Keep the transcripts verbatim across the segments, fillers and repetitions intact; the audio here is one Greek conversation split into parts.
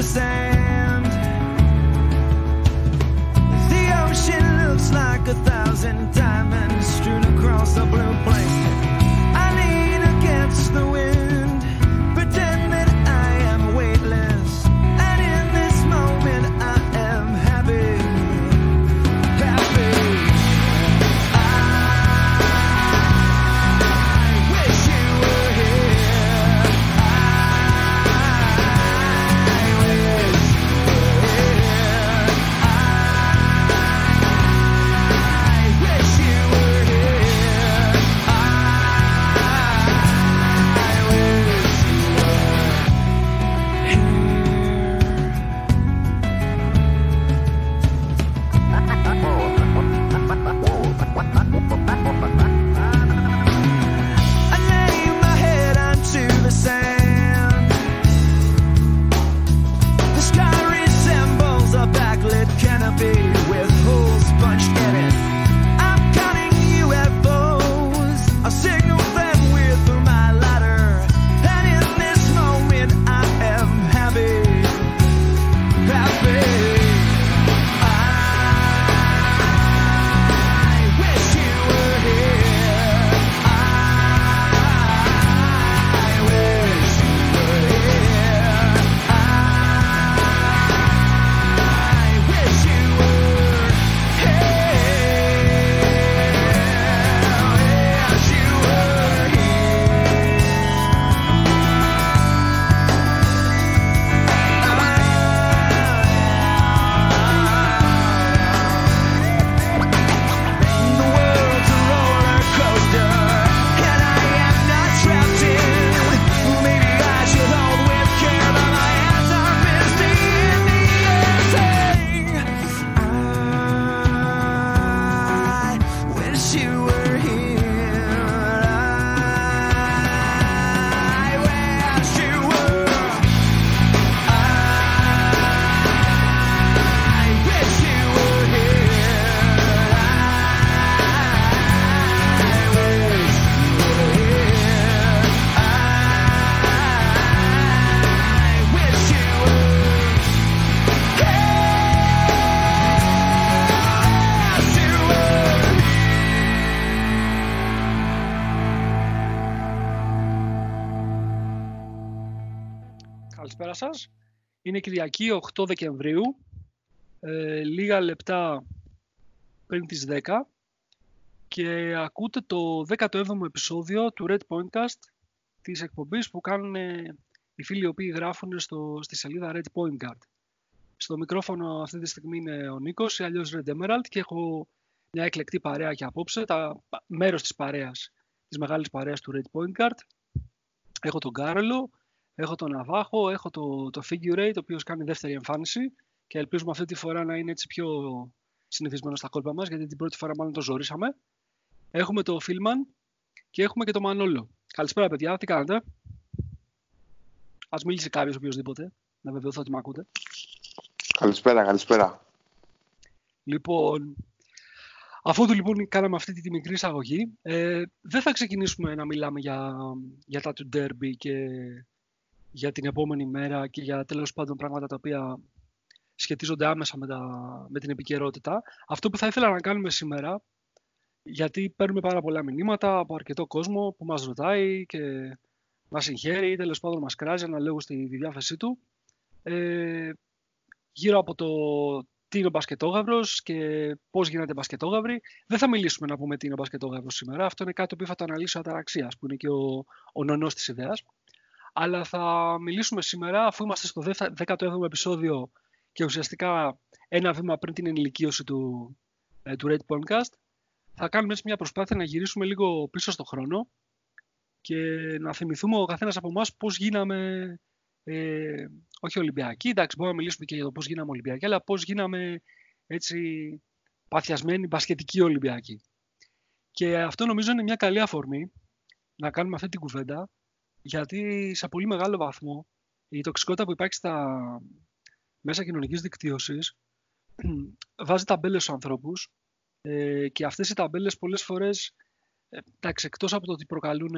the sand. The ocean looks like a thousand diamonds strewn across a blue blanket. I lean against the wind, pretend that I am weightless, and in this moment I am happy, happy. I wish you were here. I wish you were here. I wish you were here. I wish you were here. I lay my head onto the sand. The sky resembles a backlit canopy with holes punched in it. I'm counting U F Os, a signal that we're through my ladder. And in this moment I am happy, happy. I wish you were here. I wish you were here. I wish you were here. Wish you were The world's a roller coaster, and I am not trapped in. Maybe I should hold with care, but my hands are busy in the air saying, I wish you were here. I wish you were. I wish you were here. Καλησπέρα σας. Είναι Κυριακή οκτώ Δεκεμβρίου, ε, λίγα λεπτά πριν τις δέκα και ακούτε το δέκατο έβδομο επεισόδιο του Red Point Guard, της εκπομπής που κάνουν ε, οι φίλοι οι οποίοι γράφουν στο, στη σελίδα Red Point Guard. Στο μικρόφωνο αυτή τη στιγμή είναι ο Νίκος ή αλλιώς Red Emerald και έχω μια εκλεκτή παρέα και απόψε, τα, μέρος της παρέας, της μεγάλης παρέας του Red Point Guard. Έχω τον Κάρολο. Έχω τον Αβάχο, έχω το, το Figure eight, το οποίο κάνει δεύτερη εμφάνιση και ελπίζουμε αυτή τη φορά να είναι έτσι πιο συνηθισμένο στα κόλπα μας, γιατί την πρώτη φορά μάλλον το ζορίσαμε. Έχουμε το Φίλμαν και έχουμε και το Μανώλο. Καλησπέρα, παιδιά, τι κάνετε? Ας μίλησε κάποιος, οποιοσδήποτε, να βεβαιωθώ ότι με ακούτε. Καλησπέρα, καλησπέρα. Λοιπόν, αφού του λοιπόν κάναμε αυτή τη μικρή εισαγωγή, ε, δεν θα ξεκινήσουμε να μιλάμε για, για τα του Derby και για την επόμενη μέρα και για τέλος πάντων πράγματα τα οποία σχετίζονται άμεσα με, τα, με την επικαιρότητα. Αυτό που θα ήθελα να κάνουμε σήμερα, γιατί παίρνουμε πάρα πολλά μηνύματα από αρκετό κόσμο που μας ρωτάει και μας συγχαίρει ή τέλος πάντων μας κράζει, αναλόγως στη διάθεσή του, ε, γύρω από το τι είναι ο μπασκετόγαυρος και πώς γίνεται μπασκετόγαυροι. Δεν θα μιλήσουμε να πούμε τι είναι ο μπασκετόγαυρος σήμερα. Αυτό είναι κάτι που θα το αναλύσει ο Αταραξίας, που είναι και ο, ο νονός της ιδέας. Αλλά θα μιλήσουμε σήμερα, αφού είμαστε στο δέκατο έβδομο επεισόδιο και ουσιαστικά ένα βήμα πριν την ενηλικίωση του, ε, του Red Podcast, θα κάνουμε έτσι μια προσπάθεια να γυρίσουμε λίγο πίσω στο χρόνο και να θυμηθούμε ο καθένας από εμάς πώς γίναμε, ε, όχι Ολυμπιακοί, εντάξει, μπορούμε να μιλήσουμε και για το πώς γίναμε Ολυμπιακοί, αλλά πώς γίναμε έτσι παθιασμένοι μπασκετικοί Ολυμπιακοί. Και αυτό νομίζω είναι μια καλή αφορμή να κάνουμε αυτή την κουβέντα, γιατί σε πολύ μεγάλο βαθμό η τοξικότητα που υπάρχει στα μέσα κοινωνικής δικτύωσης βάζει ταμπέλες στους ανθρώπους, ε, και αυτές οι ταμπέλες πολλές φορές, εντάξει, εκτός από το ότι προκαλούν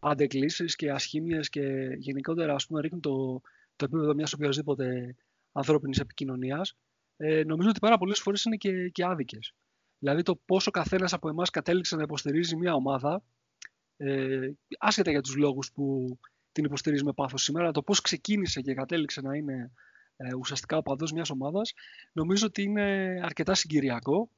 αντεκκλήσεις και ασχήμιες και γενικότερα, ας πούμε, ρίχνουν το, το επίπεδο μιας οποιασδήποτε ανθρώπινης επικοινωνίας, ε, νομίζω ότι πάρα πολλές φορές είναι και, και άδικες. Δηλαδή το πόσο καθένας από εμάς κατέληξε να υποστηρίζει μια ομάδα, ε, άσχετα για τους λόγους που την υποστηρίζει με πάθος σήμερα, το πώς ξεκίνησε και κατέληξε να είναι ε, ουσιαστικά οπαδός μιας ομάδας, νομίζω ότι είναι αρκετά συγκυριακό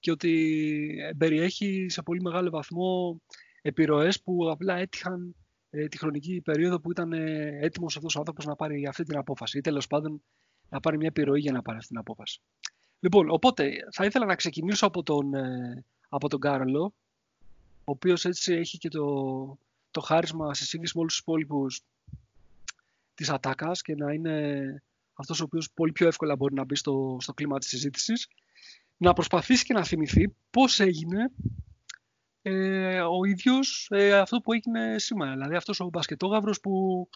και ότι περιέχει σε πολύ μεγάλο βαθμό επιρροές που απλά έτυχαν ε, τη χρονική περίοδο που ήταν ε, έτοιμος αυτός ο άνθρωπος να πάρει αυτή την απόφαση ή τέλος πάντων να πάρει μια επιρροή για να πάρει αυτή την απόφαση. Λοιπόν, οπότε θα ήθελα να ξεκινήσω από τον, ε, από τον Κάρολο, ο οποίος έτσι έχει και το, το χάρισμα σε σύγκριση με όλους τους υπόλοιπους της ατάκας και να είναι αυτός ο οποίος πολύ πιο εύκολα μπορεί να μπει στο, στο κλίμα της συζήτησης. Να προσπαθήσει και να θυμηθεί πώς έγινε ε, ο ίδιος ε, αυτό που έγινε σήμερα. Δηλαδή αυτός ο μπασκετόγαυρος που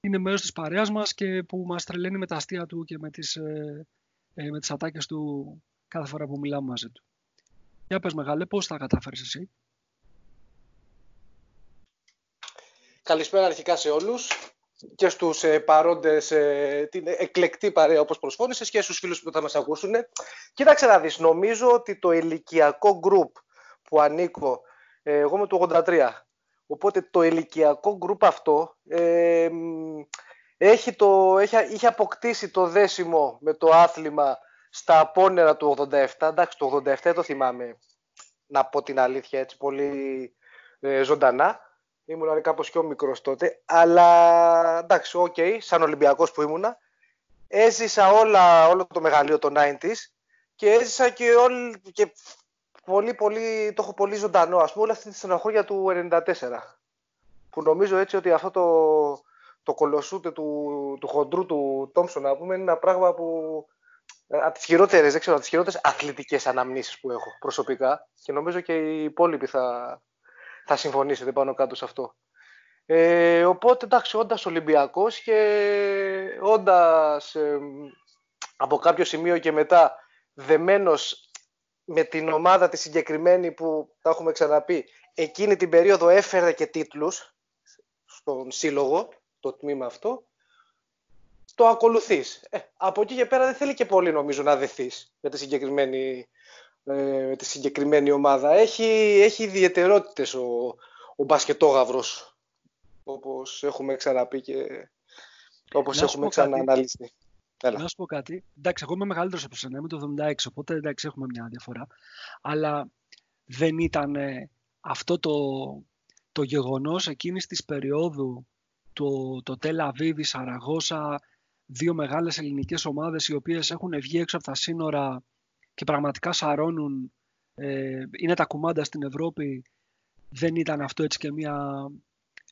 είναι μέρος της παρέας μας και που μας τρελαίνει με τα αστεία του και με τις, ε, ε, με τις ατάκες του κάθε φορά που μιλάμε μαζί του. Για πες μεγάλε, πώς τα κατάφερες εσύ? Καλησπέρα αρχικά σε όλους και στους ε, παρόντες, ε, την εκλεκτή παρέα όπως προσφώνησες και στους φίλους που θα μας ακούσουν. Κοίταξε να δεις, νομίζω ότι το ηλικιακό group που ανήκω, ε, εγώ είμαι του ογδόντα τρία, οπότε το ηλικιακό group αυτό ε, έχει το, έχει, είχε αποκτήσει το δέσιμο με το άθλημα στα απόνερα του ογδόντα επτά. Εντάξει, το ογδόντα επτά το θυμάμαι, να πω την αλήθεια, έτσι πολύ ε, ζωντανά. Ήμουν κάπως πιο μικρός τότε, αλλά εντάξει, οκ, okay, σαν Ολυμπιακός που ήμουνα, έζησα όλα, όλο το μεγαλείο των ενενήντα και έζησα και, όλη, και πολύ, πολύ, το έχω πολύ ζωντανό, ας πούμε, όλη αυτή τη στεναχώρια του ενενήντα τέσσερα, που νομίζω έτσι ότι αυτό το, το κολοσσούτε του, του χοντρού του Τόμψον, να πούμε, είναι ένα πράγμα που από τις χειρότερες, δεν ξέρω, από τις χειρότερες αθλητικές αναμνήσεις που έχω προσωπικά και νομίζω και οι υπόλοιποι θα... θα συμφωνήσετε πάνω κάτω σε αυτό. Ε, οπότε, εντάξει, όντας Ολυμπιακός και όντας ε, από κάποιο σημείο και μετά δεμένος με την ομάδα τη συγκεκριμένη που τα έχουμε ξαναπεί, εκείνη την περίοδο έφερε και τίτλους στον σύλλογο, το τμήμα αυτό, το ακολουθείς. Ε, από εκεί και πέρα δεν θέλει και πολύ νομίζω να δεθείς για τη συγκεκριμένη με τη συγκεκριμένη ομάδα. Έχει, έχει ιδιαιτερότητες ο, ο μπασκετόγαυρος, όπως έχουμε ξαναπεί και όπως έχουμε ξανααναλύσει. Να σου πω κάτι. Εντάξει, εγώ είμαι μεγαλύτερος από εσένα, είμαι το εβδομήντα έξι, οπότε εντάξει, έχουμε μια διαφορά. Αλλά δεν ήταν αυτό το, το γεγονός εκείνης της περίοδου, το, το Τελαβίβ, η Σαραγώσα, δύο μεγάλες ελληνικές ομάδες οι οποίες έχουν βγει έξω από τα σύνορα και πραγματικά σαρώνουν, ε, είναι τα κουμάντα στην Ευρώπη, δεν ήταν αυτό έτσι και μια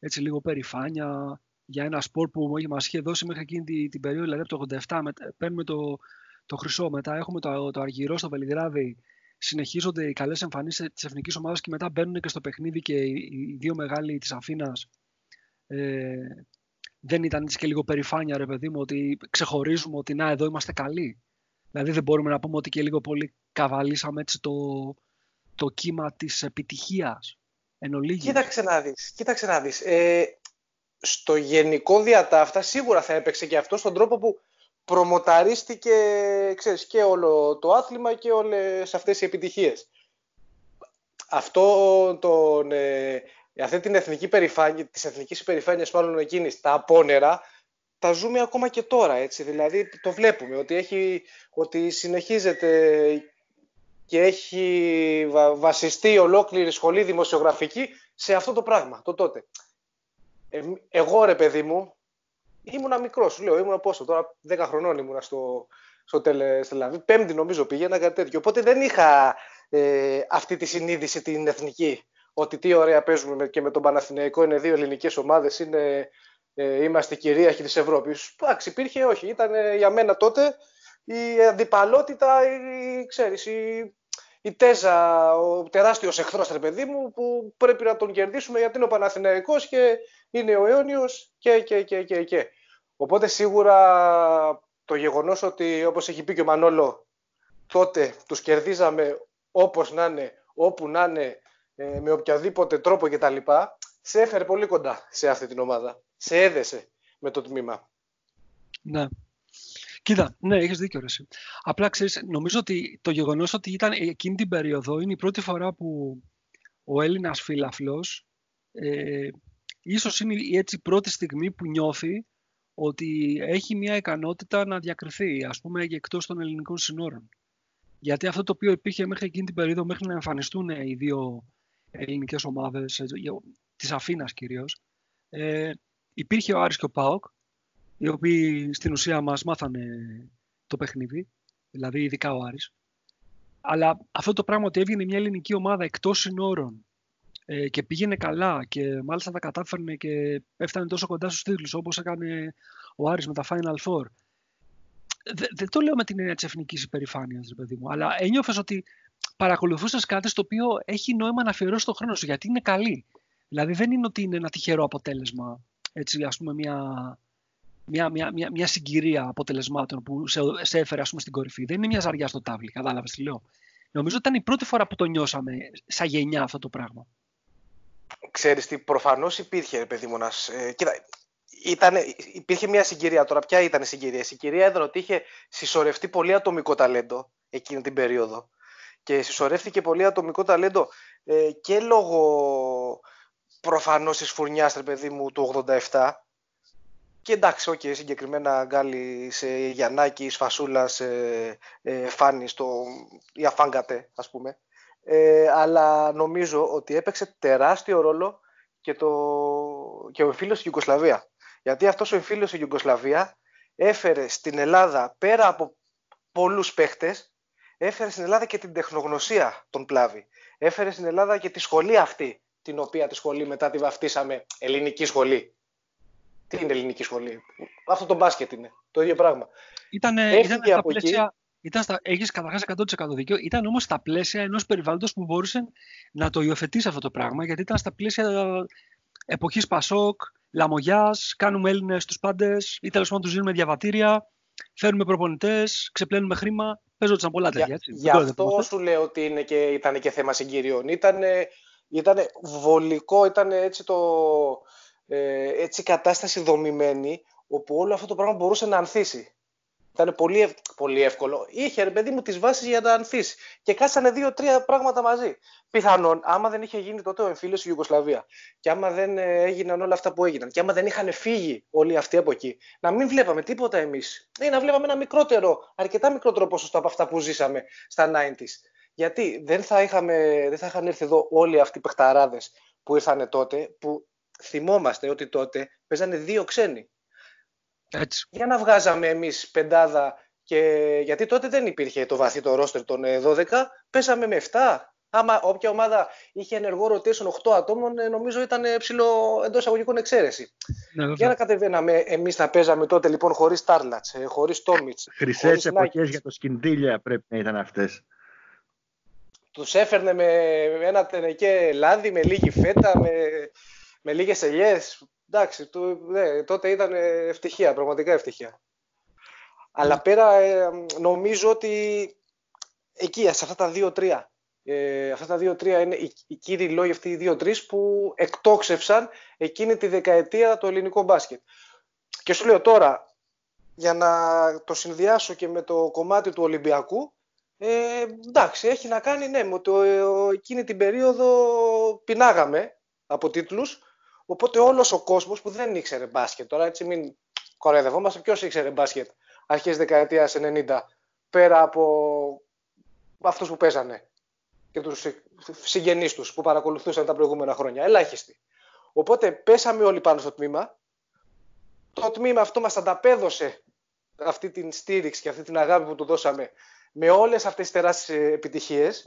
έτσι λίγο περηφάνεια για ένα σπορ που μας είχε δώσει μέχρι εκείνη την, την περίοδο, δηλαδή από το ογδόντα επτά, μετα, παίρνουμε το, το χρυσό, μετά έχουμε το, το αργυρό στο Βελιγράδι, συνεχίζονται οι καλές εμφανίσεις της εθνικής ομάδας και μετά μπαίνουν και στο παιχνίδι και οι, οι δύο μεγάλοι της Αθήνας. Ε, δεν ήταν έτσι και λίγο περηφάνεια, ρε παιδί μου, ότι ξεχωρίζουμε ότι να, εδώ είμαστε καλοί. Δηλαδή δεν μπορούμε να πούμε ότι και λίγο πολύ καβαλήσαμε έτσι το, το κύμα της επιτυχίας εν ολίγης. Κοίταξε να δεις. Κοίταξε να δεις. Ε, στο γενικό διατάφτα σίγουρα θα έπαιξε και αυτό στον τρόπο που προμοταρίστηκε, ξέρεις, και όλο το άθλημα και όλες αυτές οι επιτυχίες. Αυτό τον, ε, αυτή την εθνική περηφάνεια, της εθνικής υπερηφάνειας μάλλον εκείνης, τα απόνερα, τα ζούμε ακόμα και τώρα, έτσι, δηλαδή το βλέπουμε ότι, έχει, ότι συνεχίζεται και έχει βασιστεί ολόκληρη σχολή δημοσιογραφική σε αυτό το πράγμα, το τότε. Ε, εγώ ρε παιδί μου, ήμουνα μικρός, λέω, ήμουνα πόσο, τώρα δέκα χρονών ήμουνα στο, στο Τελαβίβ, πέμπτη νομίζω πήγαινα, κάτι τέτοιο, οπότε δεν είχα ε, αυτή τη συνείδηση την εθνική, ότι τι ωραία παίζουμε και με τον Παναθηναϊκό, είναι δύο ελληνικές ομάδες, είναι... Ε, είμαστε κυρίαρχοι της Ευρώπης. Εντάξει, υπήρχε, όχι. Ήταν ε, για μένα τότε η αντιπαλότητα, η, η, ξέρεις, η, η τέζα, ο τεράστιος εχθρός, ρε παιδί μου, που πρέπει να τον κερδίσουμε γιατί είναι ο Παναθηναϊκός και είναι ο αιώνιος και, και, και, και, και. Οπότε σίγουρα το γεγονός ότι, όπως έχει πει και ο Μανώλο, τότε τους κερδίζαμε όπως να είναι, όπου να είναι, ε, με οποιαδήποτε τρόπο κτλ. Σε έφερε πολύ κοντά σε αυτή την ομάδα. Σε έδεσε με το τμήμα. Ναι. Κοίτα, ναι, έχεις δίκιο ρε εσύ. Απλά ξέρεις, νομίζω ότι το γεγονός ότι ήταν εκείνη την περίοδο είναι η πρώτη φορά που ο Έλληνας φιλαθλός ε, ίσως είναι η έτσι πρώτη στιγμή που νιώθει ότι έχει μια ικανότητα να διακριθεί, ας πούμε, εκτός των ελληνικών συνόρων. Γιατί αυτό το οποίο υπήρχε μέχρι εκείνη την περίοδο, μέχρι να εμφανιστούν οι δύο ελληνικές ομάδες, της Αφήνας κυρίως, ε, υπήρχε ο Άρης και ο ΠΑΟΚ, οι οποίοι στην ουσία μας μάθανε το παιχνίδι, δηλαδή ειδικά ο Άρης. Αλλά αυτό το πράγμα ότι έβγαινε μια ελληνική ομάδα εκτός συνόρων ε, και πήγαινε καλά και μάλιστα τα κατάφερνε και έφτανε τόσο κοντά στους τίτλους όπως έκανε ο Άρης με τα Final Four. Δε, δεν το λέω με την έννοια της εθνικής υπερηφάνειας, παιδί μου, αλλά ένιωφες ότι παρακολουθούσες κάτι στο οποίο έχει νόημα να αφιερώσεις τον χρόνο σου, γιατί είναι καλή. Δηλαδή δεν είναι ότι είναι ένα τυχερό αποτέλεσμα, έτσι, ας πούμε, μια... Μια, μια, μια, μια συγκυρία αποτελεσμάτων που σε, σε έφερε, ας πούμε, στην κορυφή. Δεν είναι μια ζαριά στο τάβλι, κατάλαβες τι λέω. Νομίζω ότι ήταν η πρώτη φορά που το νιώσαμε σαν γενιά αυτό το πράγμα. Ξέρεις τι, προφανώς υπήρχε, ρε παιδί μου, ένας, ε, κοίτα, ήτανε, υπήρχε μια συγκυρία. Τώρα, ποια ήταν η συγκυρία? Η συγκυρία ήταν ότι είχε συσσωρευτεί πολύ ατομικό ταλέντο εκείνη την περίοδο. Και συσσωρεύτηκε πολύ ατομικό ταλέντο ε, και λόγω προφανώς της φουρνιάς, ρε παιδί μου, του ογδόντα επτά. Και εντάξει, okay, συγκεκριμένα Γκάλι, σε Γιαννάκη, Φασούλα, σε ε, Φάνη, στο Ιαφάγκατε, ας πούμε. Ε, αλλά νομίζω ότι έπαιξε τεράστιο ρόλο και, το, και ο εμφύλιος στην Ιουγκοσλαβία. Γιατί αυτός ο εμφύλιος στην Ιουγκοσλαβία έφερε στην Ελλάδα, πέρα από πολλούς παίχτες, έφερε στην Ελλάδα και την τεχνογνωσία των Πλάβη. Έφερε στην Ελλάδα και τη σχολή αυτή, την οποία τη σχολή μετά τη βαφτίσαμε ελληνική σχολή. Τι είναι ελληνική σχολή? Αυτό το μπάσκετ είναι. Το ίδιο πράγμα. Ήτανε, ήταν στα πλαίσια. Έχεις καταρχάς εκατό τοις εκατό δίκιο. Ήταν όμως στα πλαίσια ενός περιβάλλοντος που μπορούσε να το υιοθετήσει αυτό το πράγμα. Γιατί ήταν στα πλαίσια εποχής Πασόκ, Λαμογιάς, κάνουμε Έλληνες τους πάντες, ή τέλος πάντων τους δίνουμε διαβατήρια, φέρνουμε προπονητές, ξεπλένουμε χρήμα. Παίζονταν πολλά τέτοια. Έτσι. Για, γι' αυτό θυμάστε. Σου λέω ότι είναι και, ήταν και θέμα συγκυριών. Ήταν βολικό, ήταν έτσι το. Ε, έτσι κατάσταση δομημένη, όπου όλο αυτό το πράγμα μπορούσε να ανθίσει. Ήταν πολύ, ευ... πολύ εύκολο. Είχε, ρε παιδί μου, τις βάσεις για να ανθίσει. Και κάτσανε δύο-τρία πράγματα μαζί. Πιθανόν, άμα δεν είχε γίνει τότε ο εμφύλιος στη Ιουγκοσλαβία, και άμα δεν έγιναν όλα αυτά που έγιναν, και άμα δεν είχαν φύγει όλοι αυτοί από εκεί, να μην βλέπαμε τίποτα εμείς. Ή να βλέπαμε ένα μικρότερο, αρκετά μικρότερο ποσοστό από αυτά που ζήσαμε στα ενενήντα. Γιατί δεν θα, είχαμε, δεν θα είχαν έρθει εδώ όλοι αυτοί οι παιχταράδες που ήρθαν τότε, που θυμόμαστε ότι τότε παίζανε δύο ξένοι. Έτσι. Για να βγάζαμε εμείς πεντάδα, και... γιατί τότε δεν υπήρχε το βαθύ το ρόστερ των δώδεκα, πέσαμε με επτά. Άμα όποια ομάδα είχε ενεργό rotation οκτώ ατόμων, νομίζω ήταν ψηλό εντός εισαγωγικών εξαίρεση. Ναι, για να κατεβαίναμε εμείς να παίζαμε τότε λοιπόν χωρίς Τάρλατς, χωρίς Τόμιτς. Χρυσές εποχές για το σκυντήλια πρέπει να ήταν αυτές. Τους έφερνε με ένα τενεκέ λάδι, με λίγη φέτα, με... με λίγες ελιές, εντάξει, ναι, τότε ήταν ευτυχία, πραγματικά ευτυχία. Αλλά πέρα, ε, νομίζω ότι εκεί, σε αυτά τα δύο-τρία, ε, αυτά τα δύο-τρία είναι οι, οι κύριοι λόγοι, αυτοί οι δύο-τρεις που εκτόξευσαν εκείνη τη δεκαετία το ελληνικό μπάσκετ. Και σου λέω τώρα, για να το συνδυάσω και με το κομμάτι του Ολυμπιακού, ε, εντάξει, έχει να κάνει, ναι, με το, ε, εκείνη την περίοδο πεινάγαμε από τίτλους. Οπότε όλος ο κόσμος που δεν ήξερε μπάσκετ, τώρα έτσι μην κοροϊδευόμαστε, ποιος ήξερε μπάσκετ αρχές δεκαετίας ενενήντα, πέρα από αυτούς που παίζανε και τους συγγενείς τους που παρακολουθούσαν τα προηγούμενα χρόνια, ελάχιστοι. Οπότε πέσαμε όλοι πάνω στο τμήμα. Το τμήμα αυτό μας ανταπέδωσε αυτή την στήριξη και αυτή την αγάπη που του δώσαμε με όλες αυτές τις τεράστιες επιτυχίες.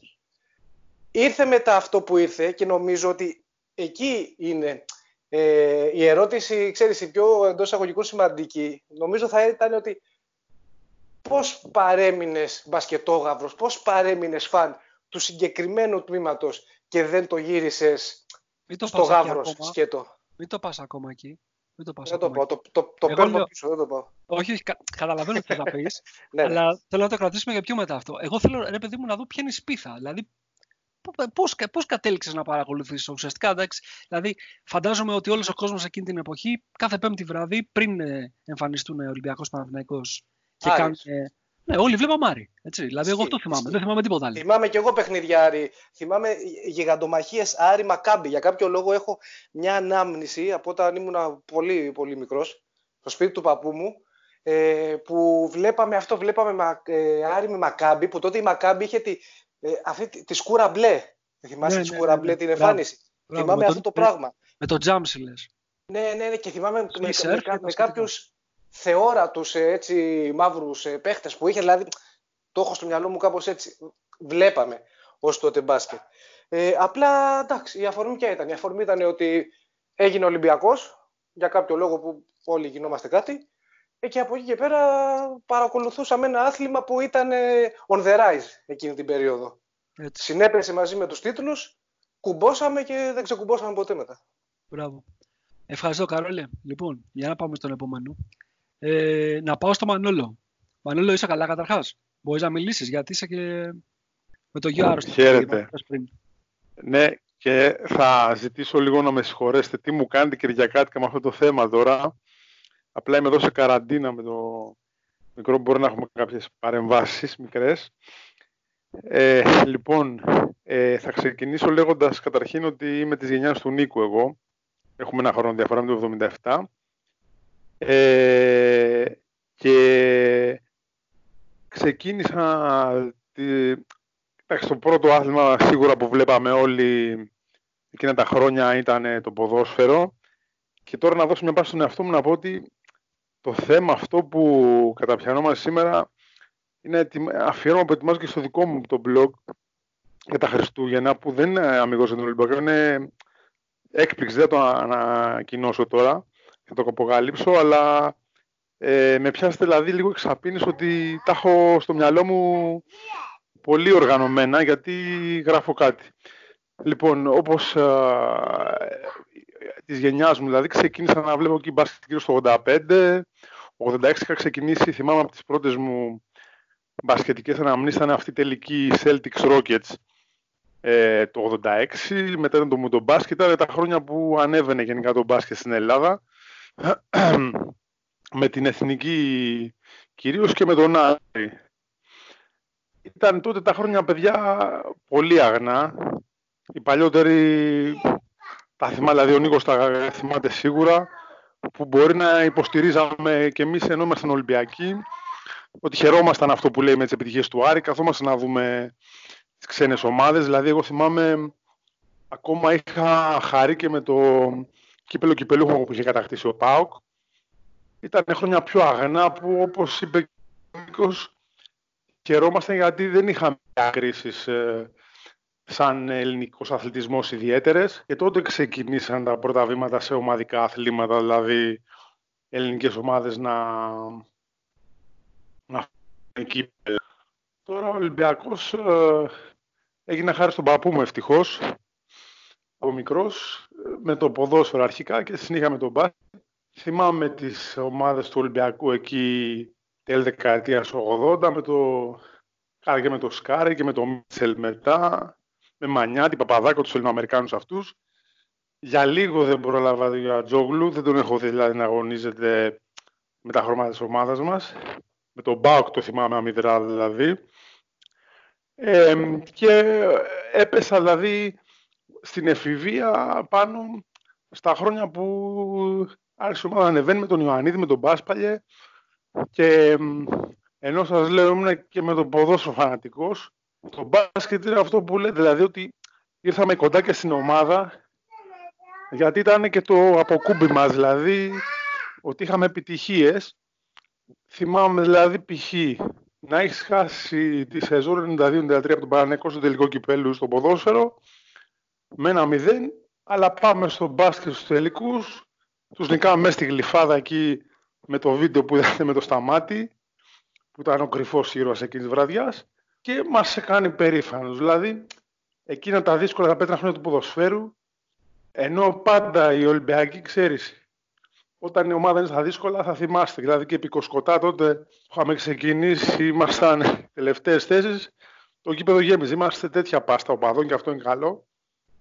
Ήρθε μετά αυτό που ήρθε και νομίζω ότι εκεί είναι... Ε, η ερώτηση, ξέρεις, η πιο εντός εισαγωγικού σημαντική, νομίζω θα ήταν ότι πώς παρέμεινες μπασκετόγαυρος, πώς παρέμεινες φαν του συγκεκριμένου τμήματος και δεν το γύρισες το στο γαύρος σκέτο. Μην το πας ακόμα εκεί. Μην το πας δεν ακόμα το πω, το, το, το παίρνω λέω... πίσω, δεν το πω. Όχι, όχι, καταλαβαίνω τι θα τα πεις, αλλά θέλω να το κρατήσουμε για πιο μετά αυτό. Εγώ θέλω, ρε παιδί μου, να δω ποια είναι η σπίθα, δηλαδή πώς, πώς κατέληξες να παρακολουθήσεις ουσιαστικά, εντάξει. Δηλαδή, φαντάζομαι ότι όλος ο κόσμος εκείνη την εποχή, κάθε Πέμπτη βράδυ, πριν εμφανιστούν Ολυμπιακός Παναθηναϊκός και κάνουν. Ναι, όλοι βλέπαμε Άρη. Έτσι. Δηλαδή, εγώ αυτό θυμάμαι. Δεν θυμάμαι τίποτα άλλο. Θυμάμαι και εγώ παιχνίδια Άρη. Θυμάμαι γιγαντομαχίες Άρη Μακάμπι. Για κάποιο λόγο έχω μια ανάμνηση από όταν ήμουν πολύ, πολύ μικρός, στο σπίτι του παππού μου, ε, που βλέπαμε αυτό. Βλέπαμε μα, ε, Άρη με Μακάμπι, που τότε η Μακάμπι είχε τη, ε, αυτή, τη σκούρα μπλε. Θυμάσαι ναι, τη σκούρα ναι, ναι, μπλε, ναι, την εμφάνιση. Θυμάμαι με αυτό το πράγμα. Με το τζάμψι λες. Ναι, ναι, ναι, και θυμάμαι με, με, με κάποιου. Θεώρα τους έτσι μαύρους παίχτες που είχε, δηλαδή το έχω στο μυαλό μου κάπως έτσι, βλέπαμε ως τότε μπάσκετ. Ε, απλά εντάξει, η αφορμή ποια ήταν. Η αφορμή ήταν ότι έγινε Ολυμπιακός, για κάποιο λόγο που όλοι γινόμαστε κάτι, και από εκεί και πέρα παρακολουθούσαμε ένα άθλημα που ήταν on the rise εκείνη την περίοδο. Έτσι. Συνέπεσε μαζί με τους τίτλους, κουμπώσαμε και δεν ξεκουμπώσαμε ποτέ μετά. Μπράβο. Ευχαριστώ Καρόλε. Λοιπόν, για να πάμε στον επόμενο. Ε, να πάω στο Μανώλο. Μανώλο, είσαι καλά καταρχάς? Μπορείς να μιλήσεις, γιατί είσαι και με το γιο άρρωστο. Χαίρετε. Ναι, και θα ζητήσω λίγο να με συγχωρέσετε. Τι μου κάνετε κυριακάτικα με αυτό το θέμα τώρα. Απλά είμαι εδώ σε καραντίνα με το μικρό. Μπορεί να έχουμε κάποιες παρεμβάσεις μικρές. Ε, λοιπόν, ε, θα ξεκινήσω λέγοντας καταρχήν ότι είμαι της γενιάς του Νίκου εγώ. Έχουμε ένα χρόνο διαφορά με το εβδομήντα επτά. Ε, και ξεκίνησα τη, εντάξει, το πρώτο άθλημα σίγουρα που βλέπαμε όλοι εκείνα τα χρόνια ήταν το ποδόσφαιρο, και τώρα να δώσω μια πάση στον εαυτό μου να πω ότι το θέμα αυτό που καταπιανόμαστε σήμερα είναι αφιέρωμα που ετοιμάζω και στο δικό μου το blog για τα Χριστούγεννα, που δεν είναι αμυγός για τον Ολυμπιακό, είναι έκπληξη, δεν το ανακοινώσω τώρα, θα το αποκαλύψω, αλλά ε, με πιάσετε δηλαδή λίγο εξαπίνεις ότι τα έχω στο μυαλό μου πολύ οργανωμένα, γιατί γράφω κάτι. Λοιπόν, όπως ε, της γενιάς μου, δηλαδή ξεκίνησα να βλέπω εκεί μπάσκετ γύρω στο ογδόντα πέντε, ογδόντα έξι είχα ξεκινήσει, θυμάμαι από τις πρώτες μου μπασκετικές αναμνήσεις ήταν αυτή η τελική Celtics Rockets ε, το ογδόντα έξι, μετά ήταν το μουντομπάσκετ, ήταν τα χρόνια που ανέβαινε γενικά το μπάσκετ στην Ελλάδα. Με την εθνική κυρίως και με τον Άρη. Ήταν τότε τα χρόνια, παιδιά, πολύ αγνά. Οι παλιότεροι τα θυμάται, δηλαδή ο Νίκος τα θυμάται σίγουρα, που μπορεί να υποστηρίζαμε και εμείς ενώ ήμασταν Ολυμπιακοί, ότι χαιρόμασταν αυτό που λέει με τις επιτυχίες του Άρη, καθόμαστε να δούμε τις ξένες ομάδες. Δηλαδή εγώ θυμάμαι ακόμα είχα χαρεί και με το κύπελο κυπελούχο που είχε κατακτήσει ο ΠΑΟΚ. Ήταν χρόνια πιο αγνά που, όπως είπε και ο Νίκος, χαιρόμασταν γιατί δεν είχαμε κρίσεις ε, σαν ελληνικός αθλητισμός ιδιαίτερες, και τότε ξεκινήσαν τα πρώτα βήματα σε ομαδικά αθλήματα, δηλαδή ελληνικές ομάδες να να κύπελα. Τώρα ο Ολυμπιακός ε, έγινε χάρη στον παππού μου ευτυχώς, από μικρός, με το ποδόσφαιρο αρχικά και συνέχεια με τον μπάσκετ. Θυμάμαι τις ομάδες του Ολυμπιακού εκεί τέλη δεκαετίας ογδόντα, με το Κάρη και με το Σκάρη και με το Μίτσελ μετά, με Μανιάτη, Παπαδάκο, τους Ελληνοαμερικάνους αυτούς. Για λίγο δεν πρόλαβα για Τζόγλου, δεν τον έχω δει δηλαδή να αγωνίζεται με τα χρώματα της ομάδας μας. Με τον Μπάουκ το θυμάμαι αμυδρά δηλαδή. Ε, και έπεσα δηλαδή στην εφηβεία πάνω στα χρόνια που άρχισε η ομάδα ανεβαίνει με τον Ιωαννίδη, με τον Μπάσπαλλε, και ενώ σας λέω ήμουν και με τον ποδόσφαιρο φανατικός, το μπάσκετ είναι αυτό που λέτε, δηλαδή ότι ήρθαμε κοντά και στην ομάδα, γιατί ήταν και το αποκούμπι μας, δηλαδή ότι είχαμε επιτυχίες. Θυμάμαι δηλαδή π.χ. να έχεις χάσει τη σεζόν ενενήντα δύο ενενήντα τρία από τον Παναθηναϊκό στο τελικό κυπέλλου στο ποδόσφαιρο με ένα μηδέν, αλλά πάμε στο μπάσκετ στους τελικούς, τους νικάμε μέσα στη Γλυφάδα εκεί με το βίντεο που είδατε με το Σταμάτη, που ήταν ο κρυφός ήρωας εκείνης της βραδιάς, και μας έκανε περήφανος. Δηλαδή, εκείνα τα δύσκολα τα πέτρα χρόνια του ποδοσφαίρου, ενώ πάντα οι Ολυμπιακοί, ξέρεις, όταν η ομάδα είναι στα δύσκολα θα θυμάστε. Δηλαδή και επί Κοσκοτά τότε που είχαμε ξεκινήσει, ήμασταν τελευταίες θέσεις, το γήπεδο γέμιζε. Είμαστε τέτοια πάστα οπαδών και αυτό είναι καλό.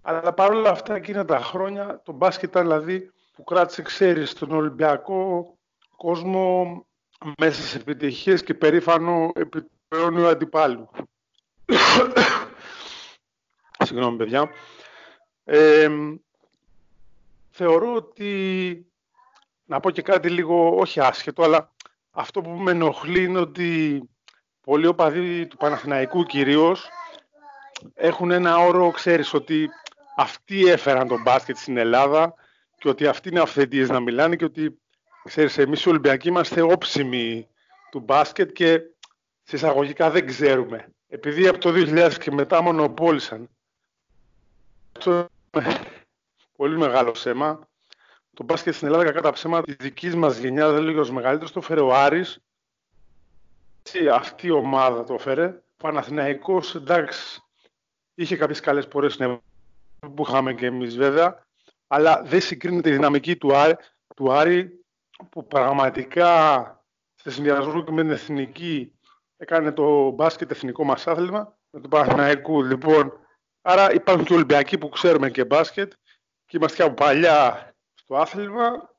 Αλλά παρόλα αυτά εκείνα τα χρόνια το μπάσκετ ήταν, δηλαδή, που κράτησε, ξέρεις, τον Ολυμπιακό κόσμο μέσα σε επιτυχίες και περήφανο επί του αιώνιου αντιπάλου. Συγγνώμη, παιδιά. Ε, θεωρώ ότι, να πω και κάτι λίγο όχι άσχετο, αλλά αυτό που με ενοχλεί είναι ότι πολλοί οπαδοί του Παναθηναϊκού κυρίως έχουν ένα όρο, ξέρεις, ότι αυτοί έφεραν τον μπάσκετ στην Ελλάδα και ότι αυτοί είναι αυθεντίες να μιλάνε και ότι, ξέρεις, εμείς οι Ολυμπιακοί είμαστε όψιμοι του μπάσκετ και συσσαγωγικά δεν ξέρουμε. Επειδή από το δύο χιλιάδες και μετά μονοπόλησαν. Πολύ μεγάλο σέμα. Το μπάσκετ στην Ελλάδα, κατά ψέματα της δικής μας γενιάς, δεν λέγει ως μεγαλύτερος, το φέρε ο Άρης. Αυτή η ομάδα το φέρε. Ο Παναθηναϊκός, εντάξει, είχε κάποιες καλές πορείες που είχαμε και εμείς βέβαια, αλλά δεν συγκρίνεται η δυναμική του Άρη, του Άρη που πραγματικά σε συνδυασμό και με την εθνική έκανε το μπάσκετ εθνικό μας άθλημα με τον Παναθηναϊκού. Λοιπόν, άρα υπάρχουν και Ολυμπιακοί που ξέρουμε και μπάσκετ και είμαστε από παλιά στο άθλημα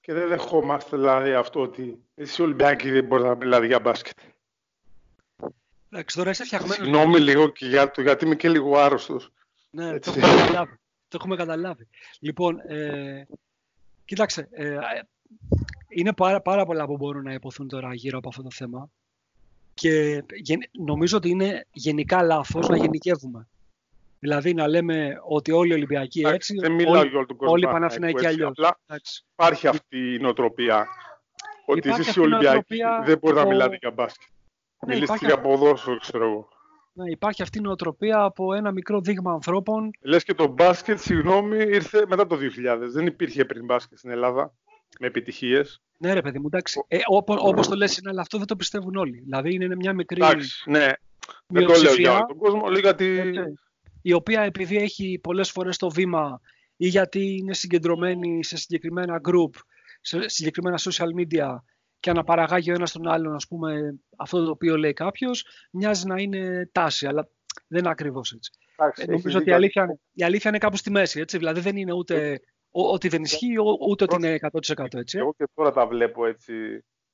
και δεν δεχόμαστε, δηλαδή, αυτό ότι εσύ Ολυμπιακοί δεν μπορείς να μιλάτε για μπάσκετ. Εντάξει, τώρα είσαι φτιαχμένος. Συγγνώμη λίγο και για το, γιατί είμαι και λίγο άρρωστος. Ναι, το έχουμε, καταλάβει, το έχουμε καταλάβει. Λοιπόν, ε, κοίταξε, ε, είναι πάρα, πάρα πολλά που μπορούν να υποθούν τώρα γύρω από αυτό το θέμα και νομίζω ότι είναι γενικά λάθος να γενικεύουμε. Δηλαδή να λέμε ότι όλοι οι Ολυμπιακοί έτσι, δεν μιλάω όλοι, για όλο τον κόσμο, όλοι οι Παναθηναϊκοί αλλιώς. Απλά υπάρχει αυτή η νοοτροπία ότι εσείς οι Ολυμπιακοί δεν μπορείτε να μιλάτε για μπάσκετ. Ναι, μιλήστε για ποδόσφαιρο, ξέρω εγώ. Ναι, υπάρχει αυτή η νοοτροπία από ένα μικρό δείγμα ανθρώπων. Λες και το μπάσκετ, συγγνώμη, ήρθε μετά το δύο χιλιάδες. Δεν υπήρχε πριν μπάσκετ στην Ελλάδα με επιτυχίες. Ναι, ρε παιδί μου, εντάξει. Ε, ό, όπως το λες, αλλά αυτό δεν το πιστεύουν όλοι. Δηλαδή είναι μια μικρή. Εντάξει, ναι. Δεν το λέω για τον κόσμο, λέω γιατί. Okay. Η οποία επειδή έχει πολλές φορές το βήμα ή γιατί είναι συγκεντρωμένη σε συγκεκριμένα group, σε συγκεκριμένα social media, και αναπαραγάγει ο ένας τον άλλον, ας πούμε, αυτό το οποίο λέει κάποιος, μοιάζει να είναι τάση, αλλά δεν είναι ακριβώς έτσι. Άξι, νομίζω ότι η αλήθεια, η αλήθεια είναι κάπου στη μέση, έτσι, δηλαδή δεν είναι ούτε ο, ότι δεν ισχύει, ούτε ότι είναι εκατό τοις εκατό έτσι. Εγώ και τώρα τα βλέπω έτσι,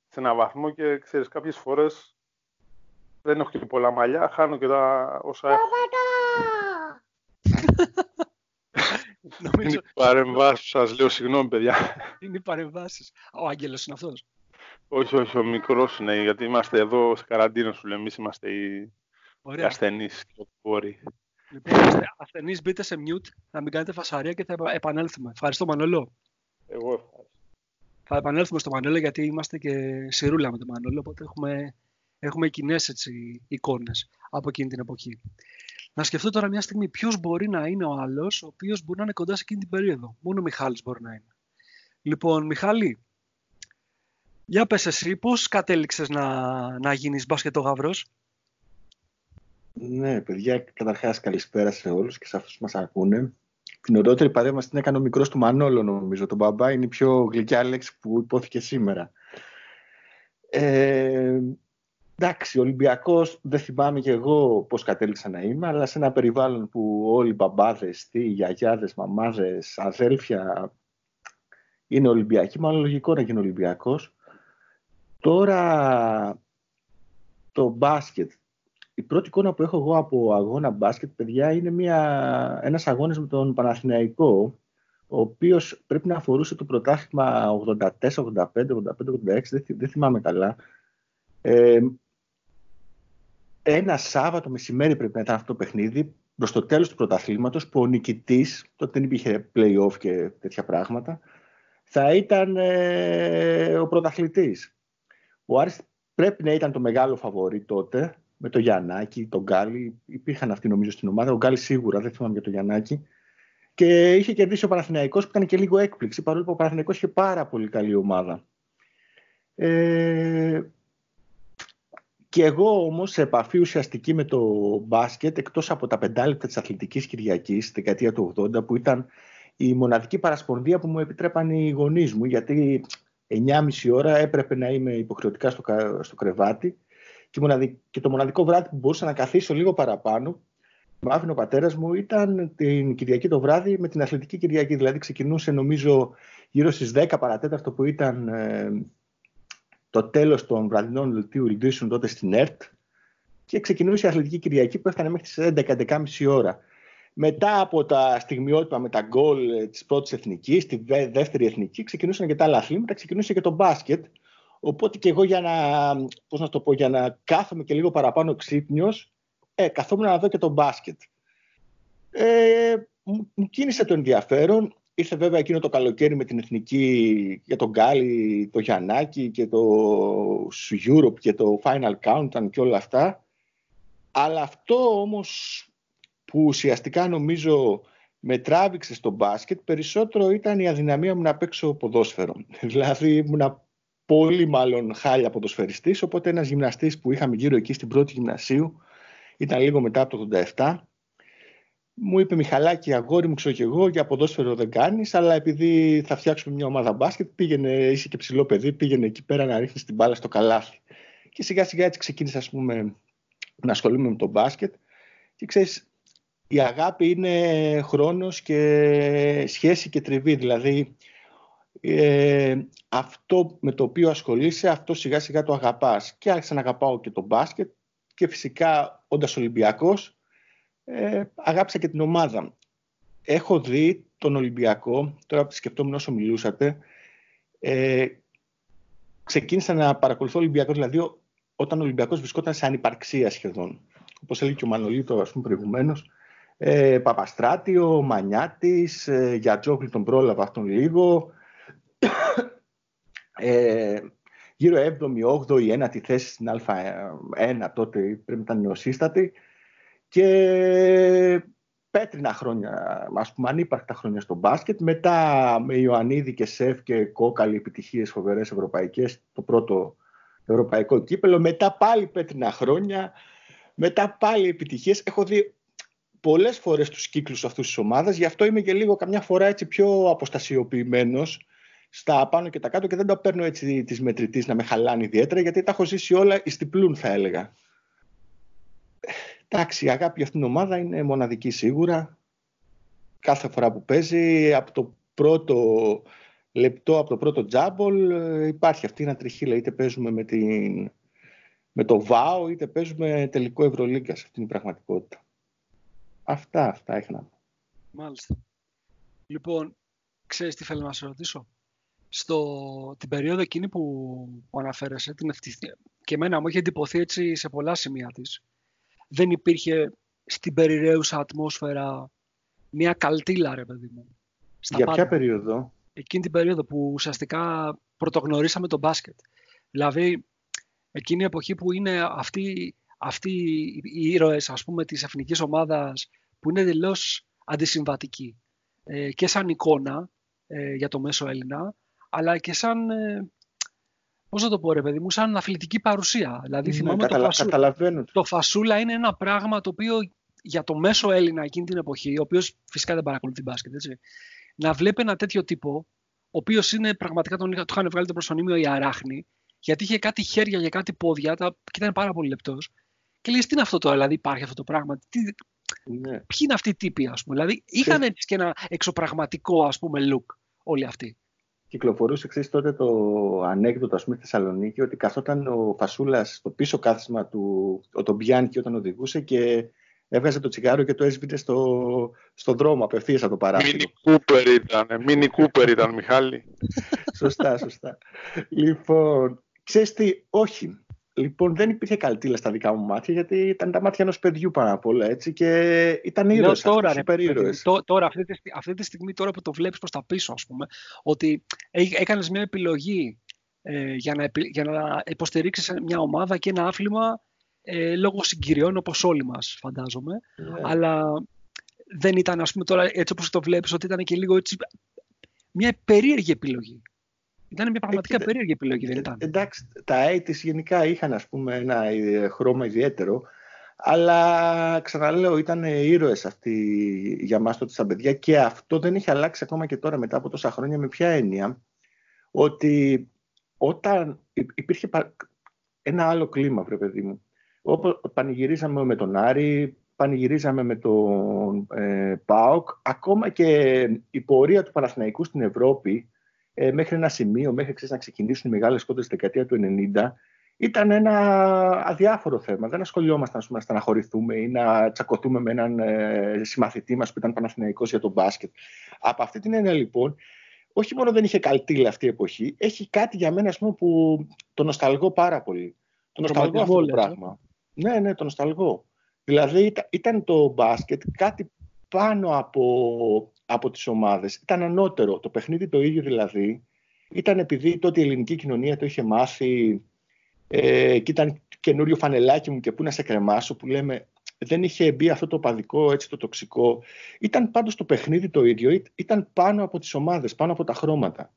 σε έναν βαθμό και, ξέρεις, κάποιες φορές δεν έχω και πολλά μαλλιά, χάνω και τα όσα έχω. Είναι οι παρεμβάσεις, σας λέω, συγγνώμη παιδιά. Είναι οι παρεμβάσεις. Ο Άγγελος είναι αυτός. Όχι, όχι, ο μικρός είναι, γιατί είμαστε εδώ σε καραντίνα, σου λέμε, εμείς είμαστε οι ασθενείς και οι πόροι. Λοιπόν, ασθενείς, μπείτε σε mute, να μην κάνετε φασαρία και θα επανέλθουμε. Ευχαριστώ, Μανώλο. Εγώ ευχαριστώ. Θα επανέλθουμε στο Μανώλο, γιατί είμαστε και σιρούλα με τον Μανώλο, οπότε έχουμε, έχουμε κοινές έτσι εικόνες από εκείνη την εποχή. Να σκεφτώ τώρα μια στιγμή ποιος μπορεί να είναι ο άλλος, ο οποίος μπορεί να είναι κοντά σε εκείνη την περίοδο. Μόνο ο Μιχάλης μπορεί να είναι. Λοιπόν, Μιχάλη, για πες εσύ, πώς κατέληξες να, να γίνεις μπάσκετο γαύρος? Ναι, παιδιά, καταρχάς καλησπέρα σε όλους και σε αυτούς που μας ακούνε. Την ωραιότερη παρέμβαση την έκανε ο μικρός του Μανώλο, νομίζω. Το μπαμπά είναι η πιο γλυκιά λέξη που υπόθηκε σήμερα. Ε, εντάξει, Ολυμπιακός, δεν θυμάμαι και εγώ πώς κατέληξα να είμαι, αλλά σε ένα περιβάλλον που όλοι οι μπαμπάδες, τι, γιαγιάδες, μαμάδες, αδέλφια είναι Ολυμπιακοί, μάλλον λογικό να γίνει Ολυμπιακός. Τώρα το μπάσκετ, η πρώτη εικόνα που έχω εγώ από αγώνα μπάσκετ, παιδιά, είναι μια, ένας αγώνας με τον Παναθηναϊκό, ο οποίος πρέπει να αφορούσε το πρωτάθλημα ογδόντα τέσσερα ογδόντα πέντε ογδόντα πέντε ογδόντα έξι, δεν, δεν θυμάμαι καλά. Ε, ένα Σάββατο μεσημέρι πρέπει να ήταν αυτό το παιχνίδι, προς το τέλος του πρωταθλήματος, που ο νικητής, τότε δεν υπήρχε play-off και τέτοια πράγματα, θα ήταν ε, ο πρωταθλητής. Ο Άρης πρέπει να ήταν το μεγάλο φαβορί τότε, με τον Γιαννάκη, τον Γκάλι. Υπήρχαν αυτοί νομίζω στην ομάδα. Ο Γκάλι σίγουρα, δεν θυμάμαι για τον Γιαννάκη. Και είχε κερδίσει ο Παναθηναϊκός, που ήταν και λίγο έκπληξη, παρόλο που ο Παναθηναϊκός είχε πάρα πολύ καλή ομάδα. Ε... Και εγώ όμως σε επαφή ουσιαστική με το μπάσκετ, εκτός από τα πεντάλεπτα της Αθλητικής Κυριακής, στη δεκαετία του ογδόντα, που ήταν η μοναδική παρασπονδία που μου επιτρέπαν οι γονείς μου, γιατί εννιάμιση ώρα έπρεπε να είμαι υποχρεωτικά στο, κα... στο κρεβάτι και το μοναδικό βράδυ που μπορούσα να καθίσω λίγο παραπάνω, με άφηνε ο πατέρας μου, ήταν την Κυριακή το βράδυ με την Αθλητική Κυριακή. Δηλαδή ξεκινούσε νομίζω γύρω στις δέκα παρά τέταρτο, που ήταν ε, το τέλος των βραδινών δελτίου ειδήσεων τότε στην ΕΡΤ, και ξεκινούσε η Αθλητική Κυριακή που έφτανε μέχρι τις έντεκα, έντεκα και μισή ώρα. Μετά από τα στιγμιότυπα με τα γκολ της πρώτης εθνικής, τη δεύτερη εθνική, ξεκινούσαν και τα άλλα αθλήματα, ξεκινούσε και το μπάσκετ. Οπότε και εγώ για να, πώς να το πω, για να κάθομαι και λίγο παραπάνω ξύπνιος, ε, καθόμουν να δω και το μπάσκετ. Ε, μου κίνησε το ενδιαφέρον. Ήρθε βέβαια εκείνο το καλοκαίρι με την εθνική για τον Γκάλι, το Γιαννάκη και το Europe και το Final Countdown και όλα αυτά. Αλλά αυτό όμως που ουσιαστικά νομίζω με τράβηξε στο μπάσκετ περισσότερο ήταν η αδυναμία μου να παίξω ποδόσφαιρο. Δηλαδή ήμουν πολύ μάλλον χάλια ποδοσφαιριστής, οπότε ένας γυμναστής που είχαμε γύρω εκεί στην πρώτη γυμνασίου, ήταν λίγο μετά από το ογδόντα επτά, μου είπε «Μιχαλάκη, αγόρι μου, ξέρω και εγώ, για ποδόσφαιρο δεν κάνεις, αλλά επειδή θα φτιάξουμε μια ομάδα μπάσκετ, πήγαινε, είσαι και ψηλό παιδί, πήγαινε εκεί πέρα να ρίχνεις την μπάλα στο καλάθι». Και σιγά σιγά έτσι ξεκίνησα, ας πούμε, να ασχολούμαι με τον μπάσκετ. Και ξέρεις, η αγάπη είναι χρόνος και σχέση και τριβή. Δηλαδή ε, αυτό με το οποίο ασχολείσαι, αυτό σιγά σιγά το αγαπάς. Και άρχισα να αγαπάω και τον μπάσκετ, και φυσικά όντας Ολυμπιακός ε, αγάπησα και την ομάδα. Έχω δει τον Ολυμπιακό, τώρα που σκεφτόμουν όσο μιλούσατε, ε, ξεκίνησα να παρακολουθώ Ολυμπιακό, δηλαδή όταν ο Ολυμπιακός βρισκόταν σε ανυπαρξία σχεδόν. Όπως έλεγε και ο Μανολίτο, ας πούμε, προηγουμένως, ε, Παπαστράτη, ο Μανιάτης, ε, Γιατζόκλη τον πρόλαβα αυτόν λίγο. ε, Γύρω έβδομη, όγδοη, ένατη θέση στην Α1 τότε, πρέπει να ήταν νεοσύστατη. Και πέτρινα χρόνια, ας πούμε, ανύπαρκτα χρόνια στο μπάσκετ. Μετά με Ιωαννίδη και Σεφ και Κόκαλη επιτυχίες φοβερές ευρωπαϊκές, το πρώτο ευρωπαϊκό κύπελο. Μετά πάλι πέτρινα χρόνια, μετά πάλι επιτυχίες. Έχω δει πολλές φορές τους κύκλους αυτούς της ομάδας, γι' αυτό είμαι και λίγο καμιά φορά έτσι πιο αποστασιοποιημένος στα πάνω και τα κάτω, και δεν τα παίρνω έτσι τις μετρητής να με χαλάνε ιδιαίτερα, γιατί τα έχω ζήσει όλα εις διπλούν, θα έλεγα. Εντάξει, η αγάπη για αυτήν την ομάδα είναι μοναδική σίγουρα. Κάθε φορά που παίζει, από το πρώτο λεπτό, από το πρώτο τζάμπολ, υπάρχει αυτή η ανατριχίλα. Είτε παίζουμε με, την... με το ΒΑΟ, είτε παίζουμε τελικό Ευρωλίγκας. Αυτή είναι η πραγματικότητα. Αυτά, αυτά είχα να πω. Μάλιστα. Λοιπόν, ξέρεις τι θέλω να σε ρωτήσω. Στο, την περίοδο εκείνη που, που αναφέρεσαι, την ευτυχία, και εμένα μου είχε εντυπωθεί έτσι σε πολλά σημεία της. Δεν υπήρχε στην περιραίουσα ατμόσφαιρα μια καλτήλα, ρε παιδί μου. Στα Για πάντα. Ποια περίοδο? Εκείνη την περίοδο που ουσιαστικά πρωτογνωρίσαμε τον μπάσκετ. Δηλαδή, εκείνη η εποχή που είναι αυτοί, αυτοί οι ήρωες, ας πούμε, της εθνικής ομάδας, που είναι τελώς αντισυμβατικοί. Ε, και σαν εικόνα ε, για το μέσο Έλληνα, αλλά και σαν, πώς να το πω ρε παιδί μου, σαν αθλητική παρουσία. Δηλαδή ναι, θυμάμαι καταλα... το φασούλα. Καταλαβαίνω. Το φασούλα είναι ένα πράγμα το οποίο για το μέσο Έλληνα εκείνη την εποχή, ο οποίος φυσικά δεν παρακολουθεί μπάσκετ, έτσι, να βλέπει ένα τέτοιο τύπο, ο οποίος είναι πραγματικά, τον, τον είχαν βγάλει το προσωνύμιο η αράχνη, γιατί είχε κάτι χέρια για κάτι πόδια, τα... και ήταν πάρα πολύ λεπτός. Και λέει, τι είναι αυτό τώρα, δηλαδή υπάρχει αυτό το πράγμα. Τι... Ναι. Ποιοι είναι αυτοί οι τύποι, ας πούμε. Δηλαδή είχαν και... έτσι και ένα εξωπραγματικό, ας πούμε, look όλοι αυτοί. Κυκλοφορούσε εξής τότε το ανέκδοτο, ας πούμε, στη Θεσσαλονίκη, ότι καθόταν ο Φασούλας στο πίσω κάθισμα του, τον πιάνηκε όταν οδηγούσε και έβγαζε το τσιγάρο και το έσβηνε στο, στο δρόμο, απευθείας από το παράθυρο. Μίνι Κούπερ ήταν, Μίνι Κούπερ ήταν, Μιχάλη. Σωστά, σωστά. Λοιπόν, ξέρεις τι, όχι. Λοιπόν, δεν υπήρχε καλτήλα στα δικά μου μάτια, γιατί ήταν τα μάτια ενός παιδιού πάνω απ' όλα, έτσι, και ήταν ήρωες, τώρα, σούπερ ήρωες. Τώρα, αυτή τη, αυτή τη στιγμή, τώρα που το βλέπεις προς τα πίσω, ας πούμε, ότι έκανες μια επιλογή ε, για, να, για να υποστηρίξεις μια ομάδα και ένα άφλημα ε, λόγω συγκυριών, όπως όλοι μας, φαντάζομαι, yeah. Αλλά δεν ήταν, ας πούμε, τώρα έτσι όπως το βλέπεις, ότι ήταν και λίγο έτσι, μια περίεργη επιλογή. Ήταν μια πραγματικά ε, περίεργη επιλογή, δεν ήταν. Εντάξει, τα ογδόντα γενικά είχαν, ας πούμε, ένα χρώμα ιδιαίτερο, αλλά ξαναλέω, ήταν ήρωες αυτοί για μας τότε στα παιδιά, και αυτό δεν είχε αλλάξει ακόμα και τώρα μετά από τόσα χρόνια. Με ποια έννοια? Ότι όταν υπήρχε ένα άλλο κλίμα, βρε παιδί μου. Όπως πανηγυρίσαμε με τον Άρη, πανηγυρίσαμε με τον ε, ΠΑΟΚ, ακόμα και η πορεία του Παναθηναϊκού στην Ευρώπη, ε, μέχρι ένα σημείο, μέχρι ξέρεις, να ξεκινήσουν οι μεγάλες κόντες στη δεκαετία του ενενήντα, ήταν ένα αδιάφορο θέμα. Δεν ασχολιόμασταν πούμε, να στεναχωρηθούμε ή να τσακωθούμε με έναν ε, συμμαθητή μας που ήταν Παναθηναϊκός για τον μπάσκετ. Από αυτή την έννοια λοιπόν, όχι μόνο δεν είχε καλτήλα αυτή η εποχή, έχει κάτι για μένα πούμε, που το νοσταλγώ πάρα πολύ. Το νοσταλγώ αυτό το πράγμα. Ναι, ναι, το νοσταλγώ. Δηλαδή ήταν το μπάσκετ κάτι πάνω από, από τις ομάδες. Ήταν ανώτερο. Το παιχνίδι το ίδιο δηλαδή ήταν επειδή τότε η ελληνική κοινωνία το είχε μάθει ε, και ήταν καινούριο φανελάκι μου και πού να σε κρεμάσω που λέμε δεν είχε μπει αυτό το παδικό, έτσι το τοξικό. Ήταν πάντως το παιχνίδι το ίδιο. Ήταν πάνω από τις ομάδες, πάνω από τα χρώματα.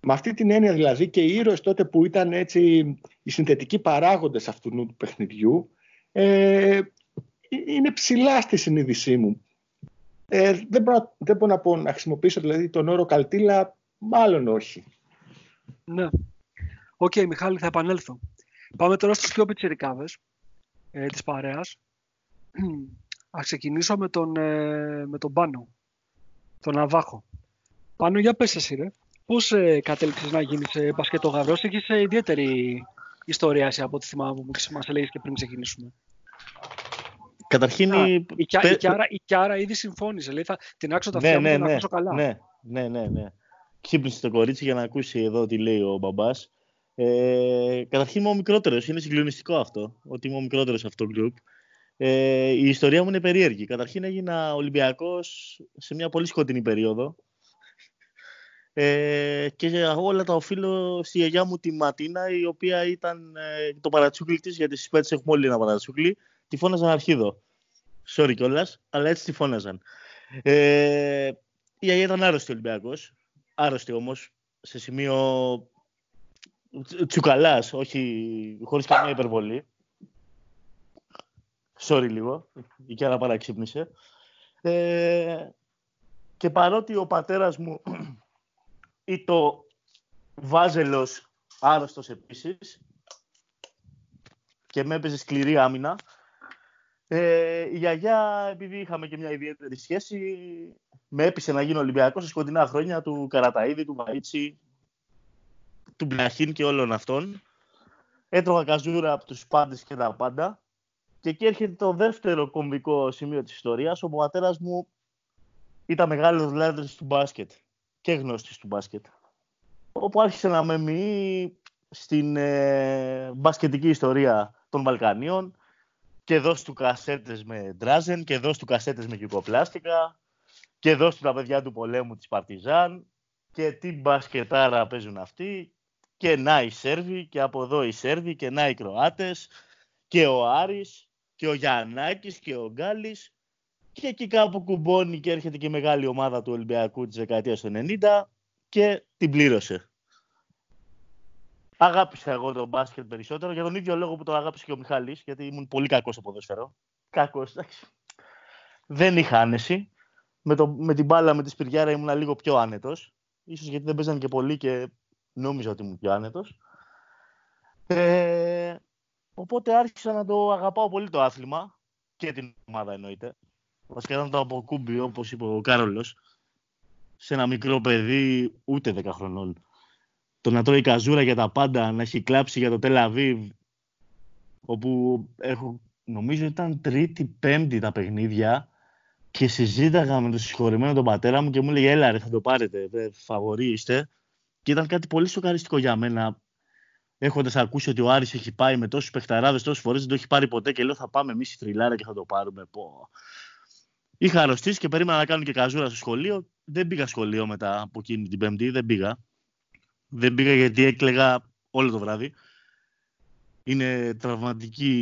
Με αυτή την έννοια δηλαδή και οι ήρωες τότε που ήταν έτσι οι συνθετικοί παράγοντες αυτού του παιχνιδιού ε, είναι ψηλά στη συνείδησή μου. Ε, δεν, μπορώ, δεν μπορώ να πω να χρησιμοποιήσω δηλαδή, τον όρο καλτήλα, μάλλον όχι. Ναι. Οκ, okay, Μιχάλη, θα επανέλθω. Πάμε τώρα στους πιο πιτσιρικάδες ε, της παρέας. Ας ξεκινήσω με τον, ε, με τον Πάνο, τον Ναβάχο. Πάνο, για πες εσύ ρε. Πώς ε, κατέληξες να γίνεις ε, μπασκετογαυρός? Έχεις ε, ιδιαίτερη ιστορία εσύ, από ό,τι θυμάμαι που μας έλεγες και πριν ξεκινήσουμε. Καταρχήν. Α, η, η, πε... η, Κιάρα, η Κιάρα ήδη συμφώνησε. Λέει, θα την άξω τα αυτιά ναι, μου ναι, να ναι, ακούσω καλά. Ναι, ναι, ναι, ναι. Ξύπνησε το κορίτσι για να ακούσει εδώ τι λέει ο μπαμπάς. Ε, καταρχήν είμαι ο μικρότερος. Είναι συγκλονιστικό αυτό. Ότι είμαι ο μικρότερος αυτό το group. Ε, η ιστορία μου είναι περίεργη. Καταρχήν έγινα Ολυμπιακός σε μια πολύ σκοτεινή περίοδο. Ε, και όλα τα οφείλω στη γιαγιά μου τη Ματίνα, η οποία ήταν ε, το παρατσούκλι της, γιατί στις πέτσε έχουμε όλοι ένα παρατσούκλι. Τη φώναζαν αρχίδο. Sorry κιόλας, αλλά έτσι τη φώναζαν. Ε, η Αγία ήταν άρρωστη Ολυμπιακός. Άρρωστη όμως, σε σημείο τσουκαλάς, όχι χωρίς καμία υπερβολή. Sorry λίγο, η Κιάρα παραξύπνησε. Ε, και παρότι ο πατέρας μου ή το βάζελος άρρωστος επίσης και με έπαιζε σκληρή άμυνα, Ε, η γιαγιά, επειδή είχαμε και μια ιδιαίτερη σχέση, με έπεισε να γίνω Ολυμπιακός σε σκοτεινά χρόνια του Καραταΐδη, του Βαΐτσι, του Μπλαχίν και όλων αυτών. Έτρωγα καζούρα από τους πάντες και τα πάντα. Και εκεί έρχεται το δεύτερο κομβικό σημείο της ιστορίας. Ο πατέρας μου ήταν μεγάλος λάτρης του μπάσκετ και γνώστης του μπάσκετ. Όπου άρχισε να με μοιεί στην ε, μπασκετική ιστορία των Βαλκανίων. Και δώσ' του κασέτες με ντράζεν, και δώσ' του κασέτες με κυκοπλάστικα, και δώσ' του τα παιδιά του πολέμου της Παρτιζάν, και τι μπασκετάρα παίζουν αυτοί, και να οι Σέρβοι, και από εδώ οι Σέρβοι, και να οι Κροάτες, και ο Άρης, και ο Γιαννάκης, και ο Γκάλης, και εκεί κάπου κουμπώνει και έρχεται και η μεγάλη ομάδα του Ολυμπιακού της δεκαετίας του ενενήντα και την πλήρωσε. Αγάπησα εγώ τον μπάσκετ περισσότερο για τον ίδιο λόγο που το αγάπησε και ο Μιχάλης, γιατί ήμουν πολύ κακός στο ποδόσφαιρο. Κακός, εντάξει. Δεν είχα άνεση. Με, το, με την μπάλα, με τη σπυριάρα ήμουν λίγο πιο άνετος. Ίσως γιατί δεν παίζανε και πολύ και νόμιζα ότι ήμουν πιο άνετος. Ε, οπότε άρχισα να το αγαπάω πολύ το άθλημα και την ομάδα εννοείται. Βασικά ήταν το αποκούμπι, όπως είπε ο Κάρολος, σε ένα μικρό παιδί ούτε δέκα χρονών. Το να τρώει καζούρα για τα πάντα, να έχει κλάψει για το Τελαβίβ, όπου έχω, νομίζω ήταν τρίτη, πέμπτη τα παιχνίδια και συζήταγα με τον συγχωρημένο τον πατέρα μου και μου έλεγε έλα ρε θα το πάρετε, δε, φαβορί είστε. Και ήταν κάτι πολύ σοκαριστικό για μένα, έχοντας ακούσει ότι ο Άρης έχει πάει με τόσους παιχταράδες τόσες φορές, δεν το έχει πάρει ποτέ και λέω θα πάμε εμείς η τριλάρα και θα το πάρουμε. Πω. Είχα αρρωστήσει και περίμενα να κάνω και καζούρα στο σχολείο, δεν πήγα σχολείο μετά από εκείνη την πέμπτη, δεν πήγα. Δεν πήγα γιατί έκλαιγα όλο το βράδυ. Είναι τραυματική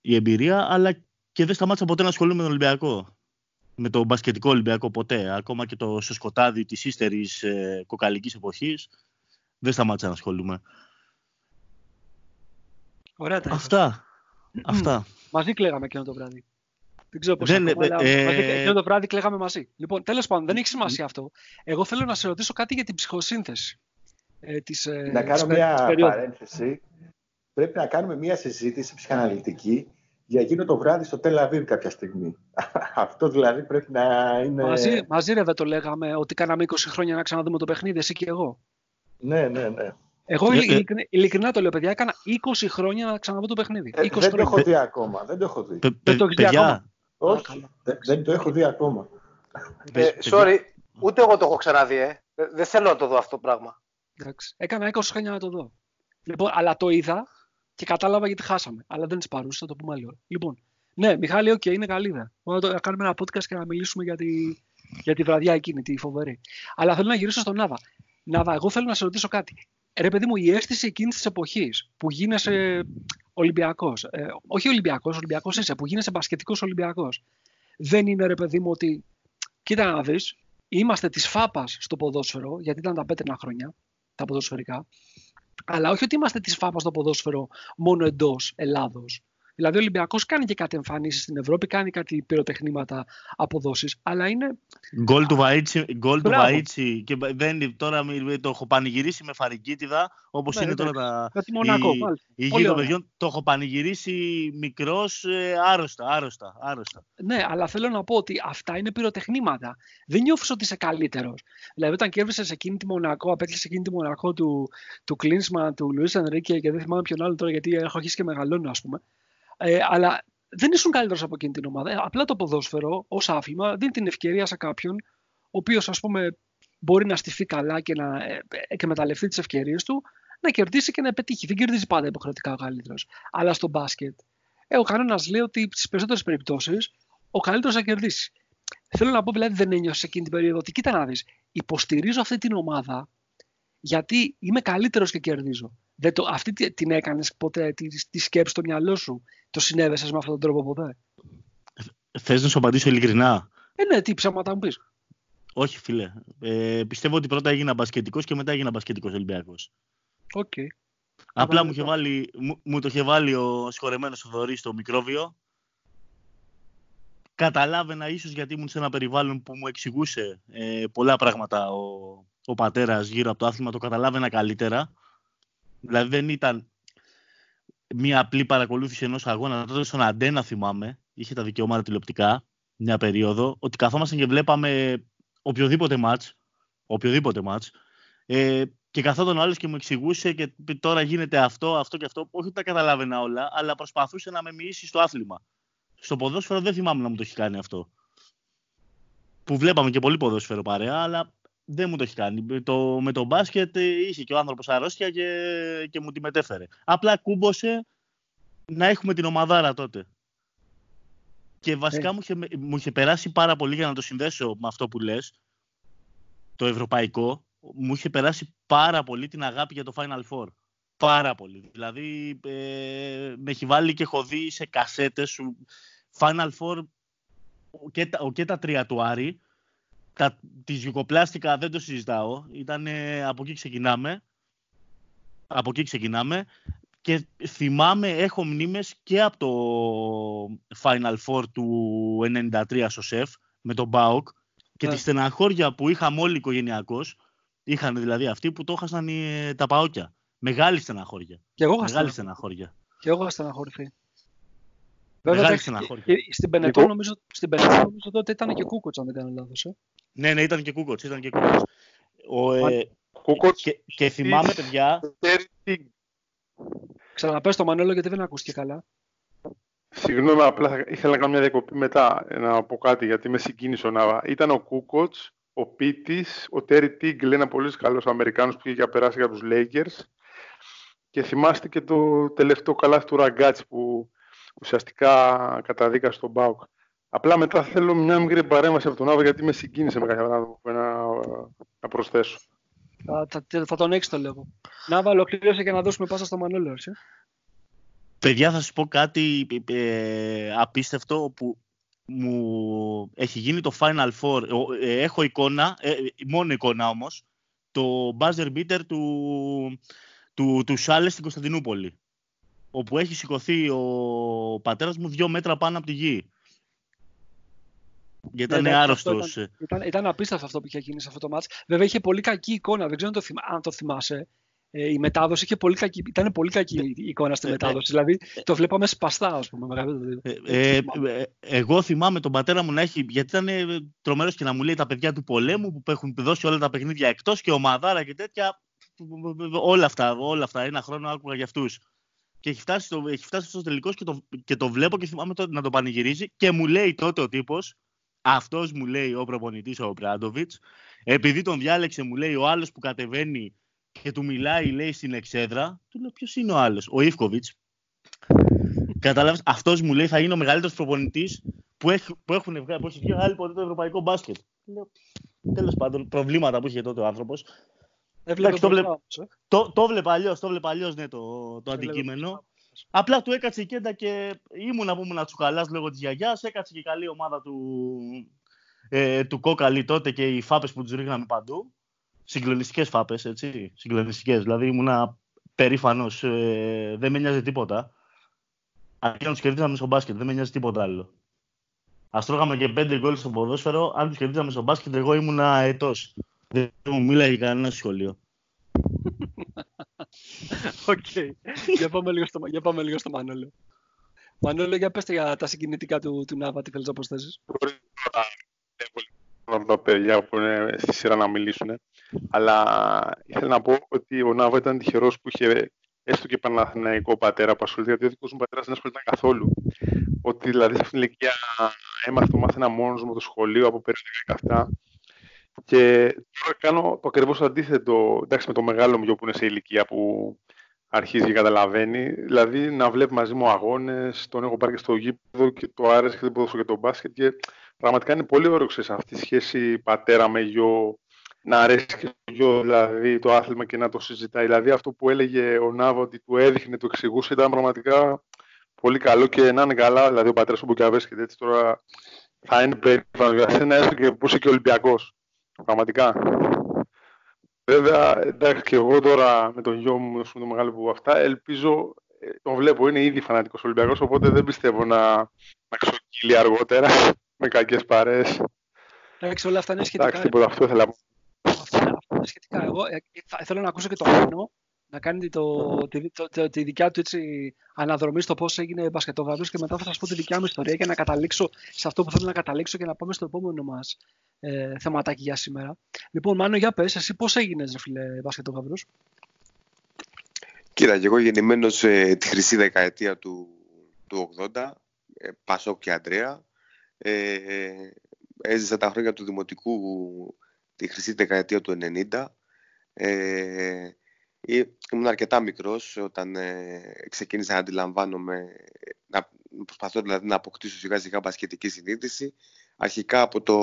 η εμπειρία, αλλά και δεν σταμάτησα ποτέ να ασχολούμαι με τον Ολυμπιακό. Με τον μπασκετικό Ολυμπιακό ποτέ. Ακόμα και το στο σκοτάδι της ύστερης ε, κοκαλικής εποχής δεν σταμάτησα να ασχολούμαι. Ωραία τα αυτά. Αυτά. Μαζί κλαίγαμε εκείνο το βράδυ. Δεν ξέρω πώς είναι. Ε... Εκείνο το βράδυ κλαίγαμε μαζί. Λοιπόν, τέλος πάντων, δεν έχει σημασία αυτό. Εγώ θέλω να σε ρωτήσω κάτι για την ψυχοσύνθεση. Της, να κάνω μια παρένθεση. πρέπει να κάνουμε μια συζήτηση ψυχαναλυτική για εκείνο το βράδυ στο Τελαβίβ κάποια στιγμή. Αυτό δηλαδή πρέπει να είναι... Μαζί, μαζίρευε το λέγαμε, ότι κάναμε είκοσι χρόνια να ξαναδούμε το παιχνίδι, εσύ και εγώ. Ναι, ναι, ναι. Εγώ ειλικρινά το λέω, παιδιά, έκανα είκοσι χρόνια να ξαναδούμε το παιχνίδι. είκοσι ε, δεν το έχω δει ακόμα, δεν το έχω δει. Παι, δεν το έχεις δει ακόμα. Όχι, δεν, δεν το έχω δει ακόμα. Ε, sorry, ούτε εγώ το έχω ξαναδεί, ε. Δεν θέλω να το δω αυτό το πράγμα. Εντάξει, έκανα είκοσι χρόνια να το δω. Λοιπόν, αλλά το είδα και κατάλαβα γιατί χάσαμε. Αλλά δεν τις παρούσε, θα το πούμε άλλη ώρα. Λοιπόν, ναι, Μιχάλη, οκ, okay, είναι καλή ιδέα. Μπορούμε να κάνουμε ένα podcast και να μιλήσουμε για τη, για τη βραδιά εκείνη, τη φοβερή. Αλλά θέλω να γυρίσω στον Νάβα. Νάβα, εγώ θέλω να σε ρωτήσω κάτι. Ρε παιδί μου, η αίσθηση εκείνη τη εποχή που γίνεσαι Ολυμπιακός, ε, όχι Ολυμπιακός, Ολυμπιακός είσαι, που γίνεσαι μπασκετικός Ολυμπιακός, δεν είναι ρε παιδί μου ότι, κοίτα να δεις, είμαστε της Φάπας στο ποδόσφαιρο, γιατί ήταν τα πέτρινα χρόνια, τα ποδοσφαιρικά, αλλά όχι ότι είμαστε της Φάπας στο ποδόσφαιρο μόνο εντός Ελλάδος. Δηλαδή, ο Ολυμπιακός κάνει και κάτι εμφανίσεις στην Ευρώπη, κάνει κάτι πυροτεχνήματα, αποδόσεις, αλλά είναι. Γκολ του Βαΐτσι. Και δεν, τώρα το έχω πανηγυρίσει με φαρικίτιδα, όπως ναι, είναι τώρα τα. Με τη Μονακό, μάλιστα. Η γη των παιδιών το έχω πανηγυρίσει μικρός, ε, άρρωστα, άρρωστα, άρρωστα. Ναι, αλλά θέλω να πω ότι αυτά είναι πυροτεχνήματα. Δεν νιώθεις ότι είσαι καλύτερος. Δηλαδή, όταν κέρδισες εκείνη τη Μονακό, απέκλεισε εκείνη τη Μονακό του, του Κλίνσμαν, του Λουίς Ενρίκε και δεν θυμάμαι ποιον άλλο τώρα, γιατί έχω αρχίσει και μεγαλώνω, ας πούμε. Ε, αλλά δεν ήσουν καλύτερος από εκείνη την ομάδα. Απλά το ποδόσφαιρο ως άφημα δίνει την ευκαιρία σε κάποιον ο οποίος, ας πούμε, μπορεί να στηθεί καλά και να εκμεταλλευτεί τις ευκαιρίες του, να κερδίσει και να πετύχει. Δεν κερδίζει πάντα υποχρεωτικά ο καλύτερος. Αλλά στο μπάσκετ, ε, ο κανόνας λέει ότι στις περισσότερες περιπτώσεις ο καλύτερος θα κερδίσει. Θέλω να πω, δηλαδή, δεν ένιωσε εκείνη την περίοδο ότι κοίτα να δεις, υποστηρίζω αυτή την ομάδα γιατί είμαι καλύτερος και κερδίζω. Δεν το, αυτή την έκανες ποτέ, τη, τη σκέψη στο μυαλό σου, το συνέβεσες με αυτόν τον τρόπο ποτέ? Θες να σου απαντήσω ειλικρινά? Ε, ναι, τι ψέματα μου πεις? Όχι, φίλε. Ε, πιστεύω ότι πρώτα έγινα μπασκετικός και μετά έγινα μπασκετικός Ολυμπιακός. Οκ. Okay. Απλά μου, είχε βάλει, μου, μου το είχε βάλει ο συγχωρεμένος ο Θοδωρής στο μικρόβιο. Καταλάβαινα ίσως γιατί ήμουν σε ένα περιβάλλον που μου εξηγούσε ε, πολλά πράγματα ο, ο πατέρας γύρω από το άθλημα, το καταλάβαινα καλύτερα. Δηλαδή δεν ήταν μία απλή παρακολούθηση ενός αγώνα. Τότε στον Αντένα θυμάμαι, είχε τα δικαιώματα τηλεοπτικά μια περίοδο, ότι καθόμασταν και βλέπαμε οποιοδήποτε μάτς, οποιοδήποτε μάτς ε, και καθόταν ο άλλος και μου εξηγούσε και τώρα γίνεται αυτό, αυτό και αυτό. Όχι ότι τα καταλάβαινα όλα, αλλά προσπαθούσε να με μοιήσει στο άθλημα. Στο ποδόσφαιρο δεν θυμάμαι να μου το έχει κάνει αυτό. Που βλέπαμε και πολύ ποδόσφαιρο παρέα, αλλά... δεν μου το έχει κάνει. Το, με το μπάσκετ είχε και ο άνθρωπος αρρώστια και, και μου τη μετέφερε. Απλά κούμπωσε να έχουμε την ομαδάρα τότε. Και βασικά ε. μου, είχε, μου είχε περάσει πάρα πολύ, για να το συνδέσω με αυτό που λες, το ευρωπαϊκό, μου είχε περάσει πάρα πολύ την αγάπη για το Final Four. Πάρα πολύ. Δηλαδή ε, με έχει βάλει και έχω δει σε κασέτες Final Four και τα, και τα τρία του Άρη. Τα, τις γιουκοπλάστικα δεν το συζητάω. Ήτανε, από εκεί ξεκινάμε. Από εκεί ξεκινάμε. Και θυμάμαι, έχω μνήμες και από το Final Four του ενενήντα τρία στο ΣΕΦ με τον ΠΑΟΚ και yeah. τη στεναχώρια που είχαμε όλοι οικογενειακώς. Είχαν δηλαδή αυτοί που το έχασαν τα ΠΑΟΚια. Μεγάλη στεναχώρια. Και εγώ Μεγάλη στεναχώρια. Και εγώ είχα στεναχωρηθεί. Βέβαια, στην Πενετών νομίζω, νομίζω τότε ήταν και Κούκοτς, αν δεν κάνω λάθος. Ε. Ναι, ναι, ήταν και Κούκοτς. Ήταν και Κούκοτς. Ο, ε, Κούκοτς και, και θυμάμαι, παιδιά... Ξαναπες το Μανώλο, γιατί δεν ακούστηκε καλά. Συγγνώμη, απλά ήθελα να κάνω μια διακοπή μετά, να πω κάτι, γιατί με συγκίνησε ο Νάβα. Ήταν ο Κούκοτς, ο Πίτης, ο Τέρι Τίγκλ, ένα πολύ καλός Αμερικάνος που είχε και περάσει για τους Lakers. Και θυμάστε και το τελευταίο καλάθι του Ραγκάτς που... ουσιαστικά καταδίκασε τον ΠΑΟΚ. Απλά μετά θέλω μια μικρή παρέμβαση από τον Άβα, γιατί με συγκίνησε με κάποια πράγματα που να, να προσθέσω. Α, θα, θα τον έχεις το λέω. Νάβα, ολοκλήρωσε και να δώσουμε πάσα στο Μανώλη. Παιδιά, θα σας πω κάτι ε, απίστευτο που μου έχει γίνει το Final Four. Ε, έχω εικόνα, ε, μόνο εικόνα όμως, το buzzer beater του, του, του Σάλε στην Κωνσταντινούπολη, όπου έχει σηκωθεί ο πατέρας μου δύο μέτρα πάνω από τη γη. Γιατί ήταν ναι, άρρωστος. Ήταν, ήταν, ήταν απίστευτο αυτό που είχε γίνει σε αυτό το μάτς. Βέβαια είχε πολύ κακή εικόνα, δεν ξέρω αν το θυμάσαι. Ε, η μετάδοση είχε πολύ κακή, ήταν πολύ κακή η εικόνα στη μετάδοση. Δηλαδή το βλέπαμε σπαστά, ας πούμε. Ε, ε, ε, εγώ θυμάμαι τον πατέρα μου να έχει. Γιατί ήταν τρομερός και να μου λέει τα παιδιά του πολέμου που έχουν δώσει όλα τα παιχνίδια εκτός και ομαδάρα και τέτοια. Όλα αυτά, όλα αυτά. Ένα χρόνο άκουγα για αυτούς. Και έχει φτάσει στο, έχει φτάσει στο τελικό και το, και το βλέπω και θυμάμαι το, να το πανηγυρίζει. Και μου λέει τότε ο τύπος, αυτός μου λέει ο προπονητής ο Ομπράντοβιτς, επειδή τον διάλεξε, μου λέει ο άλλος που κατεβαίνει και του μιλάει, λέει στην εξέδρα. Του λέω ποιος είναι ο άλλος, ο Ιφκοβιτς. Καταλάβεις, αυτός μου λέει θα είναι ο μεγαλύτερος προπονητής που, έχ, που έχουν βγει άλλοι ποτέ το ευρωπαϊκό μπάσκετ. Λέω, τέλος πάντων, προβλήματα που είχε τότε ο άνθρωπος. Εντάξει, το, βλέπω, το, το βλέπα αλλιώς, το βλέπα αλλιώς, ναι, το, το αντικείμενο. Απλά του έκατσε η κέντα και ήμουνα που ήμουνα τσουχαλάς λόγω της γιαγιάς. Έκατσε και καλή ομάδα του, ε, του Κόκαλη τότε και οι φάπες που τους ρίχναμε παντού. Συγκλονιστικές φάπες, έτσι. Συγκλονιστικές. Δηλαδή ήμουνα περήφανος. Ε, δεν με νοιάζει τίποτα. Αντί να τους κερδίζαμε στο μπάσκετ, δεν με νοιάζει τίποτα άλλο. Ας τρώγαμε και πέντε γκολ στο ποδόσφαιρο. Αν τους κερδίζαμε στο μπάσκετ, εγώ ήμουνα ετός. Δεν μου μίλαγε κανένα σχολείο. Οκ. Okay. Για πάμε λίγο στο Μανώλη. Μανώλη, για πέστε για τα συγκινητικά του, του Ναβά, τι θέλεις να προσθέσεις. Από τα παιδιά που είναι στη σειρά να μιλήσουν. Αλλά ήθελα να πω ότι ο Ναβά ήταν τυχερός που είχε έστω και παναθηναϊκό πατέρα που ασχολείται, γιατί ο δικός μου πατέρας δεν ασχολείται καθόλου. Ότι δηλαδή σε αυτήν την ηλικία έμαθα το μάθαινα μόνος μου το σχολείο από πέρυσι δεκαεφτά. Και τώρα κάνω το ακριβώς αντίθετο, εντάξει, με το μεγάλο μου που είναι σε ηλικία που αρχίζει και καταλαβαίνει. Δηλαδή να βλέπει μαζί μου αγώνες, τον έχω πάρει και στο γήπεδο και το άρεσε και το και το μπάσκετ. Και πραγματικά είναι πολύ ωραίο, ξέρεις, αυτή η σχέση πατέρα με γιο, να αρέσει και το γιο δηλαδή το άθλημα και να το συζητάει. Δηλαδή αυτό που έλεγε ο Νάβο ότι του έδειχνε, του εξηγούσε, ήταν πραγματικά πολύ καλό και να είναι καλά. Δηλαδή ο πατέρας του Μπουκαβές και έτσι τώρα θα είναι περίπου για σένα έστω και που είσαι και Ολυμπιακός. Πραγματικά. Βέβαια, εντάξει, και εγώ τώρα με τον γιο μου, το μεγάλο που αυτά, ελπίζω, τον βλέπω, είναι ήδη φανατικός Ολυμπιακός, οπότε δεν πιστεύω να, να ξοκύλει αργότερα με κακές παρέες. Εντάξει, όλα αυτά είναι σχετικά. Εντάξει, τίποτα, αυτό ήθελα να πω. Αυτά είναι σχετικά. Εγώ ε, θα, θέλω να ακούσω και το Πάνο, να κάνει το, τη, το, τη, τη δικιά του έτσι, αναδρομή στο πώς έγινε μπασκετογραφός και μετά θα σας πω τη δικιά μου ιστορία για να καταλήξω σε αυτό που θέλω να καταλήξω και να πάμε στο επόμενο μας ε, θεματάκι για σήμερα. Λοιπόν, Μάνο, για πες, εσύ πώς έγινες, ρε φίλε, μπασκετογραφός? Κοίτα, και εγώ γεννημένος ε, τη χρυσή δεκαετία του, του ογδόντα, ε, Πασόκ και Αντρέα, ε, ε, έζησα τα χρόνια του Δημοτικού τη χρυσή δεκαετία του ενενήντα, ε, ήμουν αρκετά μικρός όταν ε, ξεκίνησα να αντιλαμβάνομαι, να προσπαθώ δηλαδή να αποκτήσω σιγά σιγά μπασκετική συνείδηση. Αρχικά από το,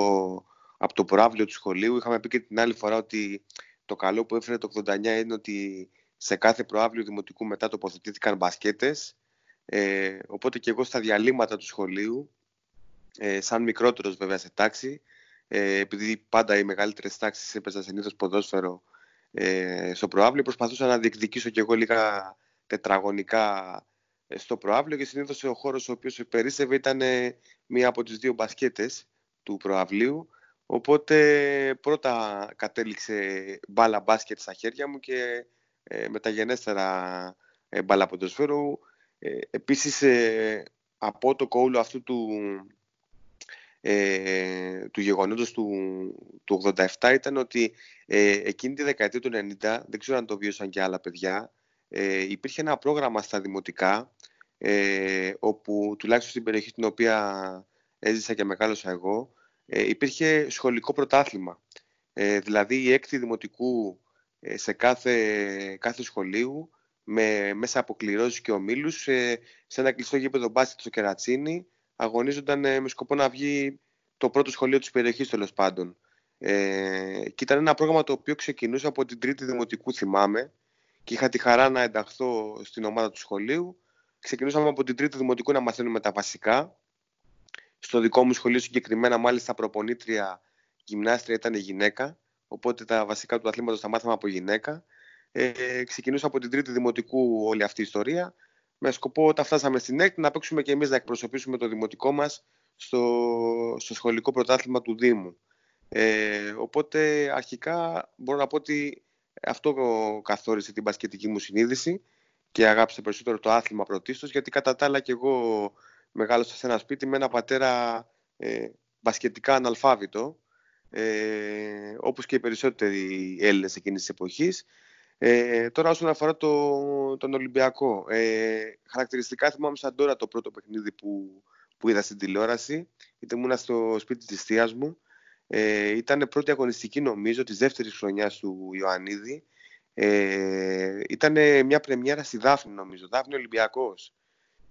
από το προαύλιο του σχολείου, είχαμε πει και την άλλη φορά ότι το καλό που έφερε το ογδόντα εννιά είναι ότι σε κάθε προαύλιο δημοτικού μετά τοποθετήθηκαν μπασκέτες. Ε, οπότε και εγώ στα διαλύματα του σχολείου, ε, σαν μικρότερος βέβαια σε τάξη, ε, επειδή πάντα οι μεγαλύτερες τάξεις έπαιζαν συνήθως ποδόσφαιρο, στο προαύλιο προσπαθούσα να διεκδικήσω και εγώ λίγα τετραγωνικά στο προαύλιο και συνήθως ο χώρος ο οποίος υπερίσευε ήταν μία από τις δύο μπασκέτες του προαυλίου, οπότε πρώτα κατέληξε μπάλα μπάσκετ στα χέρια μου και μεταγενέστερα μπάλα ποδοσφαίρου. Επίσης από το κόουλο αυτού του, Ε, του γεγονότος του, του ογδόντα εφτά ήταν ότι ε, εκείνη τη δεκαετία του ενενήντα, δεν ξέρω αν το βίωσαν και άλλα παιδιά, ε, υπήρχε ένα πρόγραμμα στα δημοτικά ε, όπου τουλάχιστον στην περιοχή την οποία έζησα και μεγάλωσα εγώ, ε, υπήρχε σχολικό πρωτάθλημα, ε, δηλαδή η έκτη δημοτικού ε, σε κάθε, κάθε σχολείου με, μέσα από κληρώσεις και ομίλους ε, σε ένα κλειστό γήπεδο μπάσκετ στο Κερατσίνι αγωνίζονταν με σκοπό να βγει το πρώτο σχολείο της περιοχής, τέλος πάντων. Ε, και ήταν ένα πρόγραμμα το οποίο ξεκινούσε από την τρίτη δημοτικού, θυμάμαι, και είχα τη χαρά να ενταχθώ στην ομάδα του σχολείου. Ξεκινούσαμε από την τρίτη δημοτικού να μαθαίνουμε τα βασικά. Στο δικό μου σχολείο συγκεκριμένα, μάλιστα, προπονήτρια γυμνάστρια ήταν η γυναίκα, οπότε τα βασικά του αθλήματος τα μάθαμε από γυναίκα. Ε, ξεκινούσα από την τρίτη δημοτικού όλη αυτή η ιστορία. Με σκοπό όταν φτάσαμε στην ΕΚΤ να παίξουμε και εμείς να εκπροσωπήσουμε το δημοτικό μας στο, στο σχολικό πρωτάθλημα του Δήμου. Ε, οπότε αρχικά μπορώ να πω ότι Αυτό καθόρισε την μπασκετική μου συνείδηση και αγάπησε περισσότερο το άθλημα πρωτίστως, γιατί κατά τα άλλα και εγώ μεγάλωσα σε ένα σπίτι με ένα πατέρα ε, μπασκετικά αναλφάβητο, ε, όπως και οι περισσότεροι Έλληνες εκείνης της εποχής. Ε, τώρα όσον αφορά το, τον Ολυμπιακό, ε, χαρακτηριστικά θυμάμαι σαν τώρα το πρώτο παιχνίδι που, που είδα στην τηλεόραση, είτε ήμουνα στο σπίτι της θείας μου. Ε, ήταν πρώτη αγωνιστική νομίζω της δεύτερης χρονιάς του Ιωαννίδη. Ε, ήταν μια πρεμιέρα στη Δάφνη νομίζω, Δάφνη Ολυμπιακός.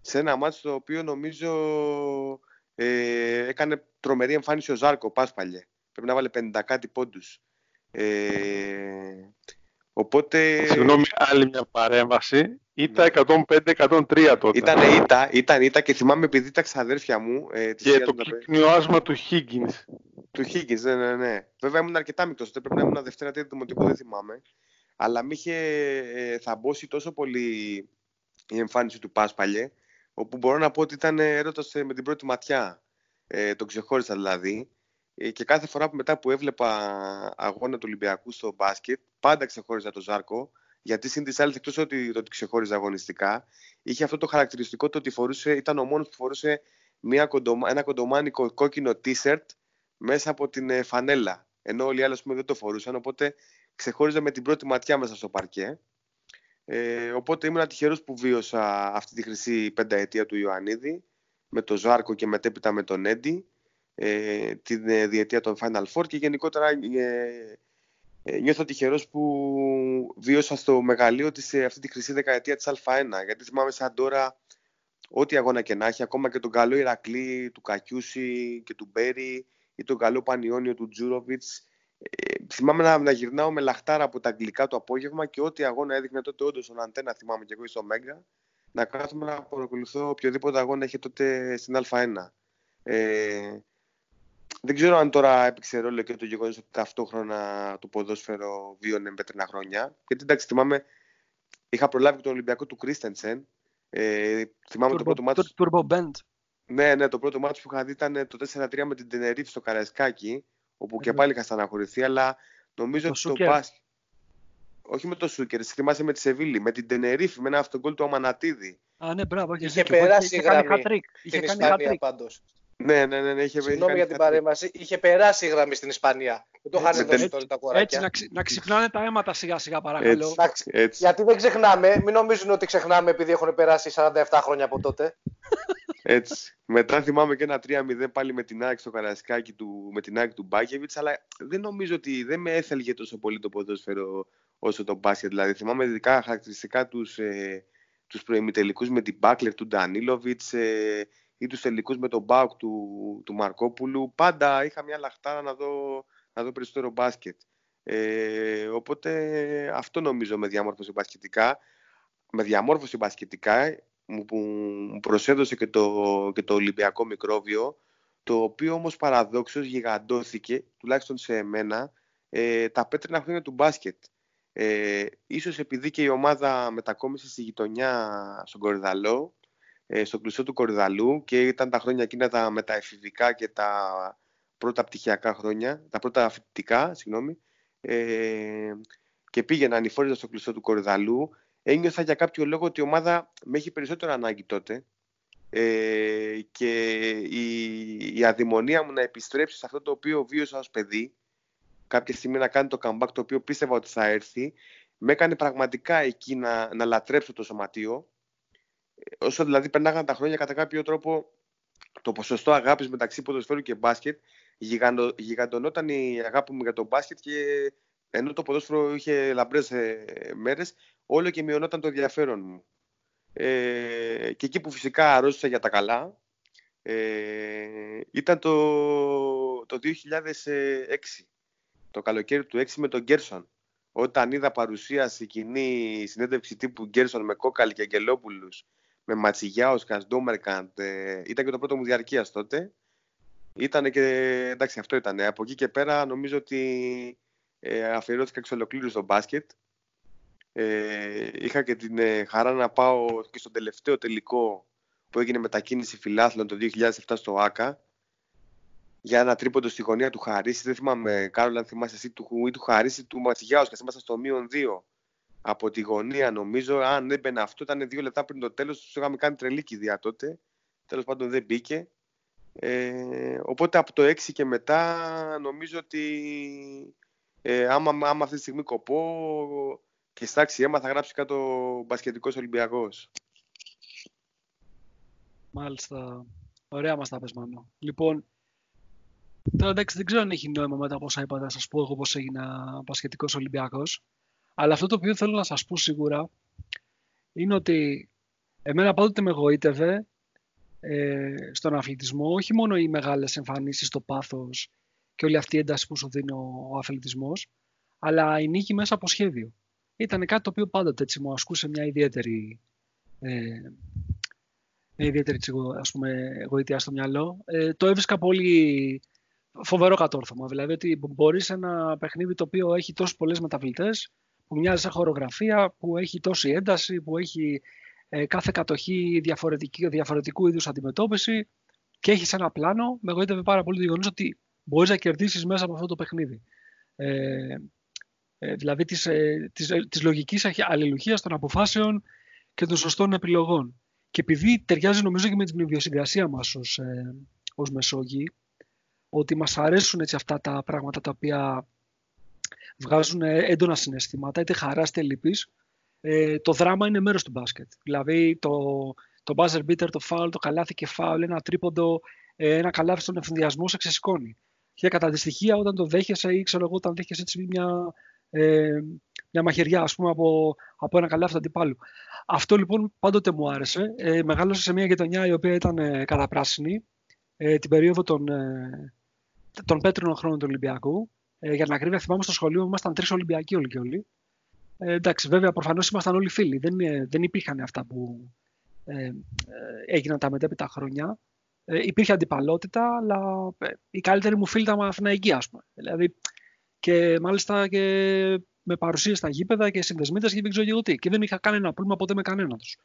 Σε ένα μάτσο το οποίο νομίζω ε, έκανε τρομερή εμφάνιση ο Ζάρκο, Μπάσπαλλε. Πρέπει να βάλε πενήντα κάτι πόντους. Ε, οπότε... Συγγνώμη, άλλη μια παρέμβαση. Ήτα εκατόν πέντε εκατόν τρία τότε. Ήτανε Ήτα, ήταν Ήτα και θυμάμαι επειδή τα ξαδέρφια μου... Ε, και το κύκνιο άσμα του Higgins. Του Higgins, ναι, ναι, ναι. Βέβαια ήμουν αρκετά μικρός, τότε πρέπει να ήμουν Δευτέρα, Τρίτη Δημοτικού, δεν θυμάμαι. Αλλά μ' είχε ε, θαμπώσει τόσο πολύ η εμφάνιση του Μπάσπαλλε, όπου μπορώ να πω ότι ήταν έρωτας με την πρώτη ματιά. Ε, τον ξεχώρισα δηλαδή. Ε, και κάθε φορά που μετά που έβλεπα αγώνα του Ολυμπιακού στο μπάσκετ, πάντα ξεχώριζα τον Ζάρκο, γιατί συν της άλλης, εκτός ότι το ξεχώριζα αγωνιστικά, είχε αυτό το χαρακτηριστικό το ότι φορούσε, ήταν ο μόνος που φορούσε μια κοντομα, ένα κοντομάνικο κόκκινο t-shirt μέσα από την φανέλα, ενώ όλοι οι άλλοι πούμε, δεν το φορούσαν, οπότε ξεχώριζα με την πρώτη ματιά μέσα στο παρκέ. Ε, οπότε ήμουν τυχερός που βίωσα αυτή τη χρυσή πενταετία του Ιωαννίδη, με τον Ζάρκο και μετέπειτα με τον Έντι, ε, την ε, διετία των Final Four και γενικότερα ε, ε, νιώθω τυχερός που βίωσα στο μεγαλείο της, ε, αυτή τη χρυσή δεκαετία της Α1, γιατί θυμάμαι σαν τώρα ό,τι αγώνα και να έχει, ακόμα και τον καλό Ηρακλή, του Κακιούση και του Μπέρι, ή τον καλό Πανιόνιο του Τζούροβιτς. Ε, θυμάμαι να, να γυρνάω με λαχτάρα από τα αγγλικά το απόγευμα και ό,τι αγώνα έδειχνε τότε όντως στον Αντένα, θυμάμαι και εγώ στο Μέγκα, να κάθομαι να παρακολουθώ οποιοδήποτε αγώνα είχε τότε στην Α1. Ε, δεν ξέρω αν τώρα έπαιξε ρόλο και το γεγονός ότι ταυτόχρονα το ποδόσφαιρο βίωνε με πέτρινα χρόνια. Γιατί εντάξει, θυμάμαι, είχα προλάβει και τον Ολυμπιακό του Κρίστενσεν. Ε, θυμάμαι turbo, το πρώτο μάτσο. Turbo Band. Ναι, ναι, το πρώτο μάτσο που είχα δει ήταν το τέσσερα τρία με την Τενερίφη στο Καραϊσκάκι, όπου και πάλι είχα στεναχωρηθεί, αλλά νομίζω το ότι το μπάσκετ. Όχι με το Σούκερ, θυμάσαι με τη Σεβίλη, με την Τενερίφη, με ένα αυτογκόλ του Αμανατίδη. Α, ναι, μπράβο, είχε, είχε περάσει η γραμμή. Είχε κάνει χατρίκ πάντως. Ναι, ναι, ναι, ναι, είχε περάσει. Συγγνώμη για την παρέμβαση, είχε περάσει η γραμμή στην Ισπανία. Δεν το χάνει τόσο τώρα τα κοράκια. Έτσι, να ξυπνάνε τα αίματα σιγά-σιγά, παρακαλώ. Γιατί δεν ξεχνάμε, μην νομίζουν ότι ξεχνάμε επειδή έχουν περάσει σαράντα επτά χρόνια από τότε. Έτσι. Μετά θυμάμαι και ένα τρία μηδέν πάλι με την ΑΕΚ στο Καραϊσκάκι, του, με την ΑΕΚ του Μπάκεβιτς, αλλά δεν νομίζω ότι δεν με έθελγε τόσο πολύ το ποδόσφαιρο όσο το μπάσκετ. Δηλαδή θυμάμαι ειδικά χαρακτηριστικά τους, ε, τους προημιτελικούς με την Μπάκλερ του Ντανίλοβιτς ε, ή τους τελικούς με τον ΠΑΟΚ του, του Μαρκόπουλου. Πάντα είχα μια λαχτάρα να δω, να δω περισσότερο μπάσκετ. Ε, οπότε αυτό νομίζω με διαμόρφωση μπασκετικά. Με διαμόρφωση μπασκετικά που μου προσέδωσε και το, και το Ολυμπιακό μικρόβιο, το οποίο όμως παραδόξως γιγαντώθηκε, τουλάχιστον σε εμένα, ε, τα πέτρινα χρόνια του μπάσκετ. Ε, ίσως επειδή και η ομάδα μετακόμισε στη γειτονιά στον Κορυδαλό, ε, στο κλειστό του Κορυδαλού, και ήταν τα χρόνια εκείνα τα μεταεφηβικά και τα πρώτα πτυχιακά χρόνια, τα πρώτα φοιτητικά, συγγνώμη, ε, και πήγαινα ανηφόριζα στο κλειστό του Κορυδαλού. Ένιωθα για κάποιο λόγο ότι η ομάδα με έχει περισσότερο ανάγκη τότε ε, και η, η αδημονία μου να επιστρέψει σε αυτό το οποίο βίωσα ως παιδί, κάποια στιγμή να κάνει το comeback το οποίο πίστευα ότι θα έρθει, με έκανε πραγματικά εκεί να, να λατρέψω το σωματείο. Όσο δηλαδή περνάγαν τα χρόνια, κατά κάποιο τρόπο το ποσοστό αγάπης μεταξύ ποδοσφαίρου και μπάσκετ γιγαντο, γιγαντωνόταν η αγάπη μου για το μπάσκετ, και ενώ το ποδόσφαιρο είχε λαμπρές μέρες, όλο και μειωνόταν το ενδιαφέρον μου. Ε, και εκεί που φυσικά αρρώστησα για τα καλά, ε, ήταν το, το δύο χιλιάδες έξι, το καλοκαίρι του δύο χιλιάδες έξι με τον Κέρσον. Όταν είδα παρουσίαση κοινή συνέντευξη τύπου Κέρσον με Κόκαλη και Αγγελόπουλους, με Ματσιγιά, Οσκάς, Ντόμερκαντ, ε, ήταν και το πρώτο μου διαρκείας τότε. Ήτανε και, εντάξει, αυτό ήταν. Από εκεί και πέρα νομίζω ότι ε, αφιερώθηκα εξ ολοκλήρου στο μπάσκετ. Ε, είχα και την ε, χαρά να πάω και στον τελευταίο τελικό που έγινε μετακίνηση φιλάθλων το δύο χιλιάδες επτά στο ΆΚΑ, για ένα τρίποντο στη γωνία του Χαρίση. Δεν θυμάμαι, Κάρολο, αν θυμάσαι εσύ, του, ή του Χαρίση του Ματσιγιά. Οσκάς, ήμασταν στο μείον δύο από τη γωνία, νομίζω. Αν έμπαινε αυτό, ήταν δύο λεπτά πριν το τέλος. Τους είχαμε κάνει τρελή κηδεία τότε. Τέλος πάντων, δεν μπήκε. Ε, οπότε από το έξι και μετά, νομίζω ότι ε, άμα, άμα αυτή τη στιγμή κοπώ και στάξει αίμα, θα γράψει κάτω μπασκετικός Ολυμπιακός. Μάλιστα. Ωραία μας τα πες, Μάνο. Λοιπόν, τώρα εντάξει, δεν ξέρω αν έχει νόημα μετά από όσα είπατε να σας πω εγώ πώς έγινα μπασκετικός Ολυμπιακός. Αλλά αυτό το οποίο θέλω να σας πω σίγουρα είναι ότι εμένα πάντοτε με γοήτευε ε, στον αθλητισμό όχι μόνο οι μεγάλες εμφανίσεις, το πάθος και όλη αυτή η ένταση που σου δίνει ο αθλητισμός, αλλά η νίκη μέσα από σχέδιο. Ήταν κάτι το οποίο πάντοτε έτσι μου ασκούσε μια ιδιαίτερη... Ε, μια ιδιαίτερη, ας πούμε, γοητεία στο μυαλό. Ε, το έβρισκα πολύ φοβερό κατόρθωμα. Δηλαδή ότι μπορείς ένα παιχνίδι το οποίο έχει τόσες πολλές μεταβλητές, που μοιάζει σαν χορογραφία, που έχει τόση ένταση, που έχει ε, κάθε κατοχή διαφορετικού είδους αντιμετώπιση και έχεις ένα πλάνο. Με γοήτευε πάρα πολύ το γεγονός ότι μπορείς να κερδίσεις μέσα από αυτό το παιχνίδι. Ε, ε, δηλαδή της, ε, της, ε, της λογικής αλληλουχίας των αποφάσεων και των σωστών επιλογών. Και επειδή ταιριάζει νομίζω και με την ιδιοσυγκρασία μας ως, ε, ως Μεσόγειοι, ότι μας αρέσουν έτσι αυτά τα πράγματα τα οποία βγάζουν έντονα συναισθήματα, είτε χαράς είτε λύπης, ε, το δράμα είναι μέρος του μπάσκετ. Δηλαδή το, το buzzer beater, το foul, το καλάθι και foul, ένα τρίποντο, ε, ένα καλάθι στον ευθυνδιασμό σε ξεσηκώνει. Και κατά τη στοιχεία όταν το δέχεσαι ή ξέρω εγώ όταν δέχεσαι έτσι μια... Ε, μια μαχαιριά, ας πούμε, από, από ένα καλάθι αντιπάλου. Αυτό λοιπόν πάντοτε μου άρεσε. Ε, μεγάλωσα σε μια γειτονιά η οποία ήταν ε, καταπράσινη, ε, την περίοδο των, ε, των πέτρινων χρόνων του Ολυμπιακού. Ε, για την ακρίβεια, θυμάμαι στο σχολείο ήμασταν τρεις Ολυμπιακοί όλοι και όλοι. Ε, εντάξει, βέβαια, προφανώς ήμασταν όλοι φίλοι. Δεν, ε, δεν υπήρχαν αυτά που ε, ε, έγιναν τα μετέπειτα χρόνια. Ε, υπήρχε αντιπαλότητα, αλλά ε, οι καλύτεροι μου φίλοι ήταν Παναθηναϊκοί, ας πούμε. Δηλαδή, και μάλιστα και με παρουσίες στα γήπεδα και συνδεσμίτες και δεν ξέρω εγώ τι. Και δεν είχα κανένα πρόβλημα ποτέ με κανέναν τους.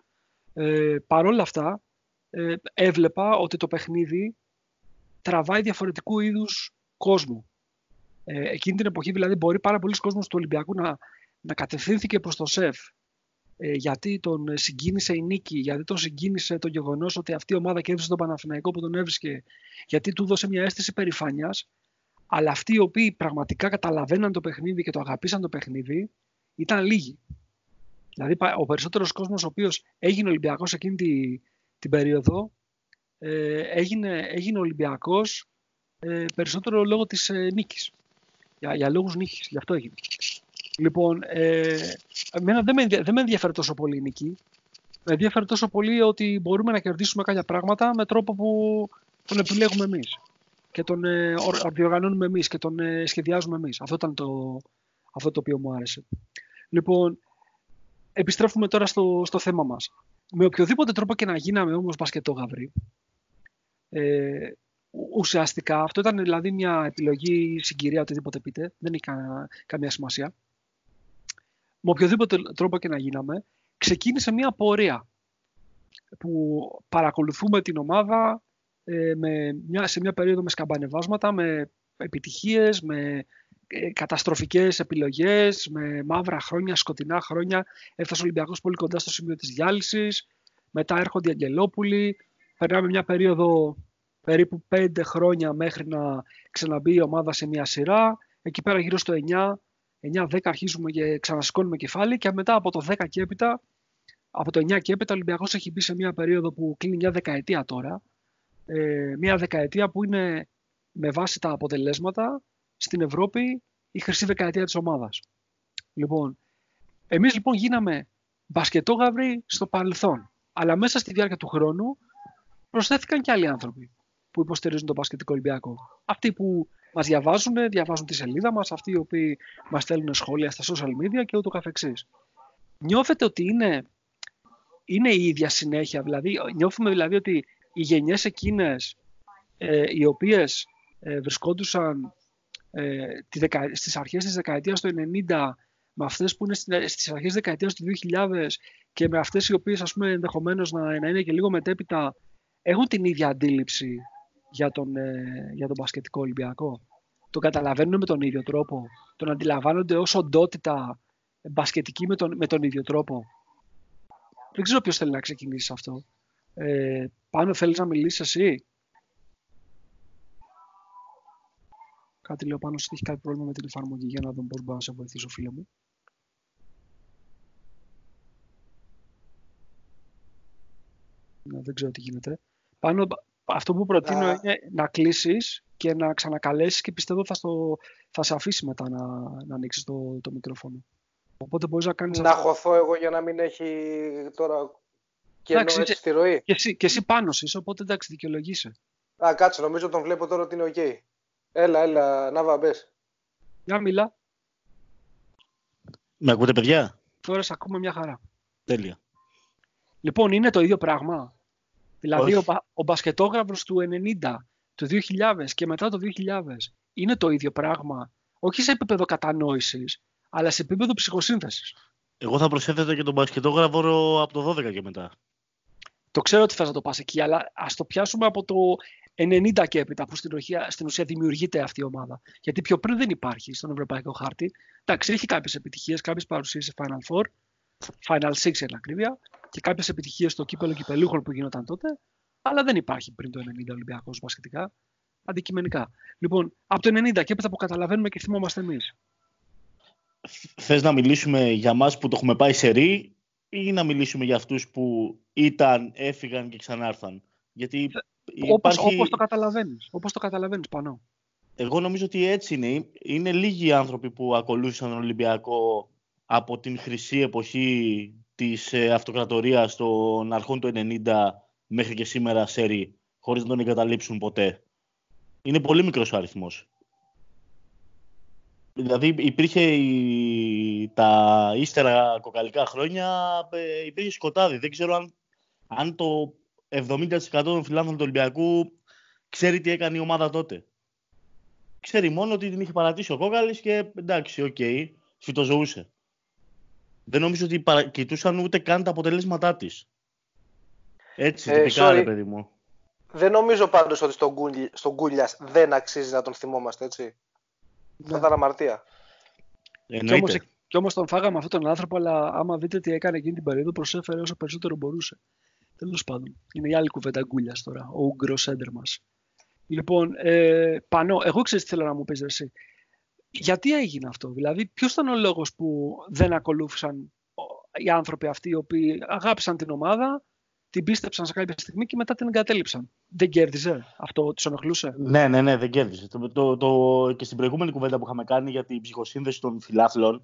Ε, Παρ' όλα αυτά, ε, έβλεπα ότι το παιχνίδι τραβάει διαφορετικού είδους κόσμου. Ε, εκείνη την εποχή, δηλαδή, μπορεί πάρα πολλοί κόσμος του Ολυμπιακού να, να κατευθύνθηκε προς το ΣΕΦ. Ε, γιατί τον συγκίνησε η νίκη, γιατί τον συγκίνησε το γεγονός ότι αυτή η ομάδα κέρδισε τον Παναθηναϊκό που τον έβρισκε, γιατί του δώσε μια αίσθηση περηφάνειας. Αλλά αυτοί οι οποίοι πραγματικά καταλαβαίναν το παιχνίδι και το αγαπήσαν το παιχνίδι ήταν λίγοι. Δηλαδή ο περισσότερος κόσμος ο οποίος έγινε Ολυμπιακός εκείνη την, την περίοδο ε, έγινε, έγινε Ολυμπιακός ε, περισσότερο λόγω της ε, νίκης. Για, για λόγους νίκης, γι' αυτό έγινε. Λοιπόν, ε, εμένα δεν με, δεν με ενδιαφέρει τόσο πολύ η νίκη. Με ενδιαφέρει τόσο πολύ ότι μπορούμε να κερδίσουμε κάποια πράγματα με τρόπο που τον επιλέγουμε εμείς. Και τον ε, διοργανώνουμε εμείς και τον ε, σχεδιάζουμε εμείς. Αυτό ήταν το, αυτό το οποίο μου άρεσε. Λοιπόν, επιστρέφουμε τώρα στο, στο θέμα μας. Με οποιοδήποτε τρόπο και να γίναμε όμως μπασκετόγαυροι, ε, ουσιαστικά αυτό ήταν δηλαδή μια επιλογή, συγκυρία, οτιδήποτε πείτε, δεν έχει κα, καμία σημασία. Με οποιοδήποτε τρόπο και να γίναμε, ξεκίνησε μια πορεία που παρακολουθούμε την ομάδα με μια, σε μια περίοδο με σκαμπανεβάσματα, με επιτυχίες, με καταστροφικές επιλογές, με μαύρα χρόνια, σκοτεινά χρόνια. Έφτασε ο Ολυμπιακός πολύ κοντά στο σημείο της διάλυσης. Μετά έρχονται οι Αγγελόπουλοι. Περνάμε μια περίοδο περίπου πέντε χρόνια μέχρι να ξαναμπεί η ομάδα σε μια σειρά. Εκεί πέρα γύρω στο εννιά δέκα αρχίζουμε και ξανασηκώνουμε κεφάλι. Και μετά από το δέκα και έπειτα, από το εννιά και έπειτα, ο Ολυμπιακός έχει μπει σε μια περίοδο που κλείνει μια δεκαετία τώρα. Ε, μια δεκαετία που είναι με βάση τα αποτελέσματα στην Ευρώπη η χρυσή δεκαετία της ομάδας. Λοιπόν, εμείς λοιπόν γίναμε μπασκετόγαυροι στο παρελθόν, αλλά μέσα στη διάρκεια του χρόνου προσθέθηκαν και άλλοι άνθρωποι που υποστηρίζουν τον μπασκετικό Ολυμπιακό. Αυτοί που μας διαβάζουν, διαβάζουν τη σελίδα μας, αυτοί οι οποίοι μας στέλνουν σχόλια στα social media και ούτω καθεξής. Νιώθετε ότι είναι, είναι η ίδια συνέχεια, δηλαδή νιώθουμε δηλαδή ότι οι γενιές εκείνες ε, οι οποίες ε, βρισκόντουσαν ε, τη δεκα... στις αρχές της δεκαετίας του ενενήντα με αυτές που είναι στις αρχές της δεκαετίας του δύο χιλιάδες και με αυτές οι οποίες ας πούμε ενδεχομένως να, να είναι και λίγο μετέπειτα έχουν την ίδια αντίληψη για τον, ε, για τον μπασκετικό Ολυμπιακό. Τον καταλαβαίνουν με τον ίδιο τρόπο. Τον αντιλαμβάνονται ως οντότητα μπασκετική με τον, με τον ίδιο τρόπο. Δεν ξέρω ποιος θέλει να ξεκινήσει αυτό. Ε, Πάνο, θέλεις να μιλήσεις εσύ? Κάτι λέω πάνω ότι έχει κάποιο πρόβλημα με την εφαρμογή, για να δω πώς μπορώ να σε βοηθήσω, φίλε μου. Να, δεν ξέρω τι γίνεται. Πάνω, αυτό που προτείνω yeah. είναι να κλείσεις και να ξανακαλέσεις και πιστεύω θα, στο, θα σε αφήσει μετά να, να ανοίξεις το, το μικρόφωνο. Οπότε μπορείς να κάνεις... Να χωθώ εγώ για να μην έχει τώρα κενό έτσι στη ροή. Και εσύ, εσύ πάνω είσαι, οπότε εντάξει, δικαιολογείσαι. Α, κάτσε, νομίζω τον βλέπω τώρα ότι είναι ok. Έλα, έλα, Ναβά, μπες. Για μιλά. Με ακούτε, παιδιά? Τώρα σε ακούμε μια χαρά. Τέλεια. Λοιπόν, είναι το ίδιο πράγμα. Δηλαδή, ο, ο μπασκετόγραφος του ενενήντα, του δύο χιλιάδες και μετά το δύο χιλιάδες είναι το ίδιο πράγμα. Όχι σε επίπεδο κατανόησης, αλλά σε επίπεδο ψυχοσύνθεσης. Εγώ θα προσέθετα και τον μπασκετόγραφο από το δώδεκα και μετά. Το ξέρω ότι θες να το πας εκεί, αλλά ας το πιάσουμε από το ενενήντα και έπειτα, που στην ουσία, στην ουσία δημιουργείται αυτή η ομάδα. Γιατί πιο πριν δεν υπάρχει στον ευρωπαϊκό χάρτη. Εντάξει, έχει κάποιες επιτυχίες, κάποιες παρουσίες σε Final Four, Final Six εν ακρίβεια, και κάποιες επιτυχίες στο κύπελο κυπελούχων που γινόταν τότε, αλλά δεν υπάρχει πριν το ενενήντα Ολυμπιακός μπασκετικά, αντικειμενικά. Λοιπόν, από το ενενήντα και έπειτα που καταλαβαίνουμε και θυμόμαστε εμείς. Θες να μιλήσουμε για μας που το έχουμε πάει σε ρί, ή να μιλήσουμε για αυτούς που ήταν, έφυγαν και ξανάρθαν? Γιατί υπάρχει... όπως, όπως το καταλαβαίνεις, όπως το καταλαβαίνεις, Πανώ. Εγώ νομίζω ότι έτσι είναι. Είναι λίγοι άνθρωποι που ακολούθησαν τον Ολυμπιακό από την χρυσή εποχή της αυτοκρατορίας των αρχών του ενενήντα μέχρι και σήμερα σε ρί, χωρίς να τον εγκαταλείψουν ποτέ. Είναι πολύ μικρός ο αριθμός. Δηλαδή υπήρχε η... τα ύστερα κοκαλικά χρόνια, υπήρχε σκοτάδι. Δεν ξέρω αν, αν το εβδομήντα τοις εκατό των φιλάθλων του Ολυμπιακού ξέρει τι έκανε η ομάδα τότε. Ξέρει μόνο ότι την είχε παρατήσει ο Κόκαλης και εντάξει, οκ, okay, φυτοζωούσε. Δεν νομίζω ότι κοιτούσαν ούτε καν τα αποτελέσματά της. Έτσι, ε, τυπικά, sorry. Ρε παιδί μου. Δεν νομίζω πάντως ότι στον Γκούλιας Γκουλ, στο δεν αξίζει να τον θυμόμαστε, έτσι. Ναι. Θα ήταν αμαρτία. Κι όμως, κι όμως τον φάγαμε αυτόν τον άνθρωπο, αλλά άμα δείτε τι έκανε εκείνη την περίοδο, προσέφερε όσο περισσότερο μπορούσε. Τέλος πάντων, είναι η άλλη κουβέντα Γκούλιας τώρα, ο Ούγκρος σέντερ μας. Λοιπόν, ε, Πανώ, εγώ ξέρεις τι θέλω να μου πεις εσύ. Γιατί έγινε αυτό, δηλαδή ποιος ήταν ο λόγος που δεν ακολούθησαν οι άνθρωποι αυτοί οι οποίοι αγάπησαν την ομάδα, την πίστεψαν σε κάποια στιγμή και μετά την εγκατέλειψαν? Δεν κέρδιζε αυτό, τους ενοχλούσε? Ναι, ναι, ναι, δεν κέρδιζε. Το, το, το, και στην προηγούμενη κουβέντα που είχαμε κάνει για την ψυχοσύνδεση των φιλάθλων,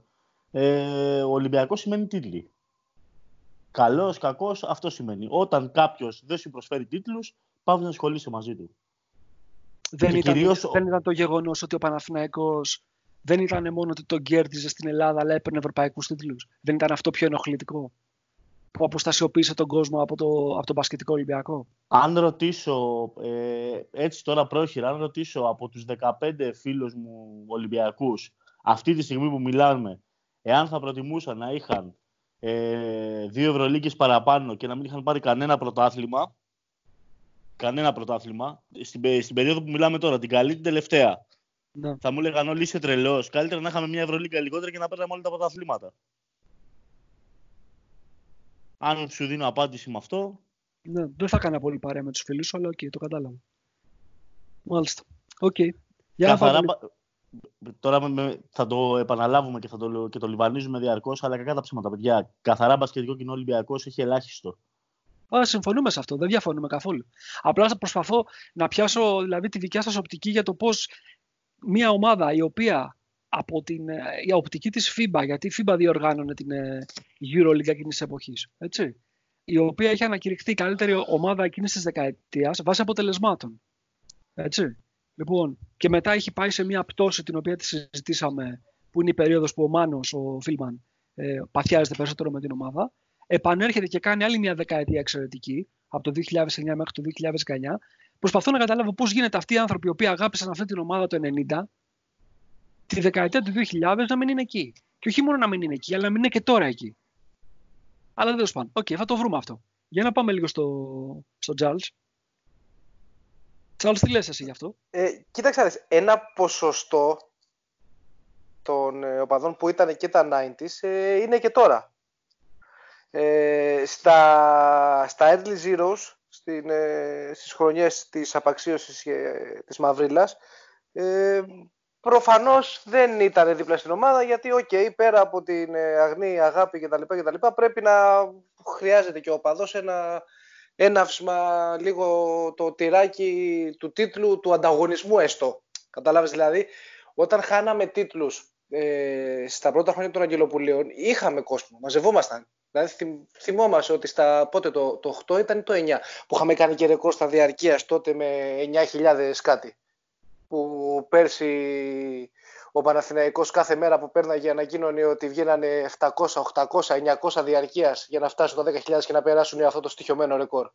ε, ο Ολυμπιακός σημαίνει τίτλοι. Καλός, κακός, αυτό σημαίνει. Όταν κάποιος δεν σου προσφέρει τίτλους, παύει να ασχολείσαι μαζί του. Δεν ήταν, κυρίως... δεν ήταν το γεγονός ότι ο Παναθηναϊκός δεν ήταν μόνο ότι τον κέρδιζε στην Ελλάδα, αλλά έπαιρνε ευρωπαϊκούς τίτλους? Δεν ήταν αυτό πιο ενοχλητικό, που αποστασιοποίησε τον κόσμο από το, από τον μπασκετικό Ολυμπιακό? Αν ρωτήσω, ε, έτσι τώρα πρόχειρα, αν ρωτήσω από τους δεκαπέντε φίλους μου Ολυμπιακούς, αυτή τη στιγμή που μιλάμε, εάν θα προτιμούσαν να είχαν ε, δύο Ευρωλίγκες παραπάνω και να μην είχαν πάρει κανένα πρωτάθλημα, κανένα πρωτάθλημα, στην, στην περίοδο που μιλάμε τώρα, την καλή την τελευταία, ναι, θα μου έλεγαν όλοι είσαι τρελός, καλύτερα να είχαμε μια Ευρωλίγκα λιγότερα και να παίρναμε όλα τα πρωταθλήματα. Αν σου δίνω απάντηση με αυτό... Ναι, δεν θα έκανα πολύ παρέα με τους φίλους σου, αλλά οκ, okay, το κατάλαβα. Μάλιστα. Οκ. Okay. Καθαρά... Τώρα με... θα το επαναλάβουμε και, θα το... και το λιβανίζουμε διαρκώς, αλλά κακά τα ψήματα, παιδιά. Καθαρά μπασκετικό κοινό Ολυμπιακός έχει ελάχιστο. Ά, συμφωνούμε σε αυτό, δεν διαφωνούμε καθόλου. Απλά προσπαθώ να πιάσω δηλαδή, τη δικιά σας οπτική για το πώς μια ομάδα η οποία... από την η οπτική της FIBA, γιατί η FIBA διοργάνωνε την EuroLeague εκείνης της εποχής, έτσι, η οποία είχε ανακηρυχθεί η καλύτερη ομάδα εκείνης της δεκαετίας βάσει αποτελεσμάτων. Έτσι. Λοιπόν, και μετά έχει πάει σε μια πτώση την οποία τη συζητήσαμε, που είναι η περίοδος που ο Μάνος, ο Φίλμαν, ε, παθιάζεται περισσότερο με την ομάδα, επανέρχεται και κάνει άλλη μια δεκαετία εξαιρετική, από το δύο χιλιάδες εννιά μέχρι το δύο χιλιάδες δεκαεννιά. Προσπαθώ να καταλάβω πώς γίνεται αυτοί οι άνθρωποι οι οποίοι αγάπησαν αυτή την ομάδα το ενενήντα, τη δεκαετία του δύο χιλιάδες να μην είναι εκεί. Και όχι μόνο να μην είναι εκεί, αλλά να μην είναι και τώρα εκεί. Αλλά δεν το σπάνω. Οκ, okay, θα το βρούμε αυτό. Για να πάμε λίγο στο, στο Τζάλς. Τσάλος, τι λες εσύ γι' αυτό? Ε, κοίταξε, ένα ποσοστό των ε, οπαδών που ήταν και τα ενενήντα ε, είναι και τώρα. Ε, στα, στα Early Zeros, στην, ε, στις χρονιές της απαξίωσης ε, της Μαυρίλας, ε, προφανώς δεν ήταν δίπλα στην ομάδα, γιατί okay, πέρα από την ε, αγνή αγάπη κτλ, κτλ, πρέπει να χρειάζεται και ο οπαδός ένα έναυσμα, λίγο το τυράκι του τίτλου, του ανταγωνισμού έστω. Καταλάβεις δηλαδή, όταν χάναμε τίτλους ε, στα πρώτα χρόνια των Αγγελοπουλίων, είχαμε κόσμο, μαζευόμασταν. Δηλαδή θυμόμαστε ότι στα, πότε το, το οκτώ ήταν το εννιά, που είχαμε κάνει και ρεκόρ στα διαρκείας τότε με εννιά χιλιάδες κάτι. Που πέρσι ο Παναθηναϊκός κάθε μέρα που πέρναγε ανακοίνωνε ότι βγαίνανε επτακόσια, οκτακόσια, εννιακόσια διαρκείας για να φτάσουν τα δέκα χιλιάδες και να περάσουν αυτό το στοιχειωμένο ρεκόρ.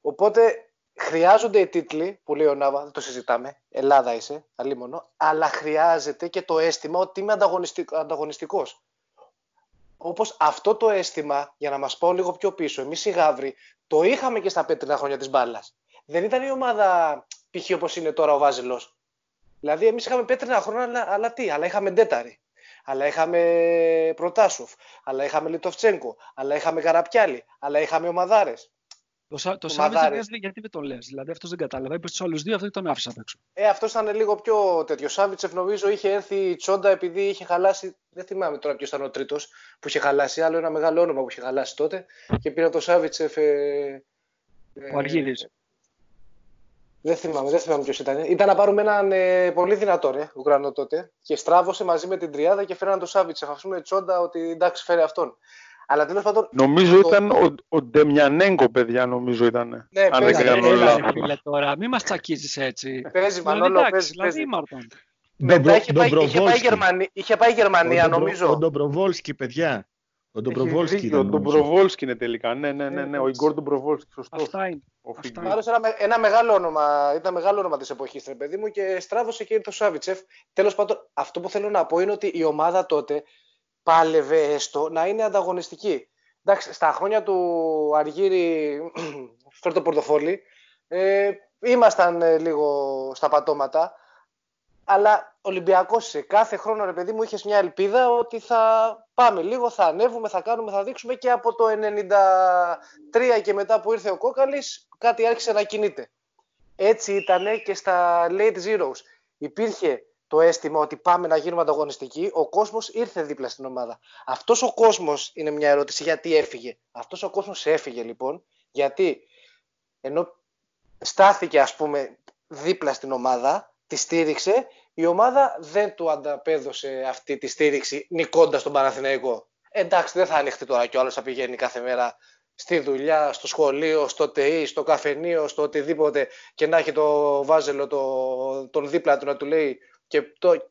Οπότε χρειάζονται οι τίτλοι, που λέει ο Νάβα, δεν το συζητάμε, Ελλάδα είσαι, αλίμονο, αλλά χρειάζεται και το αίσθημα ότι είμαι ανταγωνιστικός. Όπως αυτό το αίσθημα, για να μας πάω λίγο πιο πίσω, εμείς οι Γαύροι το είχαμε και στα πέτρινα χρόνια της μπάλας. Δεν ήταν η ομάδα π.χ. όπως είναι τώρα ο Βάζελος. Δηλαδή εμείς είχαμε πέτρινα χρόνια, αλλά, αλλά τι, αλλά είχαμε Ντέταρη, αλλά είχαμε Προτάσοφ, αλλά είχαμε Λιτοφτσένκο, αλλά είχαμε Καραπιάλη, αλλά είχαμε ομαδάρες. Το, το Σάββιτς γιατί δεν το λες, δηλαδή αυτός δεν κατάλαβα, είπες τους άλλους δύο, αυτό τον άφησα απ' έξω. Ε, αυτός ήταν λίγο πιο τέτοιο. Ο Σάββιτς νομίζω είχε έρθει η τσόντα επειδή είχε χαλάσει, δεν θυμάμαι τώρα ποιος ήταν ο τρίτος που είχε χαλάσει, άλλο ένα μεγάλο όνομα που είχε χαλάσει τότε και πήρε το Σάββιτς. Ε, ε, ο Αργύρης. Ε, δεν θυμάμαι, δεν θυμάμαι ποιος ήταν. Ήταν να πάρουμε έναν ε, πολύ δυνατό ρε, Ουκρανό τότε και στράβωσε μαζί με την τριάδα και φέραν το Σάββιτς. Αφήσουμε τσόντα ότι εντάξει φέρε αυτόν. Αλλά τέλος πάντων, νομίζω το... ήταν ο, ο Ντεμιανέγκο, παιδιά, νομίζω ήταν. Ναι, αν δεν κάνω λάθος. Μην μας τσακίζεις έτσι. Παίζει Μανώλο, παίζει. Μετά είχε πάει, είχε, πάει Γερμανία, είχε πάει Γερμανία, ο νομίζω. Ο Ντομπροβόλσκι, παιδιά. Ο Ντομπροβόλσκι είναι τελικά. Ναι, ναι, ναι, ναι. Ο Ιγκόρ Ντομπροβόλσκι, σωστός. Αυτά είναι. Άλλωστε ένα μεγάλο όνομα, ήταν μεγάλο όνομα της εποχής, ρε παιδί μου, και στράβωσε και το Σάβιτσεφ. Τέλος πάντων, αυτό που θέλω να πω είναι ότι η ομάδα τότε πάλευε έστω να είναι ανταγωνιστική. Εντάξει, στα χρόνια του Αργύρη, φέρ το πορτοφόλι, ε, ήμασταν ε, λίγο στα πατώματα, αλλά Ολυμπιακός σε κάθε χρόνο, ρε παιδί μου, είχες μια ελπίδα ότι θα πάμε λίγο, θα ανέβουμε, θα κάνουμε, θα δείξουμε, και από το ενενήντα τρία και μετά που ήρθε ο Κόκαλης, κάτι άρχισε να κινείται. Έτσι ήτανε και στα Late Zeros. Υπήρχε το αίσθημα ότι πάμε να γίνουμε ανταγωνιστικοί, ο κόσμος ήρθε δίπλα στην ομάδα. Αυτός ο κόσμος είναι μια ερώτηση, γιατί έφυγε. Αυτός ο κόσμος έφυγε λοιπόν, γιατί ενώ στάθηκε ας πούμε δίπλα στην ομάδα, τη στήριξε, η ομάδα δεν του ανταπέδωσε αυτή τη στήριξη νικώντας τον Παναθηναϊκό. Εντάξει, δεν θα ανοιχτεί τώρα κι ο άλλος θα πηγαίνει κάθε μέρα στη δουλειά, στο σχολείο, στο ΤΕΙ, στο καφενείο, στο οτιδήποτε και να έχει το Βάζελο το, τον δίπλα του να του λέει και, το,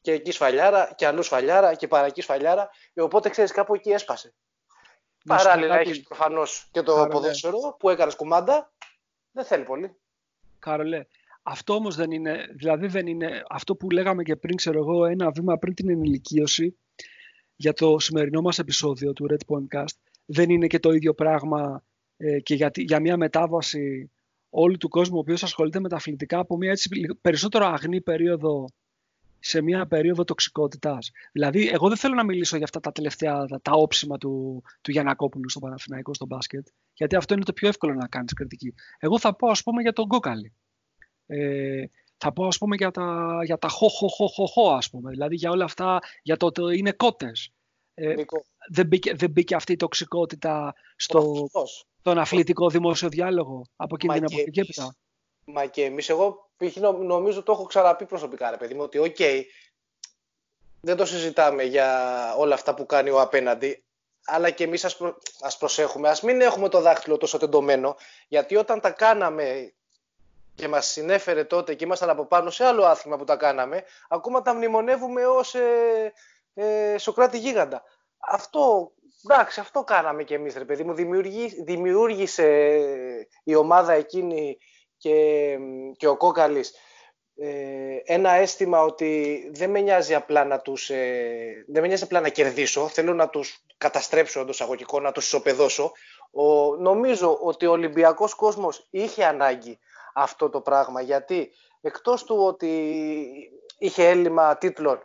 και εκεί σφαλιάρα, και αλλού σφαλιάρα, και παρακεί σφαλιάρα. Οπότε ξέρεις, κάπου εκεί έσπασε. Παράλληλα, έχεις προφανώς και το ποδόσφαιρο που έκανες κουμάντα. Δεν θέλει πολύ. Κάρολε, αυτό όμως δεν είναι, δηλαδή δεν είναι αυτό που λέγαμε και πριν, ξέρω εγώ, ένα βήμα πριν την ενηλικίωση για το σημερινό μας επεισόδιο του Red Point Cast. Δεν είναι και το ίδιο πράγμα ε, και για, για μια μετάβαση όλου του κόσμου ο οποίος ασχολείται με τα αθλητικά από μια έτσι περισσότερο αγνή περίοδο σε μια περίοδο τοξικότητας. Δηλαδή, εγώ δεν θέλω να μιλήσω για αυτά τα τελευταία, τα, τα όψιμα του, του Γιαννακόπουλου στο Παναθηναϊκό, στο μπάσκετ, γιατί αυτό είναι το πιο εύκολο να κάνεις κριτική. Εγώ θα πω, ας πούμε, για τον Κόκαλη. Ε, θα πω, ας πούμε, για τα, για τα χω-χω-χω-χω, ας πούμε. Δηλαδή, για όλα αυτά, για το, το είναι κότες. Ε, δεν, μπήκε, δεν μπήκε αυτή η τοξικότητα στο, στον αθλητικό δημόσιο διάλογο από εκείνη την εποχή και έπειτα. Μα και εμείς, εγώ νομίζω το έχω ξαναπεί προσωπικά, ρε παιδί μου, ότι οκ, okay, δεν το συζητάμε για όλα αυτά που κάνει ο απέναντι, αλλά και εμείς ας, προ, ας προσέχουμε, ας μην έχουμε το δάχτυλο τόσο τεντωμένο, γιατί όταν τα κάναμε και μας συνέφερε τότε και ήμασταν από πάνω σε άλλο άθλημα που τα κάναμε, ακόμα τα μνημονεύουμε ως ε, ε, Σοκράτη γίγαντα. Αυτό... Εντάξει, αυτό κάναμε κι εμείς, ρε παιδί μου. Δημιουργή, δημιούργησε η ομάδα εκείνη και, και ο Κόκαλης ε, ένα αίσθημα ότι δεν με νοιάζει απλά να, τους, ε, δεν με νοιάζει απλά να κερδίσω, θέλω να τους καταστρέψω εντός αγωγικών, να τους ισοπεδώσω. Ο, νομίζω ότι ο Ολυμπιακός κόσμος είχε ανάγκη αυτό το πράγμα. Γιατί εκτός του ότι είχε έλλειμμα τίτλων,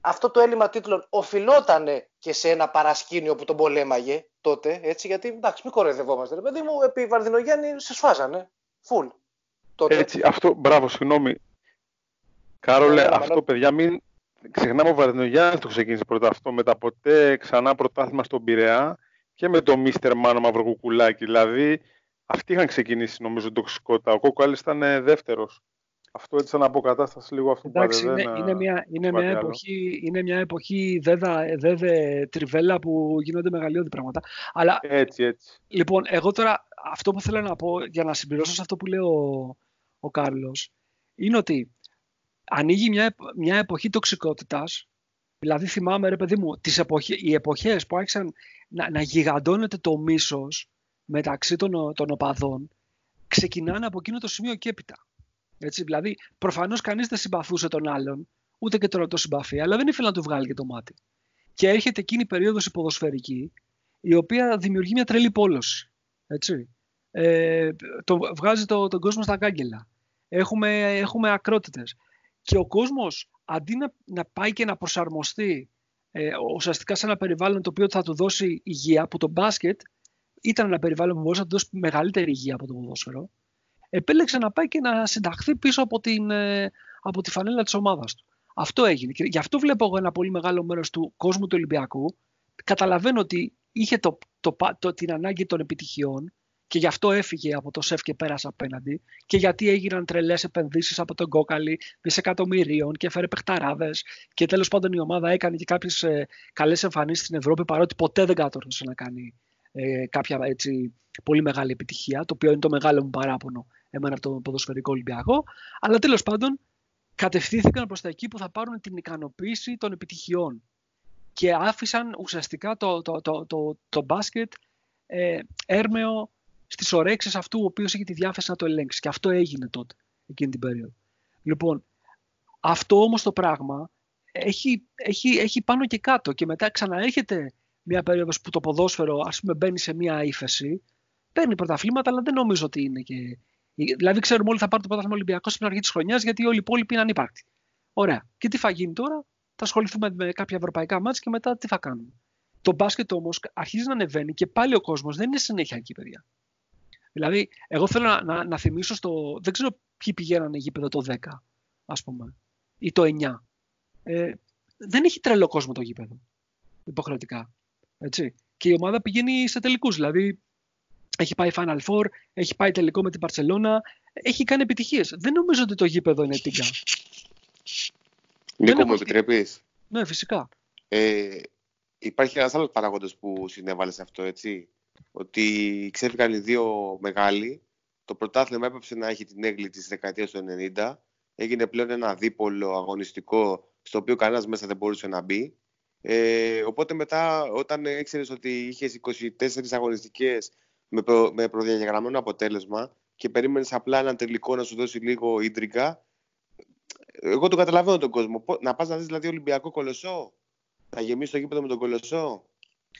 αυτό το έλλειμμα τίτλων οφειλότανε και σε ένα παρασκήνιο που τον πολέμαγε τότε, έτσι, γιατί εντάξει, μην κοροϊδευόμαστε. Ρε παιδί μου, επί Βαρδινογιάννη σε σφάζανε. Φουλ. Τότε. Έτσι, αυτό, μπράβο, συγγνώμη. Κάρολε, ναι, αυτό, ναι. Παιδιά, μην ξεχνάμε, ο Βαρδινογιάννης το ξεκίνησε πρώτα αυτό. Μετά ποτέ ξανά πρωτάθλημα στον Πειραιά και με τον Μίστερ Μάνο Μαυροκουκουλάκη. Δηλαδή, αυτοί είχαν ξεκινήσει, νομίζω, την τοξικότητα. Ο Κόκαλης ήταν δεύτερος. Αυτό έτσι σαν αποκατάσταση λίγο αυτού που είναι, είναι, μια, είναι, μια εποχή, είναι μια εποχή δέδε, δέδε τριβέλα που γίνονται μεγαλειώδη πράγματα. Αλλά, έτσι, έτσι. Λοιπόν, εγώ τώρα αυτό που θέλω να πω για να συμπληρώσω σε αυτό που λέει ο, ο Κάρλος είναι ότι ανοίγει μια, μια εποχή τοξικότητας. Δηλαδή θυμάμαι, ρε παιδί μου, τις εποχές, οι εποχές που άρχισαν να, να γιγαντώνεται το μίσος μεταξύ των, των οπαδών ξεκινάνε από εκείνο το σημείο και έπειτα. Έτσι, δηλαδή, προφανώς κανείς δεν συμπαθούσε τον άλλον, ούτε και τώρα το συμπαθεί, αλλά δεν ήθελε να του βγάλει και το μάτι. Και έρχεται εκείνη η περίοδος η ποδοσφαιρική, η οποία δημιουργεί μια τρελή πόλωση. Έτσι. Ε, το, βγάζει το, τον κόσμο στα κάγκελα. Έχουμε, έχουμε ακρότητες. Και ο κόσμος, αντί να, να πάει και να προσαρμοστεί ε, ουσιαστικά σε ένα περιβάλλον το οποίο θα του δώσει υγεία, που το μπάσκετ ήταν ένα περιβάλλον που μπορούσε να του δώσει μεγαλύτερη υγεία από το ποδόσφαιρο, επέλεξε να πάει και να συνταχθεί πίσω από, την, από τη φανέλα της ομάδας του. Αυτό έγινε. Και γι' αυτό βλέπω εγώ ένα πολύ μεγάλο μέρος του κόσμου του Ολυμπιακού. Καταλαβαίνω ότι είχε το, το, το, την ανάγκη των επιτυχιών και γι' αυτό έφυγε από το ΣΕΦ και πέρασε απέναντι. Και γιατί έγιναν τρελές επενδύσεις από τον Κόκαλη δισεκατομμυρίων και έφερε παιχταράδες. Και τέλος πάντων η ομάδα έκανε και κάποιες ε, καλές εμφανίσεις στην Ευρώπη, παρότι ποτέ δεν κατόρθωσε να κάνει ε, κάποια έτσι, πολύ μεγάλη επιτυχία, το οποίο είναι το μεγάλο μου παράπονο. Εμένα από τον ποδοσφαιρικό Ολυμπιακό, αλλά τέλος πάντων κατευθύνθηκαν προς τα εκεί που θα πάρουν την ικανοποίηση των επιτυχιών και άφησαν ουσιαστικά το, το, το, το, το μπάσκετ ε, έρμεο στις ορέξεις αυτού ο οποίος είχε τη διάθεση να το ελέγξει και αυτό έγινε τότε, εκείνη την περίοδο. Λοιπόν, αυτό όμως το πράγμα έχει, έχει, έχει πάνω και κάτω και μετά ξαναέρχεται μια περίοδος που το ποδόσφαιρο ας πούμε μπαίνει σε μια ύφεση, παίρνει πρωταθλήματα αλλά δεν νομίζω ότι είναι και... Δηλαδή, ξέρουμε όλοι θα πάρει το πρωτάθλημα Ολυμπιακό στην αρχή τη χρονιά, γιατί όλοι οι υπόλοιποι είναι ανύπαρκτοι. Ωραία. Και τι θα γίνει τώρα, θα ασχοληθούμε με κάποια ευρωπαϊκά μάτς και μετά τι θα κάνουμε. Το μπάσκετ όμως αρχίζει να ανεβαίνει και πάλι ο κόσμος δεν είναι συνέχεια εκεί, παιδιά. Δηλαδή, εγώ θέλω να, να, να θυμίσω στο. Δεν ξέρω ποιοι πηγαίνανε γήπεδο το δέκα, ας πούμε, ή το εννιά. Ε, δεν έχει τρελό κόσμο το γήπεδο. Υποχρεωτικά. Έτσι. Και η ομάδα πηγαίνει σε τελικούς, δηλαδή. Έχει πάει Final Four, έχει πάει τελικό με την Μπαρσελόνα, έχει κάνει επιτυχίες. Δεν νομίζω ότι το γήπεδο είναι τίγκα. Νίκο, μου επιτρέπεις. Ναι, φυσικά. Ε, υπάρχει ένας άλλος παράγοντας που συνέβαλε σε αυτό, έτσι. Ότι ξέφυγαν οι δύο μεγάλοι. Το πρωτάθλημα έπαψε να έχει την έγκλη της δεκαετίας του ενενήντα. Έγινε πλέον ένα δίπολο αγωνιστικό, στο οποίο κανένας μέσα δεν μπορούσε να μπει. Ε, οπότε μετά, όταν ήξερες ότι είχες είκοσι τέσσερις αγωνιστικές, με, προ, με προδιαγεγραμμένο αποτέλεσμα και περίμενες απλά ένα τελικό να σου δώσει λίγο ίντρικα. Εγώ το καταλαβαίνω τον κόσμο. Να πας να δεις δηλαδή Ολυμπιακό Κολοσσό, θα γεμίσει το γήπεδο με τον Κολοσσό.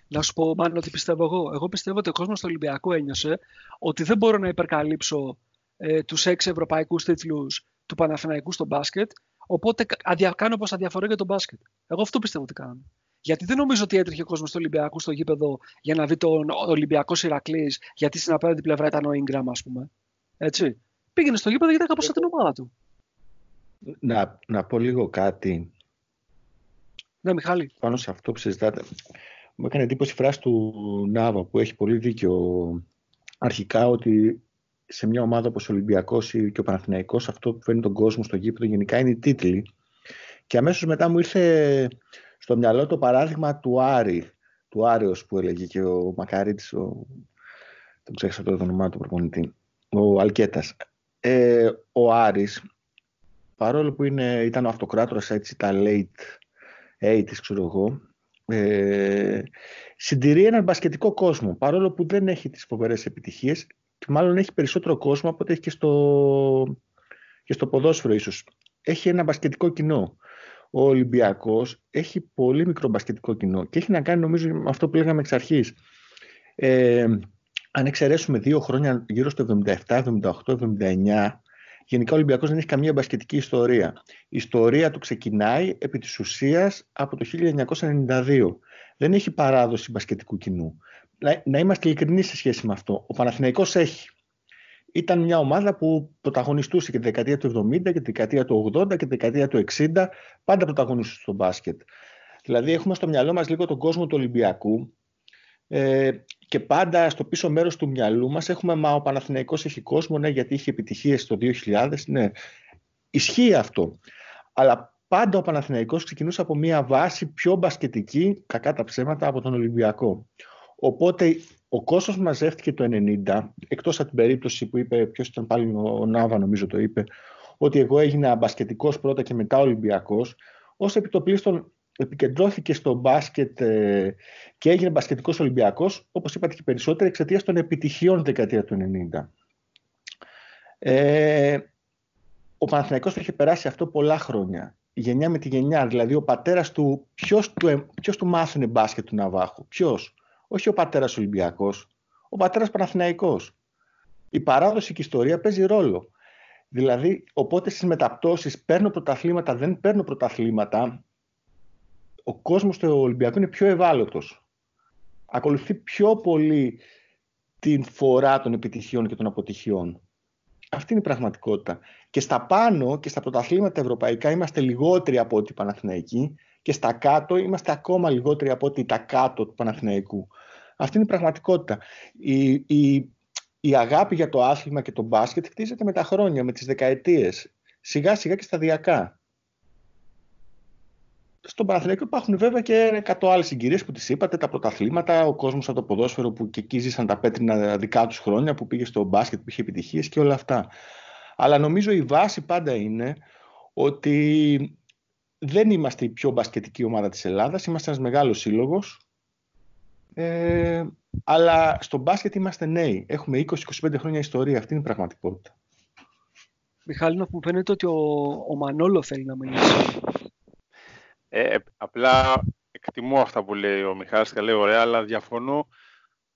Να σου πω μάλλον ότι πιστεύω εγώ. Εγώ πιστεύω ότι ο κόσμος στο Ολυμπιακό ένιωσε ότι δεν μπορώ να υπερκαλύψω ε, τους έξι ευρωπαϊκούς τίτλους του Παναθηναϊκού στο μπάσκετ, οπότε αδια, κάνω πως αδιαφορώ για τον μπάσκετ. Εγώ αυτό πιστεύω ότι κάνω. Γιατί δεν νομίζω ότι έτρεχε ο κόσμος του Ολυμπιακού στο γήπεδο για να δει τον Ολυμπιακό Ηρακλής, γιατί στην απέναντι πλευρά ήταν ο Ingram, ας πούμε. Έτσι. Πήγαινε στο γήπεδο γιατί ήταν κάπως την ομάδα του. Να, να πω λίγο κάτι. Ναι, Μιχάλη. Πάνω σε αυτό που συζητάτε. Μου έκανε εντύπωση η φράση του Νάβα που έχει πολύ δίκιο αρχικά ότι σε μια ομάδα όπως ο Ολυμπιακός ή και ο Παναθηναϊκός αυτό που φέρνει τον κόσμο στο γήπεδο γενικά είναι οι τίτλοι. Και αμέσως μετά μου ήρθε στο μυαλό το παράδειγμα του Άρη, του Άριος που έλεγε και ο Μακαρίτης, ο... δεν ξέχασα το όνομά του προπονητή, ο Αλκέτας. Ε, ο Άρης, παρόλο που είναι, ήταν ο αυτοκράτορας έτσι τα late ογδόντα, ξέρω εγώ, ε, συντηρεί έναν μπασκετικό κόσμο, παρόλο που δεν έχει τις φοβερές επιτυχίες, και μάλλον έχει περισσότερο κόσμο από ό,τι έχει και στο, και στο ποδόσφαιρο ίσως. Έχει ένα μπασκετικό κοινό. Ο Ολυμπιακός έχει πολύ μικρό μπασκετικό κοινό και έχει να κάνει νομίζω με αυτό που λέγαμε εξ αρχής. Ε, αν εξαιρέσουμε δύο χρόνια γύρω στο εβδομήντα επτά, εβδομήντα οκτώ, εβδομήντα εννιά, γενικά ο Ολυμπιακός δεν έχει καμία μπασκετική ιστορία. Η ιστορία του ξεκινάει επί της ουσίας από το χίλια εννιακόσια ενενήντα δύο. Δεν έχει παράδοση μπασκετικού κοινού. Να, να είμαστε ειλικρινείς σε σχέση με αυτό. Ο Παναθηναϊκός έχει. Ήταν μια ομάδα που πρωταγωνιστούσε και τη δεκαετία του εβδομήντα και τη δεκαετία του ογδόντα και τη δεκαετία του εξήντα. Πάντα πρωταγωνιστούσε στο μπάσκετ. Δηλαδή έχουμε στο μυαλό μας λίγο τον κόσμο του Ολυμπιακού ε, και πάντα στο πίσω μέρος του μυαλού μας έχουμε μα ο Παναθηναϊκός έχει κόσμο, ναι, γιατί είχε επιτυχίες το δύο χιλιάδες, ναι. Ισχύει αυτό. Αλλά πάντα ο Παναθηναϊκός ξεκινούσε από μια βάση πιο μπασκετική, κακά τα ψέματα, από τον Ολυμπιακό. Οπότε ο κόσμος μαζεύτηκε το ενενήντα, εκτός από την περίπτωση που είπε, ποιος ήταν πάλι ο Νάβα νομίζω το είπε, ότι εγώ έγινα μπασκετικός πρώτα και μετά Ολυμπιακός, ως επιτοπλίστων επικεντρώθηκε στο μπάσκετ ε, και έγινε μπασκετικός Ολυμπιακός, όπως είπατε και περισσότερο, εξαιτίας των επιτυχιών δεκαετία του ενενήντα. Ε, ο Παναθηναϊκός το είχε περάσει αυτό πολλά χρόνια. Γενιά με τη γενιά, δηλαδή ο πατέρας του, ποιος του, ποιος του μάθαινε μπάσκετ του Ναβάχου, ποιος. Όχι ο πατέρας Ολυμπιακός, ο πατέρας Παναθηναϊκός. Η παράδοση και η ιστορία παίζει ρόλο. Δηλαδή, οπότε στις μεταπτώσεις παίρνω πρωταθλήματα, δεν παίρνω πρωταθλήματα, ο κόσμος του Ολυμπιακού είναι πιο ευάλωτος. Ακολουθεί πιο πολύ την φορά των επιτυχιών και των αποτυχιών. Αυτή είναι η πραγματικότητα. Και στα πάνω και στα πρωταθλήματα ευρωπαϊκά είμαστε λιγότεροι από ό,τι οι Παναθηναϊκοί και στα κάτω είμαστε ακόμα λιγότεροι από ό,τι τα κάτω του Παναθηναϊκού. Αυτή είναι η πραγματικότητα. Η, η, η αγάπη για το άθλημα και το μπάσκετ χτίζεται με τα χρόνια, με τις δεκαετίες. Σιγά σιγά και σταδιακά. Στον Παναθηναϊκό υπάρχουν βέβαια και εκατό άλλες συγκυρίες που τις είπατε, τα πρωταθλήματα, ο κόσμος από το ποδόσφαιρο που και εκεί ζήσαν τα πέτρινα δικά τους χρόνια, που πήγε στο μπάσκετ, που είχε επιτυχίες και όλα αυτά. Αλλά νομίζω η βάση πάντα είναι ότι δεν είμαστε η πιο μπασκετική ομάδα της Ελλάδας, είμαστε ένας μεγάλος σύλλογος, ε, αλλά στο μπάσκετ είμαστε νέοι. Έχουμε είκοσι με είκοσι πέντε χρόνια ιστορία, αυτή είναι η πραγματικότητα. Μιχάλη, μου φαίνεται ότι ο, ο Μανώλο θέλει να μιλήσει. Ε, απλά εκτιμώ αυτά που λέει ο Μιχάλης και λέει ωραία, αλλά διαφωνώ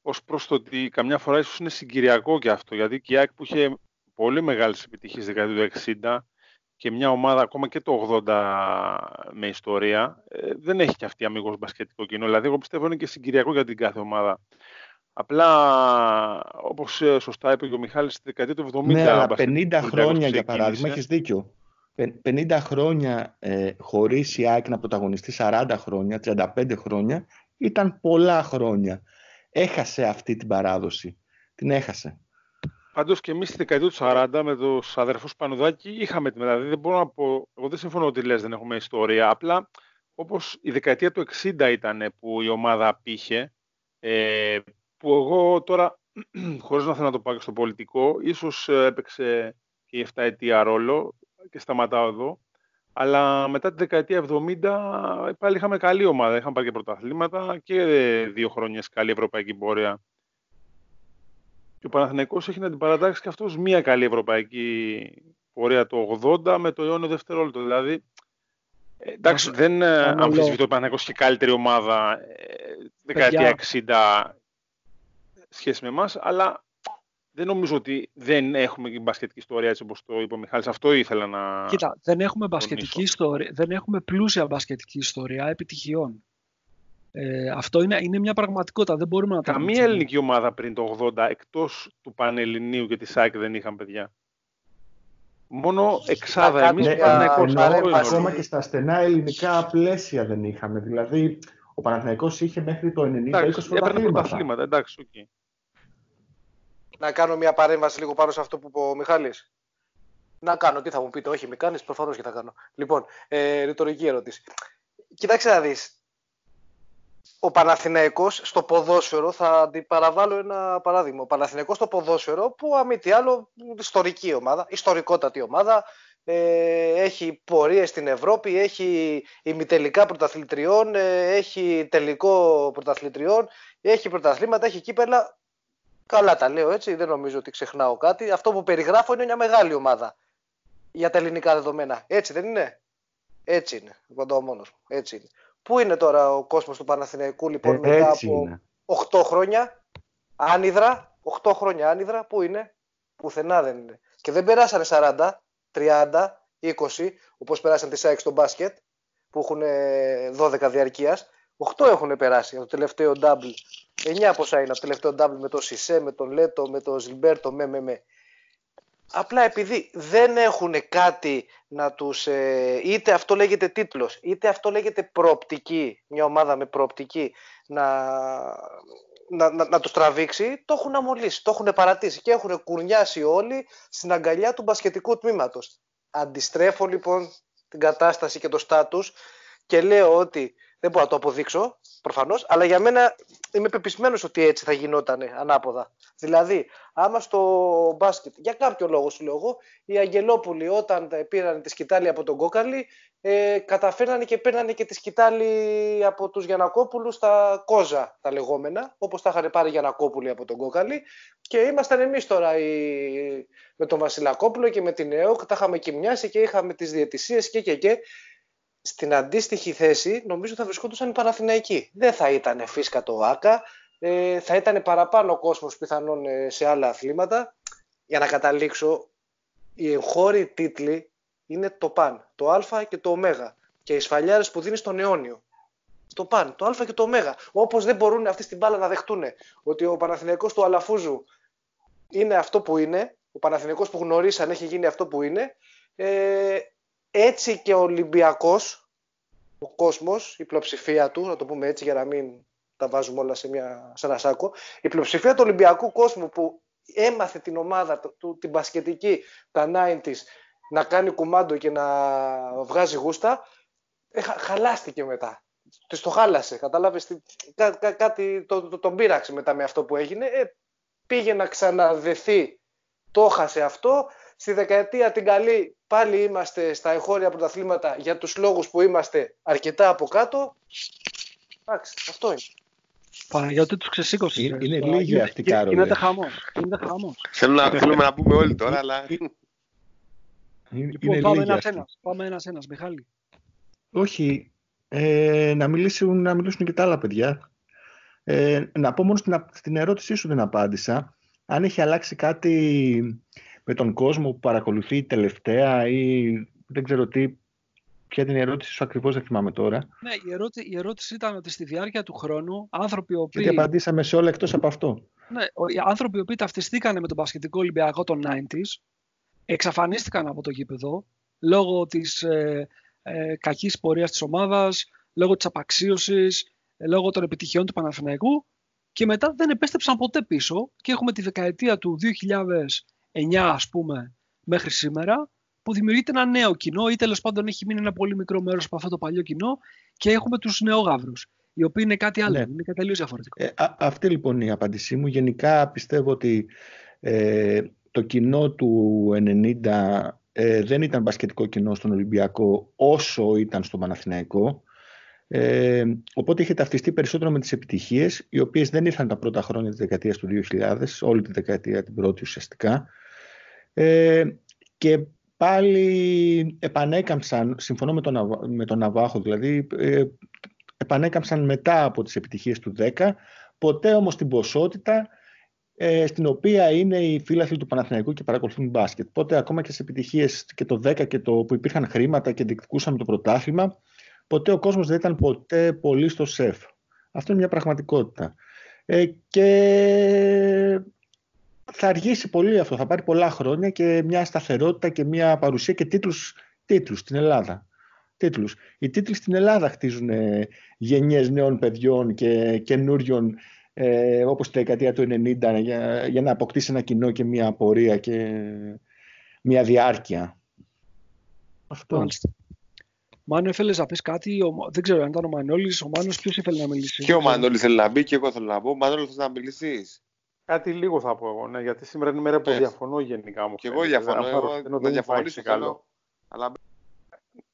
ως προς το ότι καμιά φορά ίσως είναι συγκυριακό και αυτό, γιατί και η ΑΕΚ που είχε πολύ μεγάλες επιτυχίες δεκαετία του εξήντα και μια ομάδα ακόμα και το ογδόντα με ιστορία, ε, δεν έχει και αυτή αμίγως μπασκετικό κοινό, δηλαδή εγώ πιστεύω είναι και συγκυριακό για την κάθε ομάδα. Απλά, όπως σωστά είπε και ο Μιχάλης, στη δεκαετία του εβδομήντα... Ναι, αλλά πενήντα χρόνια για παράδειγμα, έχεις δίκιο. πενήντα χρόνια ε, χωρίς η ΑΕΚ να πρωταγωνιστεί σαράντα χρόνια, τριάντα πέντε χρόνια, ήταν πολλά χρόνια. Έχασε αυτή την παράδοση. Την έχασε. Πάντως και εμείς στη δεκαετία του σαράντα με τους αδερφούς Πανουδάκη είχαμε τη μεταδίδη. Δεν μπορώ να πω, εγώ δεν συμφωνώ ότι λες δεν έχουμε ιστορία. Απλά όπως η δεκαετία του εξήντα ήταν που η ομάδα πήγε, ε, που εγώ τώρα, χωρίς να θέλω να το πάω στο πολιτικό, ίσως έπαιξε και η εφταετία ρόλο, και σταματάω εδώ, αλλά μετά τη δεκαετία εβδομήντα πάλι είχαμε καλή ομάδα, είχαμε πάρει και πρωταθλήματα και δύο χρόνια καλή ευρωπαϊκή πορεία. Και ο Παναθηναϊκός έχει να την παρατάξει και αυτός μία καλή ευρωπαϊκή πορεία το ογδόντα με το αιώνιο δευτερόλεπτο. Δηλαδή, εντάξει, δεν αμφισβητώ ο Παναθηναϊκός και καλύτερη ομάδα δεκαετία εξήντα σχέση με εμάς, αλλά δεν νομίζω ότι δεν έχουμε μπασκετική ιστορία έτσι όπως το είπε ο Μιχάλης. Αυτό ήθελα να... Κοίτα, δεν έχουμε, μπασκετική ιστορία, δεν έχουμε πλούσια μπασκετική ιστορία επιτυχιών. Ε, αυτό είναι, είναι μια πραγματικότητα. Δεν μπορούμε να τα Καμία μητσάμε. Ελληνική ομάδα πριν το ογδόντα, εκτός του Πανελληνίου και της ΑΕΚ, δεν είχαν παιδιά. Μόνο εξάδα. Εμείς ναι, ακόμα και στα στενά ελληνικά πλαίσια δεν είχαμε. Δηλαδή, ο Παναθηναϊκός είχε μέχρι το ενενήντα είκοσι πρωταθλήματα. Εντάξει, οκ. Okay. Να κάνω μια παρέμβαση λίγο πάνω σε αυτό που είπε ο Μιχάλης. Να κάνω, τι θα μου πείτε, όχι μη κάνεις, προφανώς και θα κάνω. Λοιπόν, ε, ρητορική ερώτηση. Κοιτάξτε να δεις. Ο Παναθηναϊκός στο ποδόσφαιρο, θα αντιπαραβάλω ένα παράδειγμα. Ο Παναθηναϊκός στο ποδόσφαιρο, που αμή τι άλλο, ιστορική ομάδα, ιστορικότατη ομάδα, ε, έχει πορείες στην Ευρώπη, έχει ημιτελικά πρωταθλητριών, ε, έχει τελικό πρωταθλητριών, έχει πρωταθλήματα, έχει κύπελα. Καλά τα λέω έτσι, δεν νομίζω ότι ξεχνάω κάτι. Αυτό που περιγράφω είναι μια μεγάλη ομάδα για τα ελληνικά δεδομένα. Έτσι δεν είναι? Έτσι είναι. Κοντάω μόνος μου. Έτσι είναι. Πού είναι τώρα ο κόσμος του Παναθηναϊκού λοιπόν ε, μετά από είναι. οκτώ χρόνια, άνυδρα, οκτώ χρόνια άνυδρα, πού είναι? Πουθενά δεν είναι. Και δεν περάσανε σαράντα, τριάντα, είκοσι, όπως περάσαν τις ΑΕΚ στο μπάσκετ, που έχουν δώδεκα διαρκείας. οκτώ έχουν περάσει από το τελευταίο double. εννιά ποσά είναι από το τελευταίο double με τον Σισέ, με τον Λέτο, με τον Ζιλμπέρτο, με, με, με. Απλά επειδή δεν έχουν κάτι να τους... Ε, είτε αυτό λέγεται τίτλος, είτε αυτό λέγεται προοπτική, μια ομάδα με προοπτική να, να, να, να τους τραβήξει, το έχουν αμολύσει, το έχουν παρατήσει και έχουν κουρνιάσει όλοι στην αγκαλιά του μπασκετικού τμήματος. Αντιστρέφω λοιπόν την κατάσταση και το στάτους και λέω ότι δεν μπορώ να το αποδείξω προφανώς, αλλά για μένα είμαι πεπισμένος ότι έτσι θα γινότανε ανάποδα. Δηλαδή, άμα στο μπάσκετ, για κάποιο λόγο σου λέω εγώ, οι Αγγελόπουλοι όταν πήραν τη σκητάλη από τον Κόκαλη, ε, καταφέρνανε και παίρνανε και τη σκητάλη από τους Γιαννακόπουλους στα κόζα τα λεγόμενα, όπως τα είχαν πάρει οι Γιαννακόπουλοι από τον Κόκαλη, και ήμασταν εμείς τώρα οι... με τον Βασιλακόπουλο και με την ΕΟΚ, τα είχαμε κοιμιάσει και είχαμε τις διαιτησίες και και και. Στην αντίστοιχη θέση νομίζω θα βρισκόντουσαν οι Παναθηναϊκοί. Δεν θα ήταν φίσκα το ΆΚΑ, θα ήταν παραπάνω κόσμος πιθανόν σε άλλα αθλήματα. Για να καταλήξω, οι εγχώροι τίτλοι είναι το παν, το α και το ω και οι σφαλιάρες που δίνει στον αιώνιο. Το παν, το α και το ω. Όπως δεν μπορούν αυτοί στην μπάλα να δεχτούν ότι ο Παναθηναϊκός του Αλαφούζου είναι αυτό που είναι, ο Παναθηναϊκός που γνωρίσαν έχει γίνει αυτό που είναι, ε, έτσι και ο Ολυμπιακός, ο κόσμος, η πλειοψηφία του, να το πούμε έτσι για να μην τα βάζουμε όλα σε, μια, σε ένα σάκο, η πλειοψηφία του Ολυμπιακού κόσμου που έμαθε την ομάδα του, την μπασκετική, τα ενενήντα να κάνει κουμάντο και να βγάζει γούστα, χαλάστηκε μετά. Της το χάλασε, κατάλαβες, κά, κά, κάτι τον το, το πείραξε μετά με αυτό που έγινε. Ε, πήγε να ξαναδεθεί, το χάσε αυτό. Στη δεκαετία την καλή πάλι είμαστε στα εγχώρια πρωταθλήματα για τους λόγους που είμαστε αρκετά από κάτω. Εντάξει, αυτό είναι. Παναγιώτη, τους ξεσήκωσε. Είναι, είναι λίγοι αυτοί, Κάρολε. Είναι τα χαμός. Θέλουμε να πούμε όλοι τώρα, αλλά... Είναι, λοιπόν, είναι πάμε ένας ένας. Πάμε ένας ένας, Μιχάλη. Όχι. Ε, να, μιλήσουν, να μιλήσουν και τα άλλα παιδιά. Ε, να πω μόνο στην, στην ερώτησή σου δεν απάντησα. Αν έχει αλλάξει κάτι... με τον κόσμο που παρακολουθεί τελευταία ή δεν ξέρω τι, ποια είναι η ερώτηση σου ακριβώς, δεν θυμάμαι τώρα. Ναι, η, ερώτη, η ερώτηση ήταν ότι στη διάρκεια του χρόνου άνθρωποι οποίοι... Γιατί απαντήσαμε σε όλα εκτός από αυτό. Ναι, οι άνθρωποι οποίοι ταυτιστήκανε με τον μπασκετικό Ολυμπιακό των ενενήντα, εξαφανίστηκαν από το γήπεδο λόγω της ε, ε, κακής πορείας της ομάδας, λόγω της απαξίωσης, ε, λόγω των επιτυχιών του Παναθηναϊκού και μετά δεν επέστρεψαν ποτέ πίσω και έχουμε τη δεκαετία του δύο χιλιάδες εννιά ας πούμε μέχρι σήμερα που δημιουργείται ένα νέο κοινό ή τέλος πάντων έχει μείνει ένα πολύ μικρό μέρος από αυτό το παλιό κοινό και έχουμε τους νεόγαυρους οι οποίοι είναι κάτι άλλο, ναι. Είναι τελείως διαφορετικό. ε, α, Αυτή λοιπόν η απάντησή μου. Γενικά πιστεύω ότι ε, το κοινό του ενενήντα ε, δεν ήταν μπασκετικό κοινό στον Ολυμπιακό όσο ήταν στο Παναθηναϊκό, ε, οπότε είχε ταυτιστεί περισσότερο με τις επιτυχίες οι οποίες δεν ήρθαν τα πρώτα χρόνια της δεκαετίας του δύο χιλιάδες, όλη τη δεκαετία την πρώτη ουσιαστικά, ε, και πάλι επανέκαμψαν, συμφωνώ με τον, με τον Ναβάχο δηλαδή, ε, επανέκαμψαν μετά από τις επιτυχίες του δέκα, ποτέ όμως την ποσότητα ε, στην οποία είναι οι φίλαθλοι του Παναθηναϊκού και παρακολουθούν μπάσκετ. Πότε ακόμα και σε επιτυχίες και το δέκα και το που υπήρχαν χρήματα και διεκδικούσαμε το πρωτάθλημα, ποτέ ο κόσμος δεν ήταν ποτέ πολύ στο σεφ. Αυτό είναι μια πραγματικότητα. Ε, και θα αργήσει πολύ αυτό. Θα πάρει πολλά χρόνια και μια σταθερότητα και μια παρουσία και τίτλους, τίτλους στην Ελλάδα. Τίτλους. Οι τίτλοι στην Ελλάδα χτίζουν γενιές νέων παιδιών και καινούριων, ε, όπως τη δεκαετία του ενενήντα, για, για να αποκτήσει ένα κοινό και μια πορεία και μια διάρκεια. Αυτό. Μάλιστα. Μάνο, ήθελες να πεις κάτι? Ο... Δεν ξέρω αν ήταν ο Μανώλης. Ο Μάνος ποιος ήθελε να μιλήσει? Και ο Μανώλης θέλει να μπει και εγώ θέλω να πω. Μανώλη, θες να μιλήσεις? Κάτι λίγο θα πω εγώ, ναι, γιατί σήμερα είναι η μέρα που διαφωνώ γενικά μου. Και εγώ διαφωνώ, εγώ δεν, δεν διαφωνήσω καλό. Αλλά...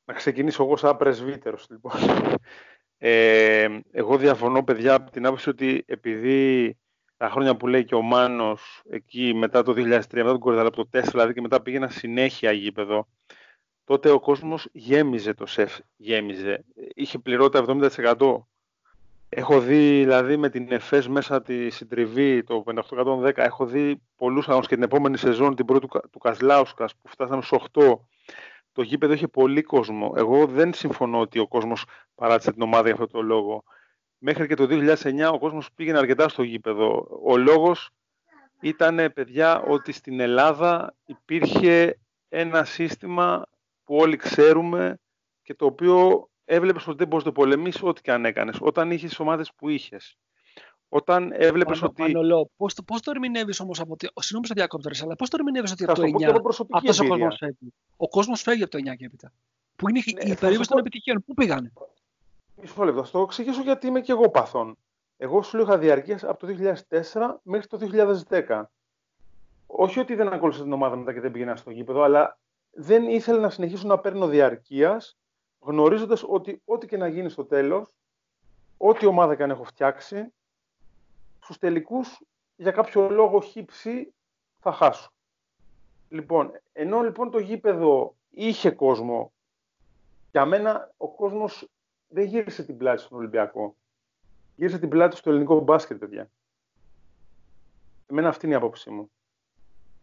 Να ξεκινήσω εγώ σαν πρεσβύτερος, λοιπόν. Ε, εγώ διαφωνώ, παιδιά, από την άποψη ότι επειδή τα χρόνια που λέει και ο Μάνος εκεί μετά το δύο χιλιάδες τρία, μετά τον Κορυδαλό, από το τέσσερα δηλαδή, και μετά πήγαινα συνέχεια γήπεδο, τότε ο κόσμος γέμιζε το σεφ, γέμιζε. Είχε πληρότητα εβδομήντα τοις εκατό. Έχω δει δηλαδή με την ΕΦΕΣ μέσα τη συντριβή το πενήντα οκτώ δέκα, έχω δει πολλούς αγώνες και την επόμενη σεζόν, την πρώτη του, του Κασλάουσκας που φτάσαμε στους οκτώ. Το γήπεδο είχε πολύ κόσμο. Εγώ δεν συμφωνώ ότι ο κόσμος παράτησε την ομάδα για αυτό το λόγο. Μέχρι και το δύο χιλιάδες εννιά ο κόσμος πήγαινε αρκετά στο γήπεδο. Ο λόγος ήταν, παιδιά, ότι στην Ελλάδα υπήρχε ένα σύστημα που όλοι ξέρουμε και το οποίο έβλεπες ότι δεν μπορείς να το πολεμήσεις ό,τι και αν έκανες. Όταν είχες τις ομάδες που είχες. Όταν έβλεπες Μανώ, ότι. Μανώ, πώς, πώς το ερμηνεύεις όμως από. Συγγνώμη που διακόπτω, αλλά πώς το ερμηνεύεις ότι από το εννιά αυτός ο κόσμος φεύγει. Ο κόσμος φεύγει από το εννιά και έπειτα. Που είναι ναι, η περίοδος των επιτυχιών. Πού πήγανε. Μισό λεπτό. Θα το εξηγήσω γιατί είμαι και εγώ παθών. Εγώ σου λέω είχα διαρκείες από το δύο χιλιάδες τέσσερα μέχρι το δύο χιλιάδες δέκα. Όχι ότι δεν ακολούθησα την ομάδα μετά και δεν πήγαινα στο γήπεδο, αλλά δεν ήθελα να συνεχίσω να παίρνω διαρκείας, γνωρίζοντας ότι ό,τι και να γίνει στο τέλος, ό,τι ομάδα και αν έχω φτιάξει, στους τελικούς για κάποιο λόγο χύψη θα χάσω. Λοιπόν, ενώ λοιπόν το γήπεδο είχε κόσμο, για μένα ο κόσμος δεν γύρισε την πλάτη στον Ολυμπιακό. Γύρισε την πλάτη στο ελληνικό μπάσκετ, παιδιά. Εμένα αυτή είναι η άποψή μου.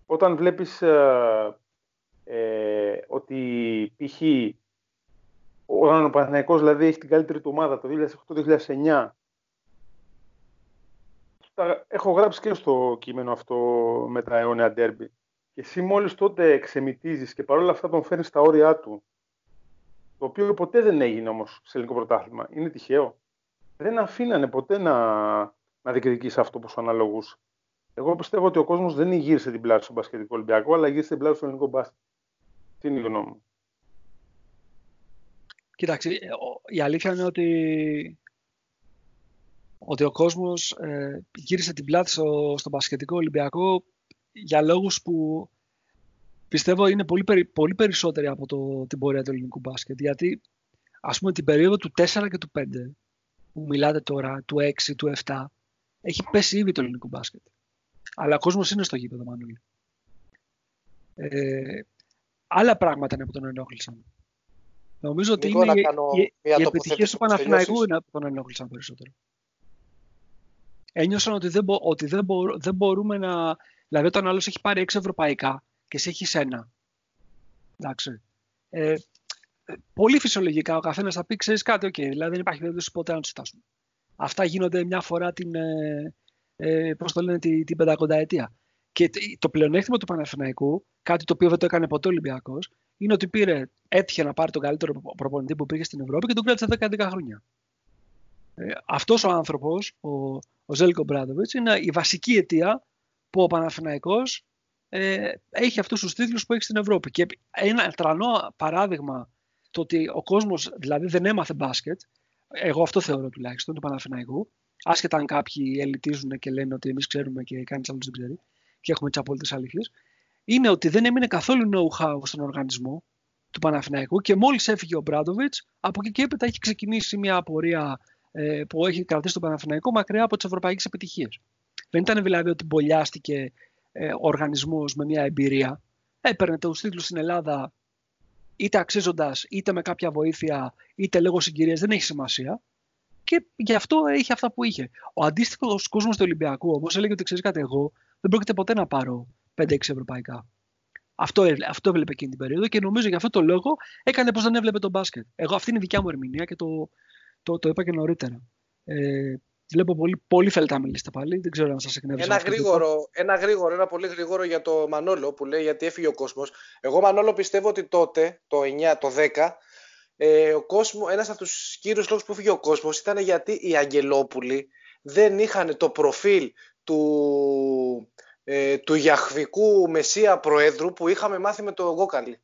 Όταν βλέπεις ε, ε, ότι π.χ. όταν ο Παναθηναϊκός δηλαδή έχει την καλύτερη του ομάδα το δύο χιλιάδες οκτώ δύο χιλιάδες εννιά, έχω γράψει και στο κείμενο αυτό με τα αιώνια ντέρμπι. Και εσύ μόλις τότε εξεμιτίζεις και παρόλα αυτά τον φέρνεις στα όρια του. Το οποίο ποτέ δεν έγινε όμως σε ελληνικό πρωτάθλημα. Είναι τυχαίο. Δεν αφήνανε ποτέ να, να διεκδικήσει αυτό που σου αναλογούσε. Εγώ πιστεύω ότι ο κόσμος δεν γύρισε την πλάτη στον μπασκετικό Ολυμπιακό, αλλά γύρισε την πλάτη στον ελληνικό μπάσκετ. Τι είναι η γνώμη μου. Κοιτάξτε, η αλήθεια είναι ότι, ότι ο κόσμος ε, γύρισε την πλάτη στο, στον μπασκετικό Ολυμπιακό για λόγους που πιστεύω είναι πολύ, περι, πολύ περισσότεροι από το, την πορεία του ελληνικού μπάσκετ. Γιατί, ας πούμε, την περίοδο του τέσσερα και του πέντε, που μιλάτε τώρα, του έξι, του επτά, έχει πέσει ήδη το ελληνικό μπάσκετ. Αλλά ο κόσμος είναι στο γήπεδο, Μανώλη. Ε, άλλα πράγματα είναι που τον ενόχλησαν. Νομίζω Νίκο, ότι είναι οι, οι επιτυχίες του Παναθηναϊκού είναι που τον ενόχλησαν περισσότερο. Ένιωσαν ότι, δεν, μπο, ότι δεν, μπο, δεν μπορούμε να. Δηλαδή, όταν άλλος έχει πάρει έξι ευρωπαϊκά και εσύ έχεις ένα. Εντάξει. Ε, πολύ φυσιολογικά ο καθένας θα πει: ξέρεις κάτι, okay, δηλαδή δεν υπάρχει περίπτωση ποτέ να τους φτάσουμε. Αυτά γίνονται μια φορά την, ε, πώς το λένε, την, την πεντακονταετία. Και το πλεονέκτημα του Παναθηναϊκού, κάτι το οποίο δεν το έκανε ποτέ ο Ολυμπιακός, είναι ότι πήρε, έτυχε να πάρει τον καλύτερο προπονητή που πήγε στην Ευρώπη και τον κράτησε δέκα με δέκα χρόνια. Ε, αυτός ο άνθρωπος, ο, ο Ζέλικο Μπράντοβιτ, είναι η βασική αιτία που ο Παναθηναϊκός ε, έχει αυτούς τους τίτλους που έχει στην Ευρώπη. Και ένα τρανό παράδειγμα το ότι ο κόσμος δηλαδή δεν έμαθε μπάσκετ, εγώ αυτό θεωρώ τουλάχιστον, του Παναθηναϊκού, άσχετα αν κάποιοι ελιτίζουν και λένε ότι εμείς ξέρουμε και κανείς άλλος δεν ξέρει και έχουμε τις απόλυτες αλήθειες, είναι ότι δεν έμεινε καθόλου know-how στον οργανισμό του Παναθηναϊκού και μόλις έφυγε ο Μπράντοβιτς, από εκεί και έπειτα έχει ξεκινήσει μια απορία ε, που έχει κρατήσει τον Παναθηναϊκό μακριά από τις ευρωπαϊκές επιτυχίες. Δεν ήταν δηλαδή ότι μπολιάστηκε ε, ο οργανισμός με μια εμπειρία. Έπαιρνε τους τίτλους στην Ελλάδα είτε αξίζοντας, είτε με κάποια βοήθεια, είτε λόγω συγκυρίας, δεν έχει σημασία. Και γι' αυτό είχε αυτά που είχε. Ο αντίστοιχος κόσμος του Ολυμπιακού όμως έλεγε ότι ξέρεις κάτι, εγώ δεν πρόκειται ποτέ να πάρω πέντε έξι ευρωπαϊκά. Αυτό, αυτό έβλεπε εκείνη την περίοδο και νομίζω γι' αυτό το λόγο έκανε πως δεν έβλεπε τον μπάσκετ. Εγώ αυτή είναι η δικιά μου ερμηνεία και το, το, το είπα και νωρίτερα. Ε, Βλέπω πολύ, πολύ θέλετε να μιλήσετε πάλι. Δεν ξέρω αν σας εκνεύριζα. Ένα γρήγορο, ένα γρήγορο, ένα πολύ γρήγορο για το Μανώλο που λέει γιατί έφυγε ο κόσμος. Εγώ, Μανώλο, πιστεύω ότι τότε, το εννιά, το δέκα, ε, ο κόσμος, ένας από τους κύριους λόγους που έφυγε ο κόσμος ήταν γιατί οι Αγγελόπουλοι δεν είχαν το προφίλ του, ε, του γιαχβικού μεσία προέδρου που είχαμε μάθει με τον Κόκαλη.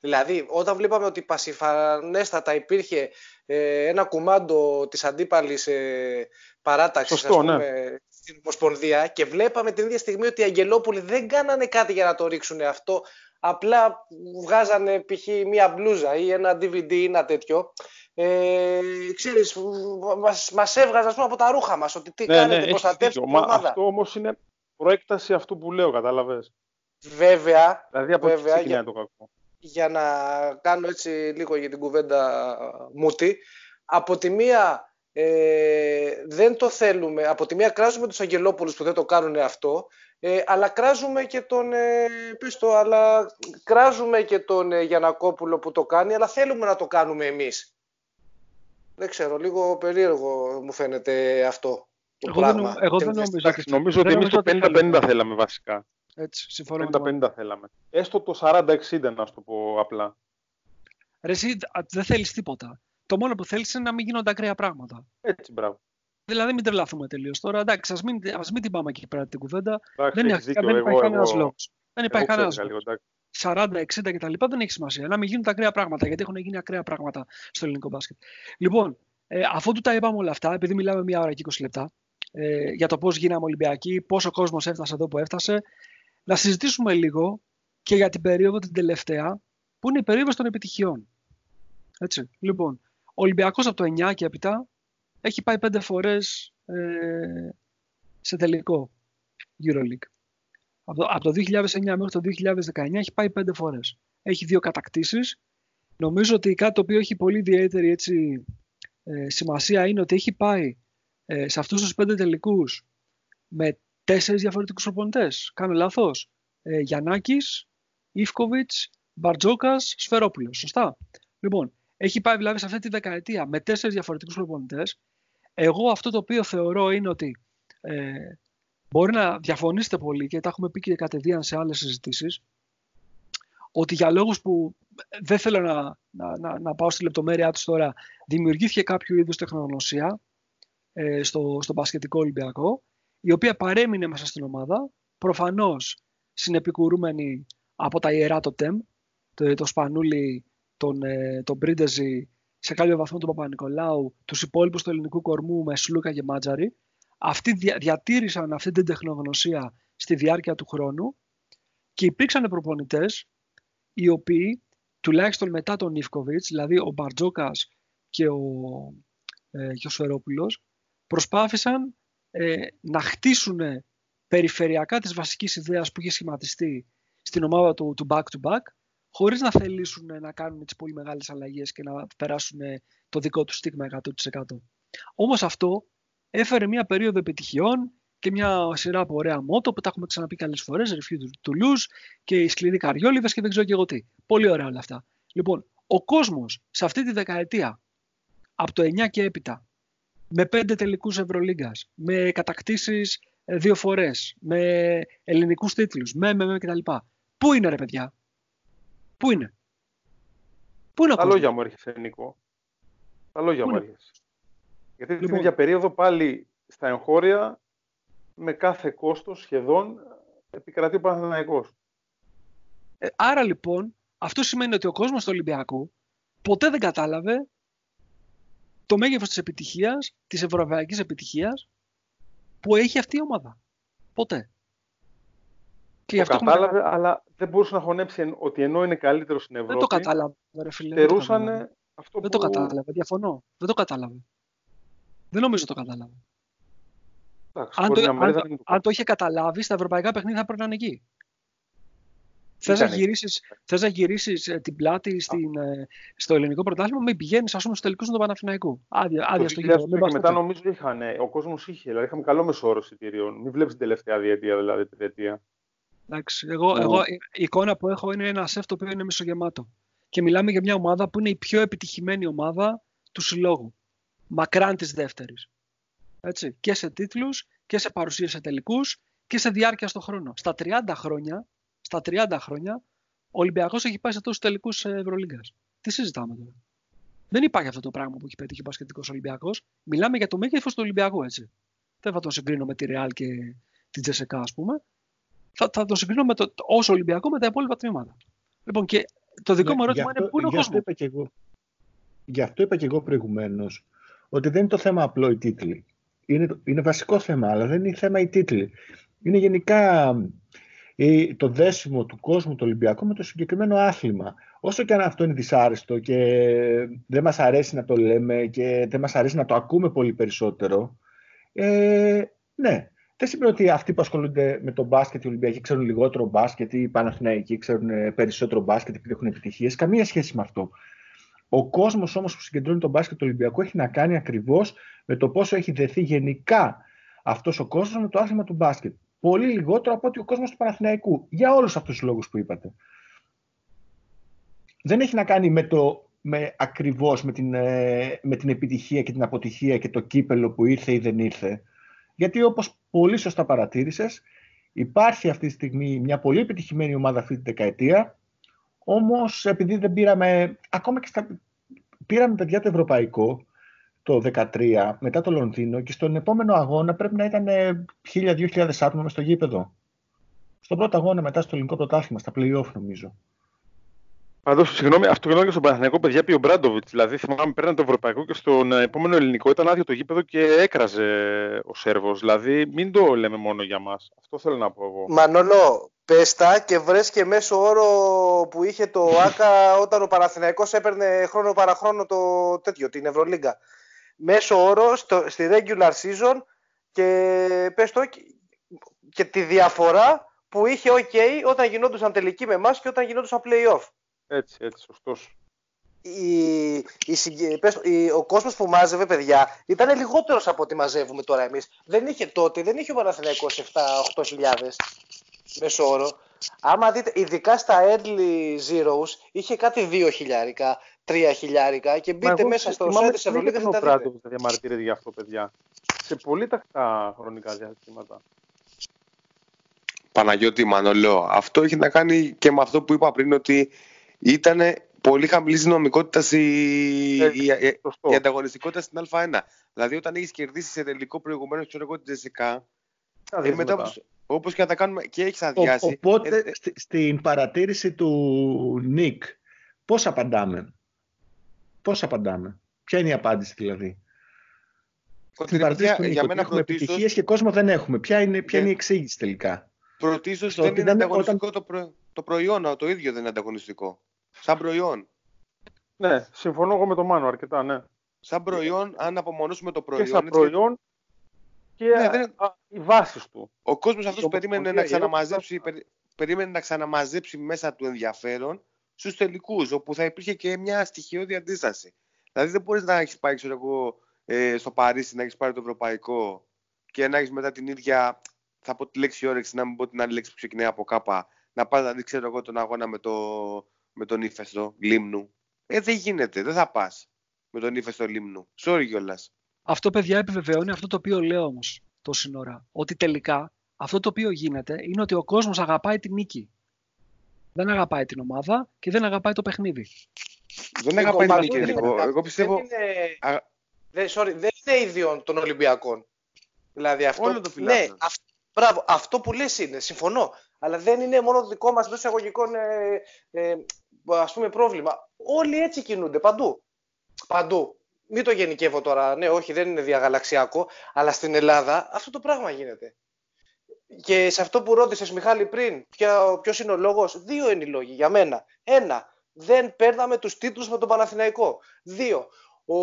Δηλαδή, όταν βλέπαμε ότι πασιφανέστατα υπήρχε ε, ένα κουμάντο της αντίπαλης ε, παράταξης, σωστό, ας πούμε, ναι, στην Ομοσπονδία και βλέπαμε την ίδια στιγμή ότι οι Αγγελόπουλοι δεν κάνανε κάτι για να το ρίξουν αυτό, απλά βγάζανε π.χ. μία μπλούζα ή ένα ντι βι ντι ή ένα τέτοιο. Ε, ξέρεις, μας, μας έβγαζαν, ας πούμε, από τα ρούχα μας, ότι τι ναι, κάνετε, ναι, προστατεύτε την ομάδα. Αυτό όμως είναι προέκταση αυτού που λέω, κατάλαβες. Βέβαια, δηλαδή από βέβαια, για... το κακό. Για να κάνω έτσι λίγο για την κουβέντα μούτι, από τη μία Ε, δεν το θέλουμε. Από τη μία κράζουμε τους Αγγελόπουλους που δεν το κάνουν αυτό, ε, αλλά κράζουμε και τον ε, πίστο, αλλά κράζουμε και τον ε, Γιαννακόπουλο που το κάνει, αλλά θέλουμε να το κάνουμε εμείς. Δεν ξέρω, λίγο περίεργο μου φαίνεται αυτό το εγώ πράγμα. Δεν, εγώ δεν νομίζω. Εντάξει, νομίζω ότι εμείς το πενήντα πενήντα θέλαμε βασικά. Έτσι, συμφωνώ. πενήντα πενήντα θέλαμε. Έστω το σαράντα εξήντα να σου το πω απλά. Ρε εσύ δεν θέλεις τίποτα. Το μόνο που θέλεις είναι να μην γίνονται ακραία πράγματα. Έτσι, μπράβο. Δηλαδή, μην τρελαθούμε τελείως τώρα. Εντάξει, ας μην, ας μην την πάμε εκεί πέρα την κουβέντα. Εντάξει, δεν, δίκιο, δεν υπάρχει κανένας λόγος. Δεν υπάρχει κανένας λόγος. σαράντα εξήντα κτλ. Δεν έχει σημασία. Να μην γίνονται ακραία πράγματα. Γιατί έχουν γίνει ακραία πράγματα στο ελληνικό μπάσκετ. Λοιπόν, ε, αφού του τα είπαμε όλα αυτά, επειδή μιλάμε μία ώρα και είκοσι λεπτά ε, για το πώς γίναμε Ολυμπιακοί, πόσο κόσμος έφτασε εδώ που έφτασε, να συζητήσουμε λίγο και για την περίοδο την τελευταία, που είναι η περίοδος των επιτυχιών. Έτσι. Λοιπόν. Ο Ολυμπιακός από το εννιά και έπειτα έχει πάει πέντε φορές ε, σε τελικό EuroLeague. Από το, από το δύο χιλιάδες εννιά μέχρι το δύο χιλιάδες δεκαεννιά έχει πάει πέντε φορές. Έχει δύο κατακτήσεις. Νομίζω ότι κάτι το οποίο έχει πολύ ιδιαίτερη έτσι, ε, σημασία είναι ότι έχει πάει ε, σε αυτούς τους πέντε τελικούς με τέσσερις διαφορετικούς προπονητές. Κάνω λάθος. Ε, Γιαννάκης, Ιφκοβιτς, Μπαρτζόκας, Σφερόπουλος. Σωστά. Λοιπόν. Έχει πάει δηλαδή σε αυτή τη δεκαετία με τέσσερις διαφορετικούς προπονητές. Εγώ αυτό το οποίο θεωρώ είναι ότι ε, μπορεί να διαφωνήσετε πολύ και τα έχουμε πει και κατεδίαν σε άλλες συζητήσεις, ότι για λόγους που δεν θέλω να, να, να, να πάω στη λεπτομέρειά τους τώρα, δημιουργήθηκε κάποιο είδους τεχνογνωσία ε, στο, στο μπασκετικό Ολυμπιακό, η οποία παρέμεινε μέσα στην ομάδα, προφανώς συνεπικουρούμενη από τα ιερά το ΤΕΜ, το, το Σπανούλι, τον, τον Πρίντεζη, σε κάποιο βαθμό τον Παπα-Νικολάου, τους υπόλοιπους του ελληνικού κορμού με Σλούκα και Μάτζαρη. Αυτοί δια, διατήρησαν αυτή την τεχνογνωσία στη διάρκεια του χρόνου και υπήρξαν προπονητές οι οποίοι, τουλάχιστον μετά τον Ιφκοβιτς, δηλαδή ο Μπαρτζόκας και ο, ε, και ο Σφερόπουλος, προσπάθησαν ε, να χτίσουν περιφερειακά της βασικής ιδέας που είχε σχηματιστεί στην ομάδα του, του back-to-back, χωρίς να θελήσουν να κάνουν τις πολύ μεγάλες αλλαγές και να περάσουν το δικό τους στίγμα εκατό τοις εκατό. Όμως αυτό έφερε μια περίοδο επιτυχιών και μια σειρά από ωραία μότο που τα έχουμε ξαναπεί καλές φορές, Refuse to Lose και οι σκληροί καριόλιδες και δεν ξέρω και εγώ τι. Πολύ ωραία όλα αυτά. Λοιπόν, ο κόσμος σε αυτή τη δεκαετία, από το εννιά και έπειτα, με πέντε τελικούς Ευρωλίγκας, με κατακτήσεις δύο φορές, με ελληνικούς τίτλους, με, με, με κτλ. Πού είναι ρε παιδιά? Πού είναι? Πού είναι? Τα λόγια μου έρχεσαι, Νίκο. Τα λόγια μου έρχεσαι. Γιατί λοιπόν, την ίδια περίοδο πάλι στα εγχώρια, με κάθε κόστος σχεδόν, επικρατεί ο Παναθηναϊκός. Ε, άρα λοιπόν, αυτό σημαίνει ότι ο κόσμος του Ολυμπιακού ποτέ δεν κατάλαβε το μέγεθος της επιτυχίας, της ευρωπαϊκής επιτυχίας, που έχει αυτή η ομάδα. Ποτέ. Και το αυτό κατάλαβε, έχουμε... αλλά δεν μπορούσε να χωνέψει ότι ενώ είναι καλύτερο στην Ευρώπη. Δεν το κατάλαβε, ρε φίλε. Τερούσανε δεν αυτό που... Δεν το κατάλαβε, διαφωνώ. Δεν το κατάλαβε. Δεν νομίζω το κατάλαβε. Εντάξει, αν, το, αν, αν, το... αν το είχε καταλάβει, στα ευρωπαϊκά παιχνίδια θα πρέπει να είναι εκεί. Θες να, γυρίσεις, θες να γυρίσεις την πλάτη στην, στο ελληνικό πρωτάθλημα, μην πηγαίνεις ας πούμε στους τελικούς του Παναθηναϊκού. Άδεια, άδεια στο γύρο. Και μετά νομίζω είχαν, ο κόσμος είχε, δηλαδή είχαμε καλό μεσόωρο εισιτηρίων. Μην βλέπεις την τελευταία διετία, δηλαδή τριετία. Εντάξει, εγώ, mm. εγώ, η εικόνα που έχω είναι ένα σεφ το οποίο είναι μισογεμάτο. Και μιλάμε για μια ομάδα που είναι η πιο επιτυχημένη ομάδα του συλλόγου. Μακράν της δεύτερης. Έτσι, και σε τίτλους και σε παρουσίες σε τελικούς και σε διάρκεια στον χρόνο. Στα τριάντα χρόνια, στα τριάντα χρόνια ο Ολυμπιακός έχει πάει σε τόσους τελικούς Ευρωλίγκας. Τι συζητάμε τώρα? Δεν υπάρχει αυτό το πράγμα που έχει πετύχει ο μπασκετικός Ολυμπιακός. Μιλάμε για το μέγεθος του Ολυμπιακού, έτσι. Δεν θα τον συγκρίνω με τη Ρεάλ και την Τζεσεκά, ας πούμε. Θα, θα το συγκρίνω με το, ως Ολυμπιακό με τα υπόλοιπα τμήματα. Λοιπόν, και το δικό μου ερώτημα είναι πού είναι ο κόσμος. Γι' αυτό είπα και εγώ προηγουμένως ότι δεν είναι το θέμα απλό οι τίτλοι. Είναι, είναι βασικό θέμα, αλλά δεν είναι θέμα οι τίτλοι. Είναι γενικά η, το δέσιμο του κόσμου του Ολυμπιακού με το συγκεκριμένο άθλημα. Όσο και αν αυτό είναι δυσάρεστο και δεν μας αρέσει να το λέμε και δεν μας αρέσει να το ακούμε πολύ περισσότερο, ε, ναι. Δεν σημαίνει ότι αυτοί που ασχολούνται με τον μπάσκετ, οι Ολυμπιακοί ξέρουν λιγότερο μπάσκετ, οι Παναθηναϊκοί ξέρουν περισσότερο μπάσκετ και έχουν επιτυχίες. Καμία σχέση με αυτό. Ο κόσμος όμως που συγκεντρώνει τον μπάσκετ του Ολυμπιακού έχει να κάνει ακριβώς με το πόσο έχει δεθεί γενικά αυτός ο κόσμος με το άθλημα του μπάσκετ. Πολύ λιγότερο από ότι ο κόσμος του Παναθηναϊκού. Για όλους αυτούς τους λόγους που είπατε. Δεν έχει να κάνει με το, με, ακριβώς με την, με την επιτυχία και την αποτυχία και το κύπελο που ήρθε ή δεν ήρθε. Γιατί όπως πολύ σωστά παρατήρησες, υπάρχει αυτή τη στιγμή μια πολύ επιτυχημένη ομάδα αυτή τη δεκαετία. Όμως επειδή δεν πήραμε, ακόμα και στα, πήραμε παιδιά το ευρωπαϊκό το δεκατρία μετά το Λονδίνο και στον επόμενο αγώνα πρέπει να ήταν χίλια με δύο χιλιάδες άτομα μες στο γήπεδο. Στον πρώτο αγώνα μετά στο ελληνικό πρωτάθλημα, στα play-off νομίζω. Να δώσω συγγνώμη, αυτό γινόταν και στον Παναθηναϊκό, παιδιά, πει ο Ομπράντοβιτς. Δηλαδή, θυμάμαι, παίρνανε το ευρωπαϊκό και στον επόμενο ελληνικό ήταν άδειο το γήπεδο και έκραζε ο Σέρβος. Δηλαδή, μην το λέμε μόνο για μας. Αυτό θέλω να πω εγώ. Μανώλο, πες τα και βρες και μέσο όρο που είχε το ΆΚΑ όταν ο Παναθηναϊκός έπαιρνε χρόνο παραχρόνο το τέτοιο, την Ευρωλίγκα. Μέσο όρο στο, στη regular season και πες το και τη διαφορά που είχε OK όταν γινόντουσαν τελικοί με εμάς και όταν γινόντουσαν play-off. Έτσι, έτσι, σωστός. Η, η, η, ο κόσμος που μάζευε, παιδιά, ήταν λιγότερος από ό,τι μαζεύουμε τώρα εμείς. Δεν είχε τότε, δεν είχε ο Παναθηναϊκός επτά με οκτώ χιλιάδες μέσο όρο. Άμα δείτε, ειδικά στα early zeros, είχε κάτι δύο χιλιάρικα, τρία χιλιάρικα και μπείτε μέσα στο site της Ευρωλίγας. Δεν είναι ο Πράτο που θα διαμαρτύρεται για αυτό, παιδιά. Σε πολύ τακτά χρονικά διαστήματα. Παναγιώτη, Μανολό, αυτό έχει να κάνει και με αυτό που είπα πριν, ότι ήταν πολύ χαμηλή δυναμικότητα η, η... η ανταγωνιστικότητα στην Α1. Δηλαδή, όταν έχει κερδίσει σε τελικό προηγουμένως, ξέρω εγώ, την Τζεσικά, μετά όπως και να τα κάνουμε, και έχει αδειάσει. Ο, οπότε, ε, ε... στην παρατήρηση του Νίκ, πώς απαντάμε, πώς απαντάμε, ποια είναι η απάντηση δηλαδή. Στην παρατήρηση του Νίκ, ότι έχουμε πρωτίστως... επιτυχίες και κόσμο δεν έχουμε. Ποια είναι, ποια είναι η εξήγηση τελικά. Πρωτίστως δεν είναι ανταγωνιστικό όταν... το προ... Το προϊόν το ίδιο δεν είναι ανταγωνιστικό. Σαν προϊόν. Ναι, συμφωνώ εγώ με τον Μάνο αρκετά, ναι. Σαν προϊόν, αν απομονώσουμε το προϊόν. Και σαν έτσι... προϊόν και ναι, δεν... α, οι βάσεις του. Ο κόσμος αυτός περίμενε να, ξαναμαζέψει, περί... περίμενε να ξαναμαζέψει μέσα του ενδιαφέρον στους τελικούς, όπου θα υπήρχε και μια στοιχειώδη αντίσταση. Δηλαδή δεν μπορείς να έχεις πάει, ξέρω εγώ, ε, στο Παρίσι, να έχεις πάρει το ευρωπαϊκό και να έχεις μετά την ίδια, θα πω τη λέξη όρεξη, να μην πω την άλλη λέξη που ξεκινάει από κάπα. Να πας να δεις, ξέρω εγώ, τον αγώνα με, το, με τον Ήφεστο Λίμνου. Ε, δεν γίνεται, δεν θα πας με τον Ήφεστο Λίμνου. Sorry κιόλας. Αυτό, παιδιά, επιβεβαιώνει αυτό το οποίο λέω όμως τόση ώρα. Ότι τελικά αυτό το οποίο γίνεται είναι ότι ο κόσμος αγαπάει την νίκη. Δεν αγαπάει την ομάδα και δεν αγαπάει το παιχνίδι. Δεν εγώ, αγαπάει την νίκη, είναι, εγώ, εγώ πιστεύω. Δεν είναι, α... δεν, sorry, δεν είναι ίδιο των Ολυμπιακών. Δηλαδή αυτό. Όλο το ναι, αυ... Μπράβο, αυτό που λες είναι, συμφωνώ. Αλλά δεν είναι μόνο δικό μας εντός εισαγωγικών ε, ε, ας πούμε, πρόβλημα. Όλοι έτσι κινούνται παντού. Παντού. Μην το γενικεύω τώρα. Ναι, όχι, δεν είναι διαγαλαξιακό. Αλλά στην Ελλάδα αυτό το πράγμα γίνεται. Και σε αυτό που ρώτησες, Μιχάλη, πριν, ποιος είναι ο λόγος. Δύο είναι οι λόγοι για μένα. Ένα, δεν παίρναμε τους τίτλους με τον Παναθηναϊκό. Δύο, ο,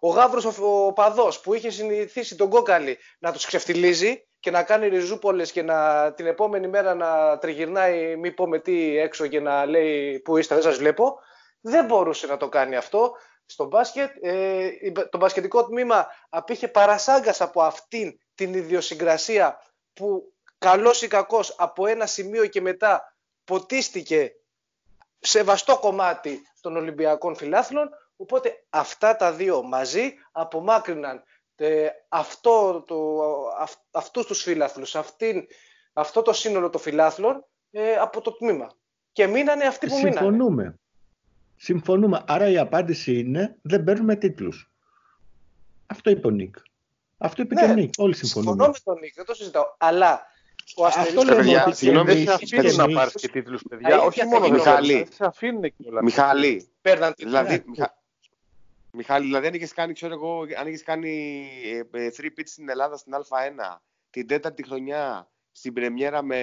ο γάβρος ο, ο παδός που είχε συνηθίσει τον Κόκαλη να τους ξεφτιλίζει και να κάνει ριζούπολες και να, την επόμενη μέρα να τριγυρνάει μη πω με τι έξω και να λέει «Πού είστε, δεν σας βλέπω», δεν μπορούσε να το κάνει αυτό στο μπάσκετ. Ε, το μπασκετικό τμήμα απήχε παρασάγκας από αυτήν την ιδιοσυγκρασία που καλός ή κακός από ένα σημείο και μετά ποτίστηκε σε βαστό κομμάτι των Ολυμπιακών φιλάθλων. Οπότε αυτά τα δύο μαζί απομάκρυναν Ε, αυτό το, αυ, αυτούς τους φιλάθλους, αυτήν, αυτό το σύνολο των φιλάθλων ε, από το τμήμα. Και μείνανε αυτοί που μείνανε. Συμφωνούμε. Συμφωνούμε. Άρα η απάντηση είναι δεν παίρνουμε τίτλους. Αυτό είπε ο Νίκ. Αυτό είπε ναι, τον Νίκ. Όλοι συμφωνούμε. Συμφωνώ με τον Νίκ, δεν το συζητάω. Αλλά ο Αστερίς δεν σε αφήνει να πάρει και τίτλους, παιδιά. Όχι μόνο Μιχάλη. Μιχάλη. Παίρναν τίτλους. Μιχάλη, δηλαδή αν είχες κάνει, ξέρω εγώ, αν είχες κάνει ε, ε, three pitch στην Ελλάδα στην Α1, την τέταρτη χρονιά, στην πρεμιέρα με,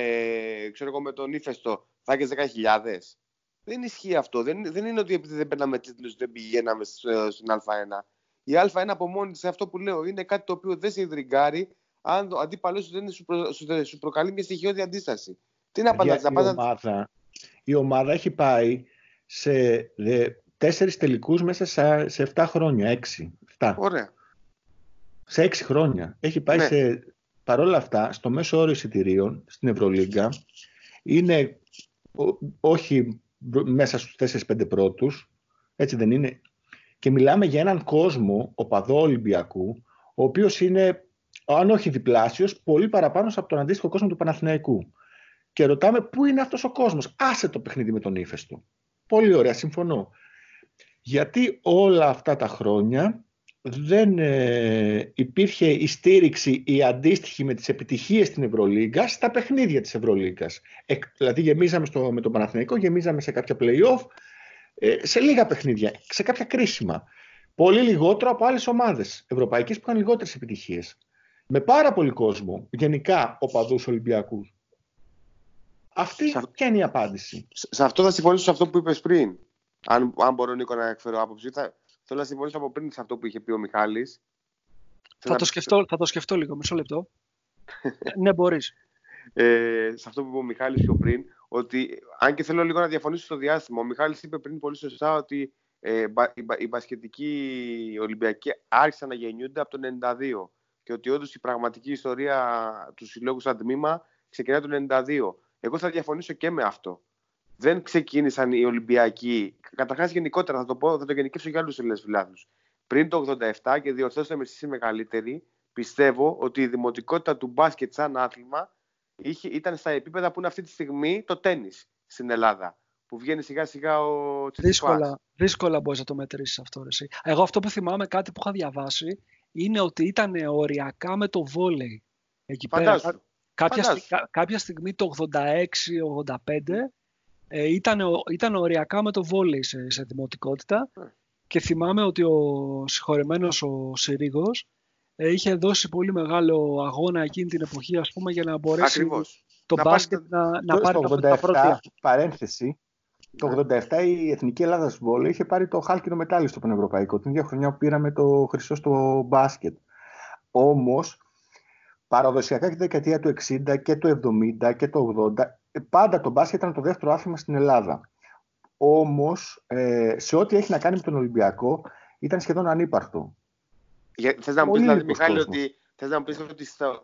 ξέρω εγώ, με τον Ήφεστο, θα έχεις δέκα χιλιάδες. Δεν ισχύει αυτό. Δεν, δεν είναι ότι επειδή δεν παίρναμε τίτλους, δεν πηγαίναμε στην Α1. Η Α1 από μόνη της, αυτό που λέω, είναι κάτι το οποίο δεν σε ιδρυγκάρει αν ο αντίπαλος δεν σου, προ, σου, σου προκαλεί μια στοιχειώδη αντίσταση. Τι να απαντάς, να απαντάς. Η ομάδα έχει πάει σε Τέσσερις τελικούς μέσα σε εφτά χρόνια, έξι. εφτά. Ωραία. Σε έξι χρόνια. Έχει πάει ναι. σε... Παρόλα αυτά, στο μέσο όρο εισιτηρίων στην Ευρωλίγκα είναι όχι μέσα στους τέσσερις πέντε πρώτους, έτσι δεν είναι. Και μιλάμε για έναν κόσμο οπαδό Ολυμπιακού, ο οποίος είναι, αν όχι διπλάσιος, πολύ παραπάνω από τον αντίστοιχο κόσμο του Παναθηναϊκού. Και ρωτάμε πού είναι αυτός ο κόσμος. Άσε το παιχνίδι με τον ύφεστο. Πολύ ωραία, συμφωνώ. Γιατί όλα αυτά τα χρόνια δεν ε, υπήρχε η στήριξη, η αντίστοιχη με τις επιτυχίες στην Ευρωλίγκα, στα παιχνίδια της Ευρωλίγκας. Ε, δηλαδή γεμίζαμε στο, με τον Παναθηναϊκό, γεμίζαμε σε κάποια play-off, ε, σε λίγα παιχνίδια, σε κάποια κρίσιμα. Πολύ λιγότερο από άλλες ομάδες ευρωπαϊκές που είχαν λιγότερες επιτυχίες. Με πάρα πολύ κόσμο, γενικά οπαδούς Ολυμπιακούς. Αυτή σε... ποια είναι η απάντηση. Σε αυτό θα συμφωνήσω σε αυτό που είπες πριν. Αν, αν μπορώ, Νίκο, να εκφέρω άποψη. Θα... Θέλω να συμφωνήσω από πριν σε αυτό που είχε πει ο Μιχάλης. Θα, να... το, σκεφτώ, θα το σκεφτώ λίγο, μισό λεπτό. Ναι, μπορείς. Ε, σε αυτό που είπε ο Μιχάλης πιο πριν, ότι αν και θέλω λίγο να διαφωνήσω στο διάστημα, ο Μιχάλης είπε πριν πολύ σωστά ότι ε, οι, οι μπασκετικοί Ολυμπιακοί άρχισαν να γεννιούνται από το ενενήντα δύο και ότι όντως η πραγματική ιστορία του συλλόγου σαν τμήμα ξεκινάει το ενενήντα δύο. Εγώ θα διαφωνήσω και με αυτό. Δεν ξεκίνησαν οι Ολυμπιακοί. Καταρχάς, γενικότερα θα το πω, θα το γενικεύσω για άλλους Ελληνές φιλάθλους. Πριν το ογδόντα επτά, και διορθώστε με εσείς οι μεγαλύτεροι, πιστεύω ότι η δημοτικότητα του μπάσκετ σαν άθλημα είχε, ήταν στα επίπεδα που είναι αυτή τη στιγμή το τένις στην Ελλάδα. Που βγαίνει σιγά σιγά ο Τσιτσιπάς. Δύσκολα, δύσκολα μπορείς να το μετρήσεις αυτό. Εσύ. Εγώ αυτό που θυμάμαι, κάτι που είχα διαβάσει, είναι ότι ήταν οριακά με το βόλεϊ. Εκεί πέρα, κάποια, στι, κάποια στιγμή το ογδόντα έξι ογδόντα πέντε. Ε, ήταν, ήταν οριακά με το βόλεϊ σε, σε δημοτικότητα mm. και θυμάμαι ότι ο συγχωρεμένος ο Συρίγος ε, είχε δώσει πολύ μεγάλο αγώνα εκείνη την εποχή, ας πούμε, για να μπορέσει Ακριβώς. το να μπάσκετ πάρει, να, να πάρει το ογδόντα επτά, τα πρώτα. Παρένθεση, το ογδόντα επτά η Εθνική Ελλάδα Βόλεϊ είχε πάρει το χάλκινο μετάλλι στο Πανευρωπαϊκό. Την ίδια χρονιά που πήραμε το χρυσό στο μπάσκετ. Όμως, παραδοσιακά και τη δεκαετία του εξήντα και του εβδομήντα και του ογδόντα, πάντα το μπάσκετ ήταν το δεύτερο άθλημα στην Ελλάδα. Όμως, ε, σε ό,τι έχει να κάνει με τον Ολυμπιακό, ήταν σχεδόν ανύπαρκτο. Για, θες να μου πεις, δηλαδή, Μιχάλη, ότι, θες να μου πεις ότι στο,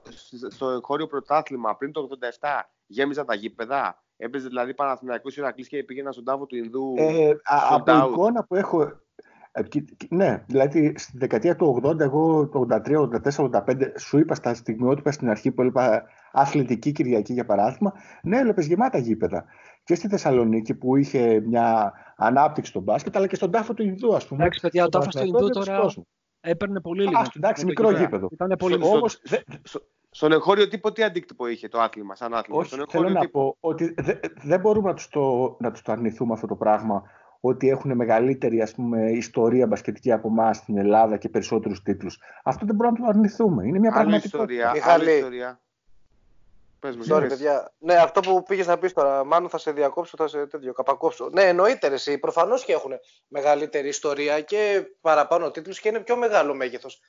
στο εγχώριο πρωτάθλημα πριν το ογδόντα επτά γέμιζαν τα γήπεδα. Έπαιζε δηλαδή Παναθηναϊκός Ηρακλής και πήγαινα στον τάβο του Ινδού. Ε, από την εικόνα που έχω. Ναι, δηλαδή στη δεκαετία του ογδόντα, εγώ το ογδόντα τρία, ογδόντα τέσσερα, ογδόντα πέντε, σου είπα στα στιγμιότυπα στην αρχή που έλεγα Αθλητική Κυριακή για παράδειγμα, ναι, βλέπεις γεμάτα γήπεδα. Και στη Θεσσαλονίκη που είχε μια ανάπτυξη στον μπάσκετ, αλλά και στον τάφο του Ινδού, ας πούμε. Εντάξει, παιδιά, ο τάφος του Ινδού τώρα έπαιρνε πολύ λίγο. Εντάξει, μικρό γήπεδο. Όμως, στον εγχώριο τύπο, τι αντίκτυπο είχε το άθλημα, σαν άθλημα. Όχι, θέλω να πω ότι δεν μπορούμε να τους το αρνηθούμε αυτό το πράγμα. Ότι έχουν μεγαλύτερη, ας πούμε, ιστορία μπασκετική από εμάς στην Ελλάδα και περισσότερους τίτλους. Αυτό δεν μπορούμε να το αρνηθούμε. Είναι μια πραγματικότητα. Άλλη ιστορία. Πες μου, sorry, παιδιά. Ναι, αυτό που πήγες να πεις τώρα, μάλλον θα σε διακόψω, θα σε τέτοιο, καπακόψω. Ναι, εννοείται, εσύ. Προφανώς και έχουν μεγαλύτερη ιστορία και παραπάνω τίτλους και είναι πιο μεγάλο μέγεθος.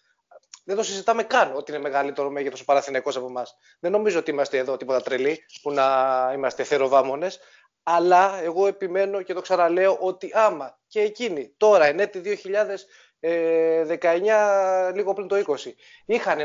Δεν το συζητάμε καν ότι είναι μεγαλύτερο μέγεθος ο Παναθηναϊκός από εμάς. Δεν νομίζω ότι είμαστε εδώ τίποτα τρελοί που να είμαστε θεροβάμονες. Αλλά εγώ επιμένω και το ξαναλέω ότι άμα και εκείνοι τώρα εν έτη δύο χιλιάδες δεκαεννιά, λίγο πριν το είκοσι, είχαν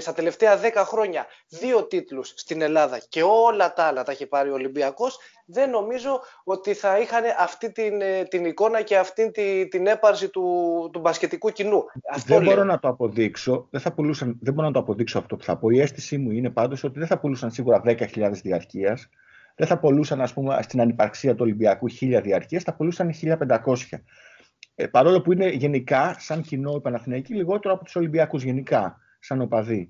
στα τελευταία δέκα χρόνια δύο τίτλους στην Ελλάδα και όλα τα άλλα τα είχε πάρει ο Ολυμπιακός, δεν νομίζω ότι θα είχαν αυτή την, την εικόνα και αυτή την, την έπαρση του, του μπασκετικού κοινού. Αυτό δεν λέω. Μπορώ να το αποδείξω. Δεν, θα πουλούσαν, δεν μπορώ να το αποδείξω αυτό που θα πω. Η αίσθησή μου είναι πάντως ότι δεν θα πουλούσαν σίγουρα δέκα χιλιάδες διαρκείας. Δεν θα πωλούσαν, ας πούμε, στην ανυπαρξία του Ολυμπιακού χίλια διαρκείες, θα πωλούσαν χίλια πεντακόσια. Ε, παρόλο που είναι γενικά, σαν κοινό οι Παναθηναϊκοί, λιγότερο από τους Ολυμπιακούς γενικά, σαν οπαδοί.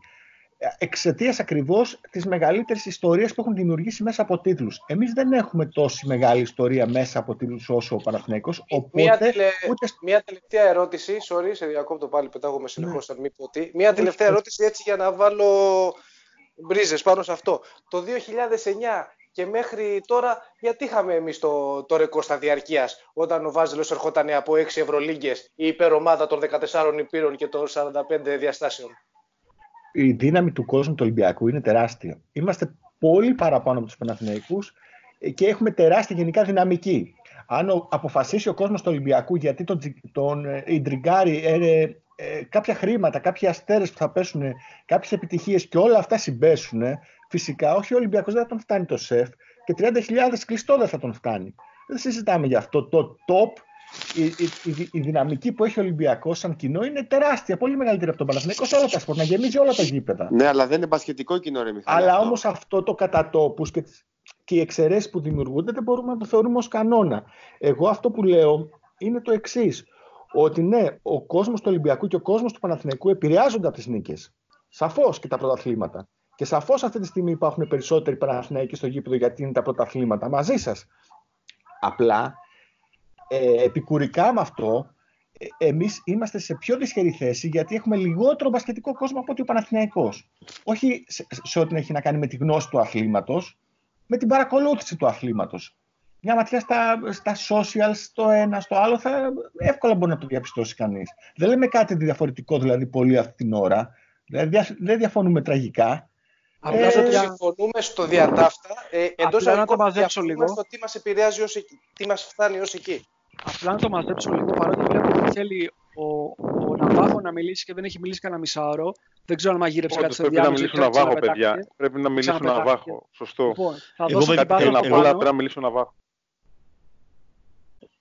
Εξαιτίας ακριβώς της μεγαλύτερης ιστορίας που έχουν δημιουργήσει μέσα από τίτλους. Εμείς δεν έχουμε τόση μεγάλη ιστορία μέσα από τίτλους όσο ο Παναθηναϊκός. Οπότε, μία, τελε... ούτε... μία τελευταία ερώτηση, sorry, σε διακόπτω πάλι, πετάγομαι συνεχώς, ναι. θα μη πω τι. Μία τελευταία ερώτηση έτσι για να βάλω μπρίζες πάνω σε αυτό. Το δύο χιλιάδες εννιά. Και μέχρι τώρα, γιατί είχαμε εμείς το, το ρεκόρ στα διαρκείας, όταν ο Βάζελος ερχόταν από έξι Ευρωλίγκες, η υπερομάδα των δεκατεσσάρων Υπήρων και των σαράντα πέντε διαστάσεων. Η δύναμη του κόσμου του Ολυμπιακού είναι τεράστια. Είμαστε πολύ παραπάνω από τους Παναθηναϊκούς και έχουμε τεράστια γενικά δυναμική. Αν αποφασίσει ο κόσμος του Ολυμπιακού, γιατί τον, τον ιντριγκάρει ε, ε, ε, κάποια χρήματα, κάποιοι αστέρες που θα πέσουν, κάποιες επιτυχίες και όλα αυτά συμπέσουν, φυσικά όχι ο Ολυμπιακός δεν θα τον φτάνει το σεφ και τριάντα χιλιάδες κλειστό δεν θα τον φτάνει. Δεν συζητάμε γι' αυτό. Το top, η, η, η, η δυναμική που έχει ο Ολυμπιακός σαν κοινό είναι τεράστια, πολύ μεγαλύτερη από τον Παναθηναϊκό σε όλα τα σπορ, να γεμίζει όλα τα γήπεδα. Ναι, αλλά δεν είναι μπασκετικό κοινό, ρε Μιχάλη. Αλλά όμως αυτό το κατά τόπους και, και οι εξαιρέσεις που δημιουργούνται δεν μπορούμε να το θεωρούμε ως κανόνα. Εγώ αυτό που λέω είναι το εξής. Ότι ναι, ο κόσμος του Ολυμπιακού και ο κόσμος του Παναθηναϊκού επηρεάζονται από τις νίκες. Σαφώς και τα πρωταθλήματα. Και σαφώς αυτή τη στιγμή υπάρχουν περισσότεροι Παναθηναϊκοί στο γήπεδο γιατί είναι τα πρωταθλήματα. Μαζί σας. Απλά, ε, επικουρικά με αυτό, ε, εμείς είμαστε σε πιο δυσχερή θέση γιατί έχουμε λιγότερο μπασκετικό κόσμο από ότι ο Παναθηναϊκός. Όχι σε, σε ό,τι έχει να κάνει με τη γνώση του αθλήματος, με την παρακολούθηση του αθλήματος. Μια ματιά στα, στα social, στο ένα, στο άλλο, θα, εύκολα μπορεί να το διαπιστώσει κανείς. Δεν λέμε κάτι διαφορετικό δηλαδή πολύ αυτή την ώρα. Δεν, δια, δεν διαφωνούμε τραγικά. Απλά ε, ότι συμφωνούμε στο διατάφτα, ε, εντός να το μαζέψω λίγο. Στο τι μας επηρεάζει ως εκεί, τι μας φτάνει ως εκεί. Απλά να το μαζέψω λίγο, παρότι βλέπω ότι θέλει ο, ο Ναβάχο να μιλήσει και δεν έχει μιλήσει κανένα μισάωρο. Δεν ξέρω αν μαγείρεψε κάτι στο διάμεσο. Πρέπει να μιλήσω Ναβάχο, παιδιά. Πρέπει να μιλήσω Ναβάχο. Σωστό. Λοιπόν, θα εγώ δώσω κάτι θέλω να πω, αλλά πρέπει να μιλήσω Ναβάχο.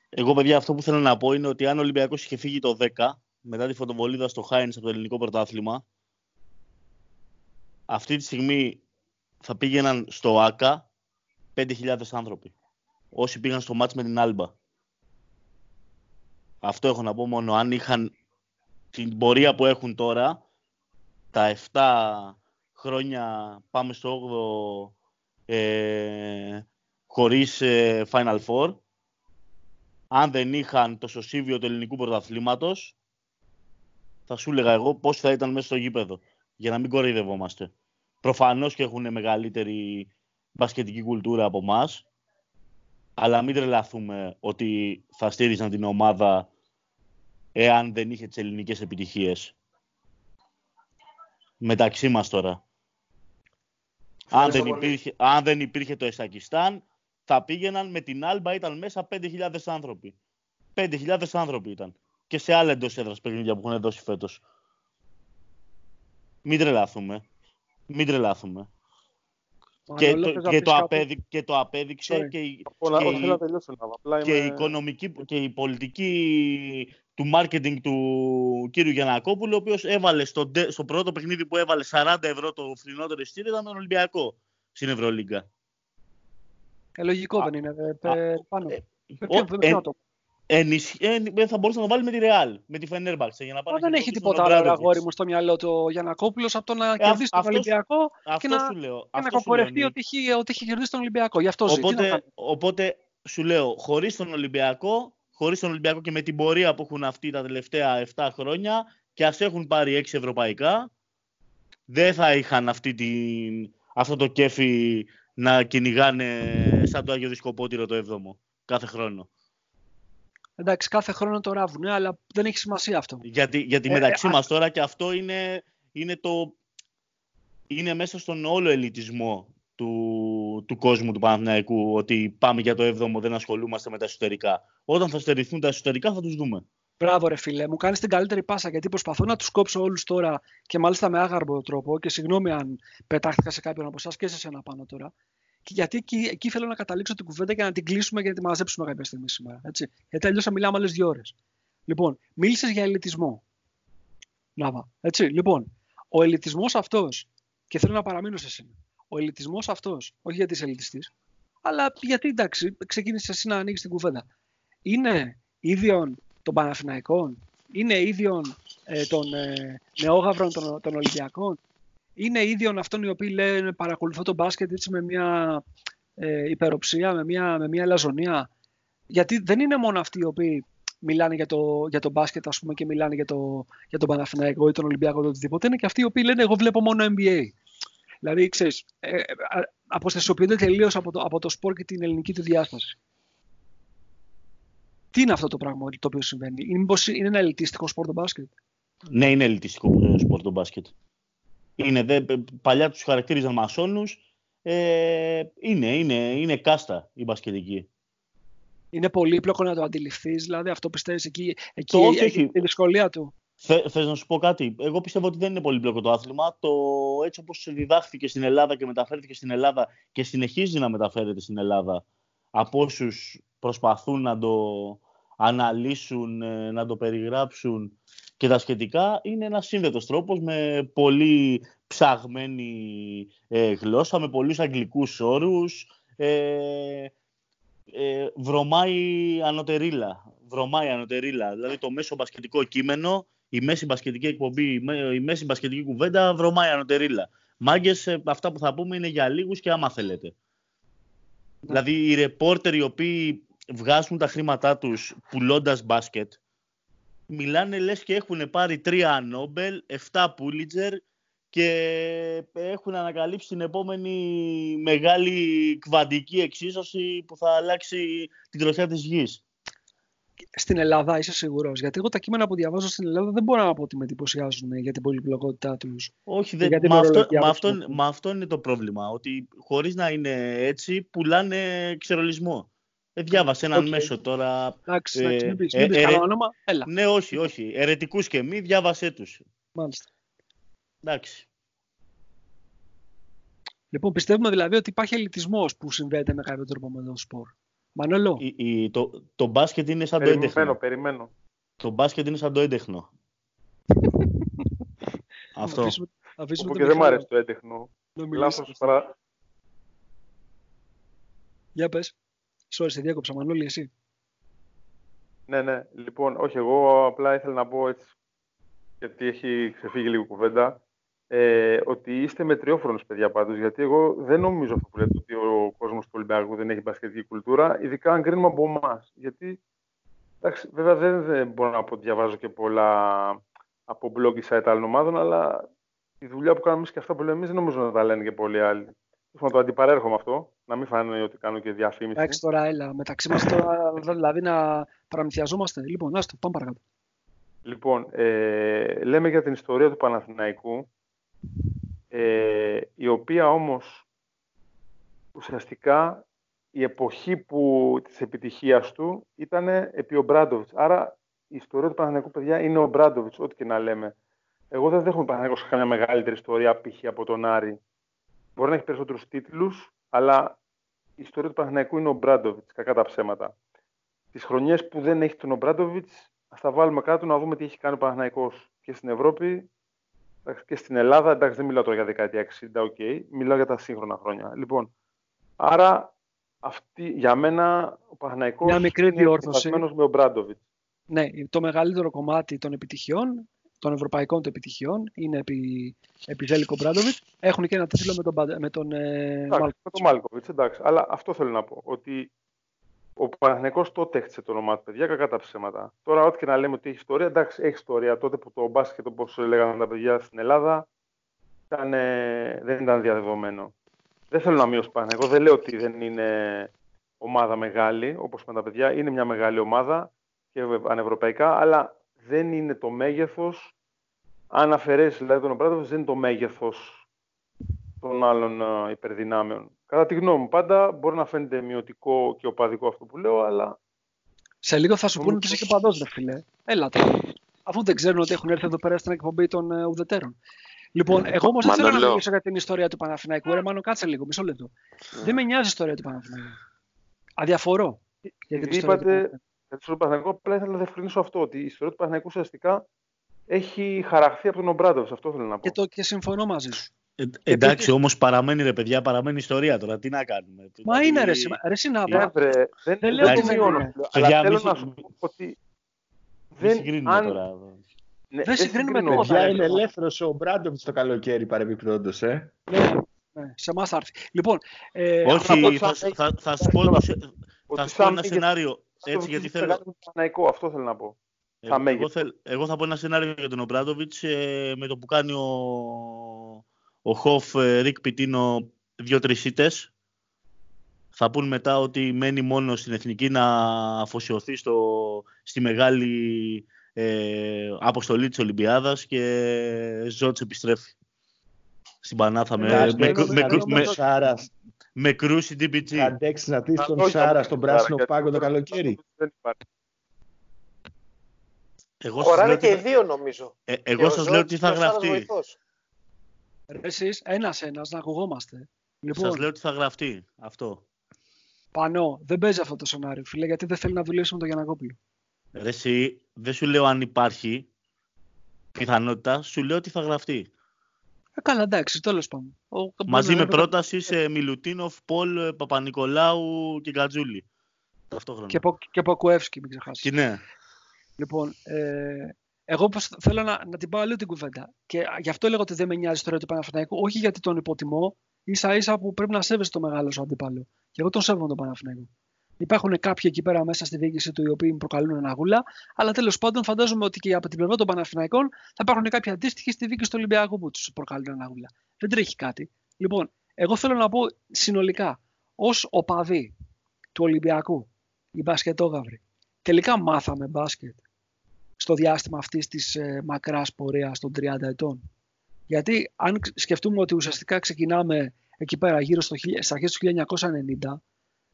Εγώ, παιδιά, αυτό που θέλω να πω είναι ότι αν ο Ολυμπιακός είχε φύγει το δέκα μετά τη φωτοβολίδα στο Χάινς από το ελληνικό πρωτάθλημα, αυτή τη στιγμή θα πήγαιναν στο ΆΚΑ πέντε χιλιάδες άνθρωποι. Όσοι πήγαν στο μάτς με την Άλμπα. Αυτό έχω να πω μόνο. Αν είχαν την πορεία που έχουν τώρα, τα επτά χρόνια πάμε στο όγδοο ε, χωρίς ε, Final Four. Αν δεν είχαν το σωσίβιο του ελληνικού πρωταθλήματος, θα σου έλεγα εγώ πώς θα ήταν μέσα στο γήπεδο. Για να μην κοροϊδευόμαστε. Προφανώς και έχουν μεγαλύτερη μπασκετική κουλτούρα από εμάς, αλλά μην τρελαθούμε ότι θα στήριζαν την ομάδα εάν δεν είχε τις ελληνικές επιτυχίες. Μεταξύ μας τώρα. Αν δεν, υπήρχε, αν δεν υπήρχε το Εσακιστάν, θα πήγαιναν με την Άλμπα, ήταν μέσα πέντε χιλιάδες άνθρωποι. πέντε χιλιάδες άνθρωποι ήταν. Και σε άλλα εντός έδρας παιχνίδια που έχουν δώσει φέτος. Μην τρελάθουμε. Μην τρελάθουμε. Και, το, και, το απέδει, και το απέδειξε Sorry. και, η, Απόλα, και, η, τελειώσω, και είμαι... η οικονομική και η πολιτική του μάρκετινγκ του κύριου Γιαννακόπουλου, ο οποίος έβαλε στο, στο πρώτο παιχνίδι που έβαλε σαράντα ευρώ το φθηνότερο εισιτήριο ήταν τον Ολυμπιακό στην Ευρωλίγκα. Ε, λογικό δεν είναι. Θα μπορούσε να το βάλει με τη Ρεάλ, με τη Φενέρμπαξε. Δεν έχει τίποτα άλλο αγόρι μου στο μυαλό του Γιαννακόπουλος από το να κερδίσει τον Ολυμπιακό και να κοκορευτεί ότι έχει κερδίσει τον Ολυμπιακό. Οπότε σου λέω, χωρίς τον Ολυμπιακό, χωρίς τον Ολυμπιακό και με την πορεία που έχουν αυτοί τα τελευταία επτά χρόνια και ας έχουν πάρει έξι ευρωπαϊκά, δεν θα είχαν αυτό το κέφι να κυνηγάνε σαν το Άγιο Δισκοπότηρο το έβδομο κάθε χρόνο. Εντάξει, κάθε χρόνο το ράβουν, αλλά δεν έχει σημασία αυτό. Γιατί, γιατί ε, μεταξύ ε, μας τώρα και αυτό είναι, είναι, το, είναι μέσα στον όλο ελιτισμό του, του κόσμου του Παναθηναϊκού, ότι πάμε για το έβδομο, δεν ασχολούμαστε με τα εσωτερικά. Όταν θα στερηθούν τα εσωτερικά θα τους δούμε. Μπράβο ρε φίλε, μου κάνεις την καλύτερη πάσα, γιατί προσπαθώ να τους κόψω όλους τώρα και μάλιστα με άγαρμο τρόπο και συγγνώμη αν πετάχθηκα σε κάποιον από εσάς και σε εσένα πάνω τώρα. Γιατί εκεί, εκεί θέλω να καταλήξω την κουβέντα και να την κλείσουμε και να τη μαζέψουμε κάποια στιγμή σήμερα. Έτσι. Γιατί αλλιώς θα μιλάμε άλλες δύο ώρες. Λοιπόν, μίλησες για ελιτισμό. Νάβα. Έτσι. Λοιπόν, ο ελιτισμός αυτός, και θέλω να παραμείνω σε εσύ. Ο ελιτισμός αυτός, όχι γιατί είσαι ελιτιστής, αλλά γιατί εντάξει, ξεκίνησες εσύ να ανοίξεις την κουβέντα. Είναι ίδιον των Παναθηναϊκών, είναι ίδιον ε, των ε, νεόγαυρων των, των Ολυμπιακών. Είναι ίδιον αυτών οι οποίοι λένε παρακολουθώ τον μπάσκετ έτσι με μια ε, υπεροψία, με μια, με μια λαζονία. Γιατί δεν είναι μόνο αυτοί οι οποίοι μιλάνε για το, για το μπάσκετ ας πούμε, και μιλάνε για, το, για τον Παναθηναϊκό ή τον Ολυμπιακό ή οτιδήποτε. Είναι και αυτοί οι οποίοι λένε εγώ βλέπω μόνο N B A. Δηλαδή ξέρεις, ε, αποστασιοποιούνται τελείως από το, από το σπορ και την ελληνική του διάσταση. Τι είναι αυτό το πράγμα το οποίο συμβαίνει? Είναι, μήπως είναι ένα ελιτιστικό σπορ το μπάσκετ? Ναι, είναι ελιτιστικό σπορ το μπάσκετ. Είναι, δε, παλιά τους χαρακτήριζαν μασόνους, Ε, είναι, είναι, είναι κάστα η μπασκετική. Είναι πολύπλοκο να το αντιληφθείς, δηλαδή αυτό πιστεύεις εκεί, εκεί όχι, έχει όχι. Τη δυσκολία του. Θε, θες να σου πω κάτι. Εγώ πιστεύω ότι δεν είναι πολύπλοκο το άθλημα. Το έτσι όπως διδάχθηκε στην Ελλάδα και μεταφέρθηκε στην Ελλάδα και συνεχίζει να μεταφέρεται στην Ελλάδα από όσους προσπαθούν να το αναλύσουν, να το περιγράψουν και τα σχετικά, είναι ένας σύνδετος τρόπος με πολύ ψαγμένη ε, γλώσσα, με πολλούς αγγλικούς όρους. Ε, Ε, βρωμάει ανωτερίλα. Βρωμάει ανωτερίλα. Δηλαδή το μέσο μπασκετικό κείμενο, η μέση μπασκετική εκπομπή, η μέση μπασκετική κουβέντα βρωμάει ανωτερίλα. Μάγκες, ε, αυτά που θα πούμε είναι για λίγους και άμα θέλετε. Ναι. Δηλαδή οι ρεπόρτερ οι οποίοι βγάζουν τα χρήματά τους πουλώντας μπάσκετ, μιλάνε λες και έχουν πάρει τρία Νόμπελ, εφτά Πούλιτζερ και έχουν ανακαλύψει την επόμενη μεγάλη κβαντική εξίσωση που θα αλλάξει την τροχιά της γης. Στην Ελλάδα είσαι σίγουρος? Γιατί εγώ τα κείμενα που διαβάζω στην Ελλάδα δεν μπορώ να πω ότι με εντυπωσιάζουν για την πολυπλοκότητά τους. Όχι, δεν, μα, αυτό, μα, αυτό, μα αυτό είναι το πρόβλημα. Ότι χωρίς να είναι έτσι πουλάνε ξερολισμό. Ε, διάβασε έναν okay. μέσο τώρα. Εντάξει, ε, μην πεις, μην πεις ε, κανένα όνομα. Έλα. Ναι, όχι, όχι. Ερετικούς και μη, διάβασέ τους. Μάλιστα. Εντάξει. Λοιπόν, πιστεύουμε δηλαδή ότι υπάρχει ελιτισμός που συνδέεται με κάποιο τρόπο με τον σπορ. Μανώλο. Η, η, το, το μπάσκετ είναι σαν περιμένω, το έντεχνο. Περιμένω. Το μπάσκετ είναι σαν το έντεχνο. Αυτό. Αφήσουμε, αφήσουμε Όπου και δεν μ' αρέσει το έντεχνο. Λάθος παρά. Για πες. Sorry, σε διάκοψα. Μανώλη, εσύ. Ναι, ναι. Λοιπόν, όχι, εγώ απλά ήθελα να πω έτσι, γιατί έχει ξεφύγει λίγο κουβέντα. Ε, ότι είστε μετριόφρονος, παιδιά, πάντως. Γιατί εγώ δεν νομίζω αυτό που λέτε ότι ο κόσμος του Ολυμπιακού δεν έχει μπασκετική κουλτούρα, ειδικά αν κρίνουμε από εμάς. Γιατί, εντάξει, βέβαια δεν, δεν μπορώ να πω ότι διαβάζω και πολλά από blog site άλλων ομάδων, αλλά η δουλειά που κάνουμε εμείς και αυτά που λέμε εμείς δεν νομίζω να τα λένε και πολλοί άλλοι. Να το αντιπαρέρχομαι αυτό, να μην φανεί ότι κάνω και διαφήμιση. Εντάξει, τώρα έλα, μεταξύ μας τώρα, δηλαδή να παραμυθιαζόμαστε. Λοιπόν, άστο, πάμε παρακάτω. Λοιπόν, ε, λέμε για την ιστορία του Παναθηναϊκού, ε, η οποία όμως ουσιαστικά η εποχή που, της επιτυχίας του ήταν επί Ομπράντοβιτς. Άρα η ιστορία του Παναθηναϊκού, παιδιά, είναι ο Μπράντοβιτς, ό,τι και να λέμε. Εγώ δεν δέχομαι Παναθηναϊκό σε καμιά μεγαλύτερη ιστορία, π.χ. από τον Άρη. Μπορεί να έχει περισσότερους τίτλους, αλλά η ιστορία του Παναθηναϊκού είναι ο Ομπράντοβιτς, κακά τα ψέματα. Τις χρονιές που δεν έχει τον Ομπράντοβιτς, ας τα βάλουμε κάτω να δούμε τι έχει κάνει ο Παναθηναϊκός και στην Ευρώπη και στην Ελλάδα. Εντάξει, δεν μιλάω τώρα για δεκαετία εξήντα, οκ. Okay. Μιλάω για τα σύγχρονα χρόνια. Λοιπόν, άρα αυτή, για μένα ο Παναθηναϊκός είναι εξασμένος με ο Μπράντοβιτς. Ναι, το μεγαλύτερο κομμάτι των επιτυχιών, των ευρωπαϊκών του επιτυχιών, είναι επί, επί Ζέλικο Μπράντοβιτ. Έχουν και ένα τίτλο με τον, με τον ε, Μάλκοβιτς. Εντάξει, αλλά αυτό θέλω να πω. Ότι ο Παναθηναϊκός τότε έχτισε το όνομά του, παιδιά, κακά τα ψέματα. Τώρα, ό,τι και να λέμε ότι έχει ιστορία, εντάξει, έχει ιστορία. Τότε που το μπάσκετ, όπως λέγανε τα παιδιά στην Ελλάδα, ήταν, ε, δεν ήταν διαδεδομένο. Δεν θέλω να μειώσω Παναθηναϊκό, δεν λέω ότι δεν είναι ομάδα μεγάλη, όπως με τα παιδιά. Είναι μια μεγάλη ομάδα και πανευρωπαϊκά, αλλά δεν είναι το μέγεθος. Αν αφαιρέσει δηλαδή τον Ομπράντοβιτς, δεν είναι το μέγεθος των άλλων υπερδυνάμεων. Κατά τη γνώμη μου, πάντα μπορεί να φαίνεται μειωτικό και οπαδικό αυτό που λέω, αλλά. Σε λίγο θα σου πούνε ότι είσαι και παντός, δε φίλε. Έλα τώρα. Αφού δεν ξέρουν ότι έχουν έρθει εδώ πέρα στην εκπομπή των ε, ουδετέρων. Λοιπόν, εγώ όμως δεν θέλω να μιλήσω για την ιστορία του Παναθηναϊκού. Ρε Μάνο, κάτσε λίγο, μισό λεπτό. Yeah. Δεν με νοιάζει η ιστορία του Παναθηναϊκού. Αδιαφορώ. Γιατί είπατε. Για τον Παναθηναϊκό, απλά ήθελα να διευκρινίσω αυτό, ότι η ιστορία του Παναθηναϊκού ουσιαστικά έχει χαραχθεί από τον Ομπράντοβιτς. Αυτό θέλω να πω. Και, το, και συμφωνώ μαζί σου. Ε, εντάξει, και... όμως παραμένει, ρε παιδιά, παραμένει ιστορία τώρα. Τι να κάνουμε. Μα δηλαδή... είναι ρε, ρε συνάδελφε. Ναι, δεν, δεν, δεν λέω ότι μειώνω. Αλλά θέλω μη... να σου πω ότι. Δεν συγκρίνουμε αν... τώρα. Ναι, δεν συγκρίνουμε τώρα. Παιδιά, είναι ελεύθερος ο Ομπράντοβιτς το καλοκαίρι παρεμπιπτόντως. Ε. Ναι, ναι, σε εμάς θα έρθει. Λοιπόν, ε, όχι, θα σου πω ένα σενάριο. Έτσι, γιατί θέλω... Αυτό θέλω να πω. Εγώ, θα εγώ, θέλ, εγώ θα πω ένα σενάριο για τον Ομπράντοβιτς ε, με το που κάνει ο, ο Χοφ ε, Ρικ Πιτίνο δύο-τρεις ήττες. Θα πούν μετά ότι μένει μόνο στην εθνική να αφοσιωθεί στο, στη μεγάλη ε, αποστολή της Ολυμπιάδας και Ζότς επιστρέφει. Στην Πανάθα με, με, με, με, με, με κρούση ντι μπι τζι. Θα αντέξει να δεις τον Σάρα στον πράσινο πάγκο το καλοκαίρι. Χωράνε και οι δύο νομίζω. Ε, εγώ σας λέω τι θα γραφτεί. Εσείς ένας-ένας να ακουγόμαστε. Λοιπόν, σας λέω τι θα γραφτεί αυτό. Πανώ, δεν παίζει αυτό το σενάριο, φίλε, γιατί δεν θέλει να δουλέψει με τον Γιαννακόπουλο. Ρε εσύ, δεν σου λέω αν υπάρχει πιθανότητα, σου λέω τι θα γραφτεί. Ε, καλά, εντάξει, τέλος πάντων. Μαζί με πρόταση σε Μιλουτίνοφ, Πολ, Παπα-Νικολάου και Γκατζούλη. Ταυτόχρονα. Και, Πο, και Ποκουεύσκι, μην ξεχάσεις. Και ναι. Λοιπόν, ε, εγώ πως θέλω να, να την πάω λίγο την κουβέντα. Και γι' αυτό λέγω ότι δεν με νοιάζει τώρα του Παναθηναϊκού, όχι γιατί τον υποτιμώ, ίσα ίσα που πρέπει να σέβεσαι το μεγάλο σου αντίπαλο. Και εγώ τον σέβομαι τον Παναθηναϊκό. Υπάρχουν κάποιοι εκεί πέρα μέσα στη διοίκηση του οι οποίοι μου προκαλούν αναγούλα, αλλά τέλος πάντων φαντάζομαι ότι και από την πλευρά των Παναθηναϊκών θα υπάρχουν κάποιοι αντίστοιχοι στη διοίκηση του Ολυμπιακού που τους προκαλούν αναγούλα. Δεν τρέχει κάτι. Λοιπόν, εγώ θέλω να πω συνολικά, ως οπαδοί του Ολυμπιακού, οι μπασκετόγαυροι, τελικά μάθαμε μπάσκετ στο διάστημα αυτής της ε, μακράς πορείας των τριάντα ετών. Γιατί αν σκεφτούμε ότι ουσιαστικά ξεκινάμε εκεί πέρα γύρω στο, στις αρχές του χίλια εννιακόσια ενενήντα,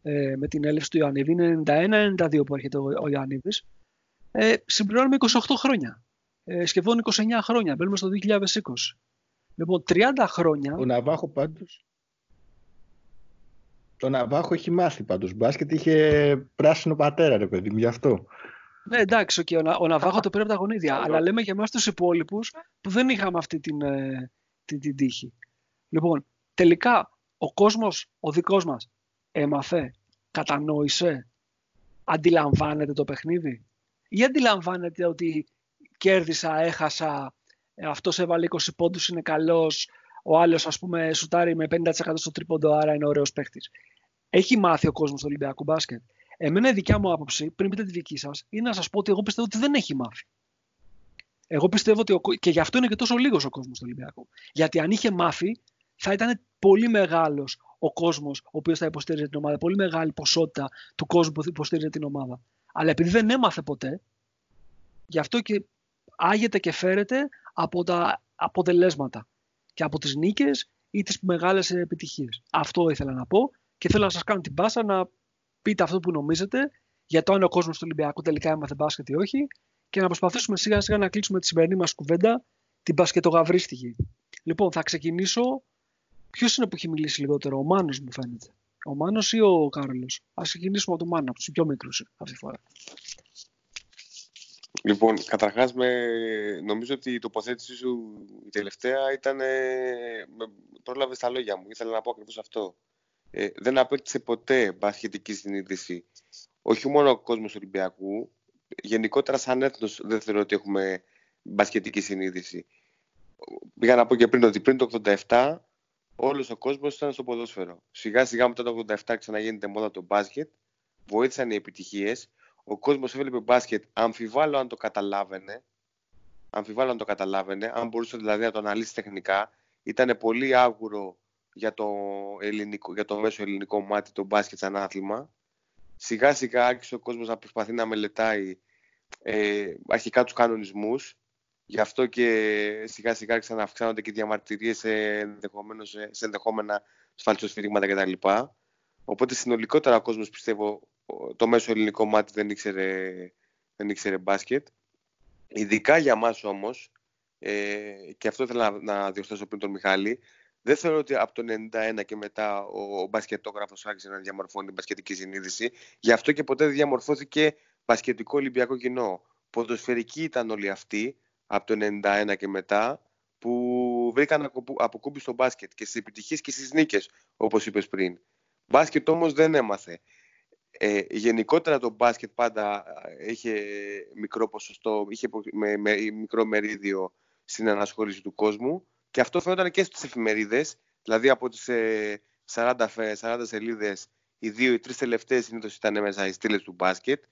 ε, με την έλευση του Ιωαννίδη, είναι ενενήντα ένα ενενήντα δύο που έρχεται ο, ο Ιωαννίδης, ε, συμπληρώνουμε είκοσι οκτώ χρόνια, ε, σχεδόν είκοσι εννέα χρόνια, μπαίνουμε στο δύο χιλιάδες είκοσι. Λοιπόν, τριάντα χρόνια... Ο Ναβάχο πάντως... Το Ναβάχο έχει μάθει πάντως μπάσκετ, είχε πράσινο πατέρα ρε παιδί μου, γι' αυτό. Ναι, εντάξει, okay, ο, Να, ο Ναβάχο το πήρε από τα γονίδια, αλλά λέμε για εμάς τους υπόλοιπους που δεν είχαμε αυτή την, ε, την, την τύχη. Λοιπόν, τελικά ο κόσμος, ο δικός μας, έμαθε, κατανόησε, αντιλαμβάνεται το παιχνίδι ή αντιλαμβάνεται ότι κέρδισα, έχασα, αυτός έβαλε είκοσι πόντους, είναι καλός, ο άλλος ας πούμε σουτάρει με πενήντα τοις εκατό στο τρίποντο, άρα είναι ωραίος παίχτης. Έχει μάθει ο κόσμος του Ολυμπιακού μπάσκετ. Εμένα η δικιά μου άποψη, πριν πείτε τη δική σας, είναι να σας πω ότι εγώ πιστεύω ότι δεν έχει μάθει. Εγώ πιστεύω ότι ο... και γι' αυτό είναι και τόσο λίγος ο κόσμος του Ολυμπιακού. Γιατί αν είχε μάθει, θα ήταν πολύ μεγάλος ο κόσμος ο οποίος θα υποστήριζε την ομάδα, πολύ μεγάλη ποσότητα του κόσμου που υποστήριζε την ομάδα. Αλλά επειδή δεν έμαθε ποτέ, γι' αυτό και άγεται και φέρεται από τα αποτελέσματα και από τις νίκες ή τις μεγάλες επιτυχίες. Αυτό ήθελα να πω και θέλω να σας κάνω την πάσα να πείτε αυτό που νομίζετε για το αν ο κόσμος του Ολυμπιακού τελικά έμαθε μπάσκετ ή όχι και να προσπαθήσουμε σιγά σιγά να κλείσουμε τη σημερινή μας κουβέντα, την μπασκετογαυρίστικη. Λοιπόν, θα ξεκινήσω. Ποιος είναι που έχει μιλήσει λιγότερο, ο Μάνος μου φαίνεται. Ο Μάνος ή ο Κάρολος. Ας ξεκινήσουμε από τον Μάνο, από τους πιο μικρούς αυτή τη φορά. Λοιπόν, καταρχάς με, νομίζω ότι η τοποθέτησή σου η τελευταία ήταν, με πρόλαβε στα λόγια μου, ήθελα να πω ακριβώς αυτό. Ε, δεν απέκτησε ποτέ μπασχετική συνείδηση. Όχι μόνο ο κόσμος Ολυμπιακού, γενικότερα σαν έθνος δεν θεωρώ ότι έχουμε μπασχετική συνείδηση. Πήγα να πω και πριν ότι πριν το ογδόντα επτά όλος ο κόσμος ήταν στο ποδόσφαιρο. Σιγά σιγά μετά το ογδόντα επτά ξαναγίνεται μόδα το μπάσκετ, βοήθησαν οι επιτυχίες. Ο κόσμος έβλεπε μπάσκετ, αμφιβάλλω αν το καταλάβαινε, αμφιβάλλω αν το καταλάβαινε, αν μπορούσε δηλαδή να το αναλύσει τεχνικά, ήταν πολύ άγουρο για το, ελληνικό, για το μέσο ελληνικό μάτι το μπάσκετ σαν άθλημα. Σιγά σιγά άρχισε ο κόσμος να προσπαθεί να μελετάει ε, αρχικά τους κανονισμούς, γι' αυτό και σιγά σιγά άρχισαν να αυξάνονται και διαμαρτυρίες σε, σε, σε ενδεχόμενα σφαλτσοσφυρίγματα κτλ. Οπότε συνολικότερα ο κόσμος πιστεύω το μέσο ελληνικό μάτι δεν ήξερε, δεν ήξερε μπάσκετ. Ειδικά για μας όμως, ε, και αυτό ήθελα να, να διορθώσω πριν τον Μιχάλη, δεν θεωρώ ότι από το ενενήντα ένα και μετά ο, ο μπασκετόγραφος άρχισε να διαμορφώνει μπασκετική συνείδηση. Γι' αυτό και ποτέ δεν διαμορφώθηκε μπασκετικό Ολυμπιακό κοινό. Ποδοσφαιρικοί ήταν όλοι αυτοί από το ενενήντα ένα και μετά που βρήκαν αποκούμπη στο μπάσκετ και στις επιτυχίες και στις νίκες, όπως είπες πριν. Μπάσκετ όμως δεν έμαθε. Ε, γενικότερα το μπάσκετ πάντα είχε μικρό ποσοστό, είχε με, με, μικρό μερίδιο στην ανασχόληση του κόσμου και αυτό φαίνονταν και στις εφημερίδες, δηλαδή από τις ε, σαράντα σελίδες οι δύο ή τρεις τελευταίες συνήθως ήταν μέσα οι στήλες του μπάσκετ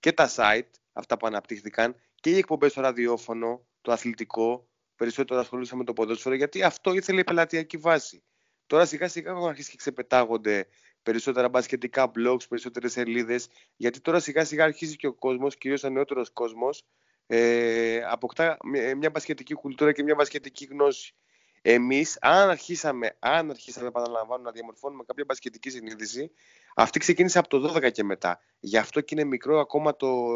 και τα site, αυτά που αναπτύχθηκαν και οι εκπομπές στο ραδιόφωνο, το αθλητικό, περισσότερο ασχολούσαμε με το ποδόσφαιρο γιατί αυτό ήθελε η πελατειακή βάση. Τώρα σιγά σιγά έχουν αρχίσει και ξεπετάγονται περισσότερα μπασκετικά blogs, περισσότερες σελίδες, γιατί τώρα σιγά σιγά αρχίζει και ο κόσμος, κυρίως ο νεότερος κόσμος, ε, αποκτά μια μπασκετική κουλτούρα και μια μπασκετική γνώση. Εμείς, αν αρχίσαμε, αν αρχίσαμε επαναλαμβάνω, να διαμορφώνουμε κάποια μπασκετική συνείδηση, αυτή ξεκίνησε από το δώδεκα και μετά. Γι' αυτό και είναι μικρό ακόμα το,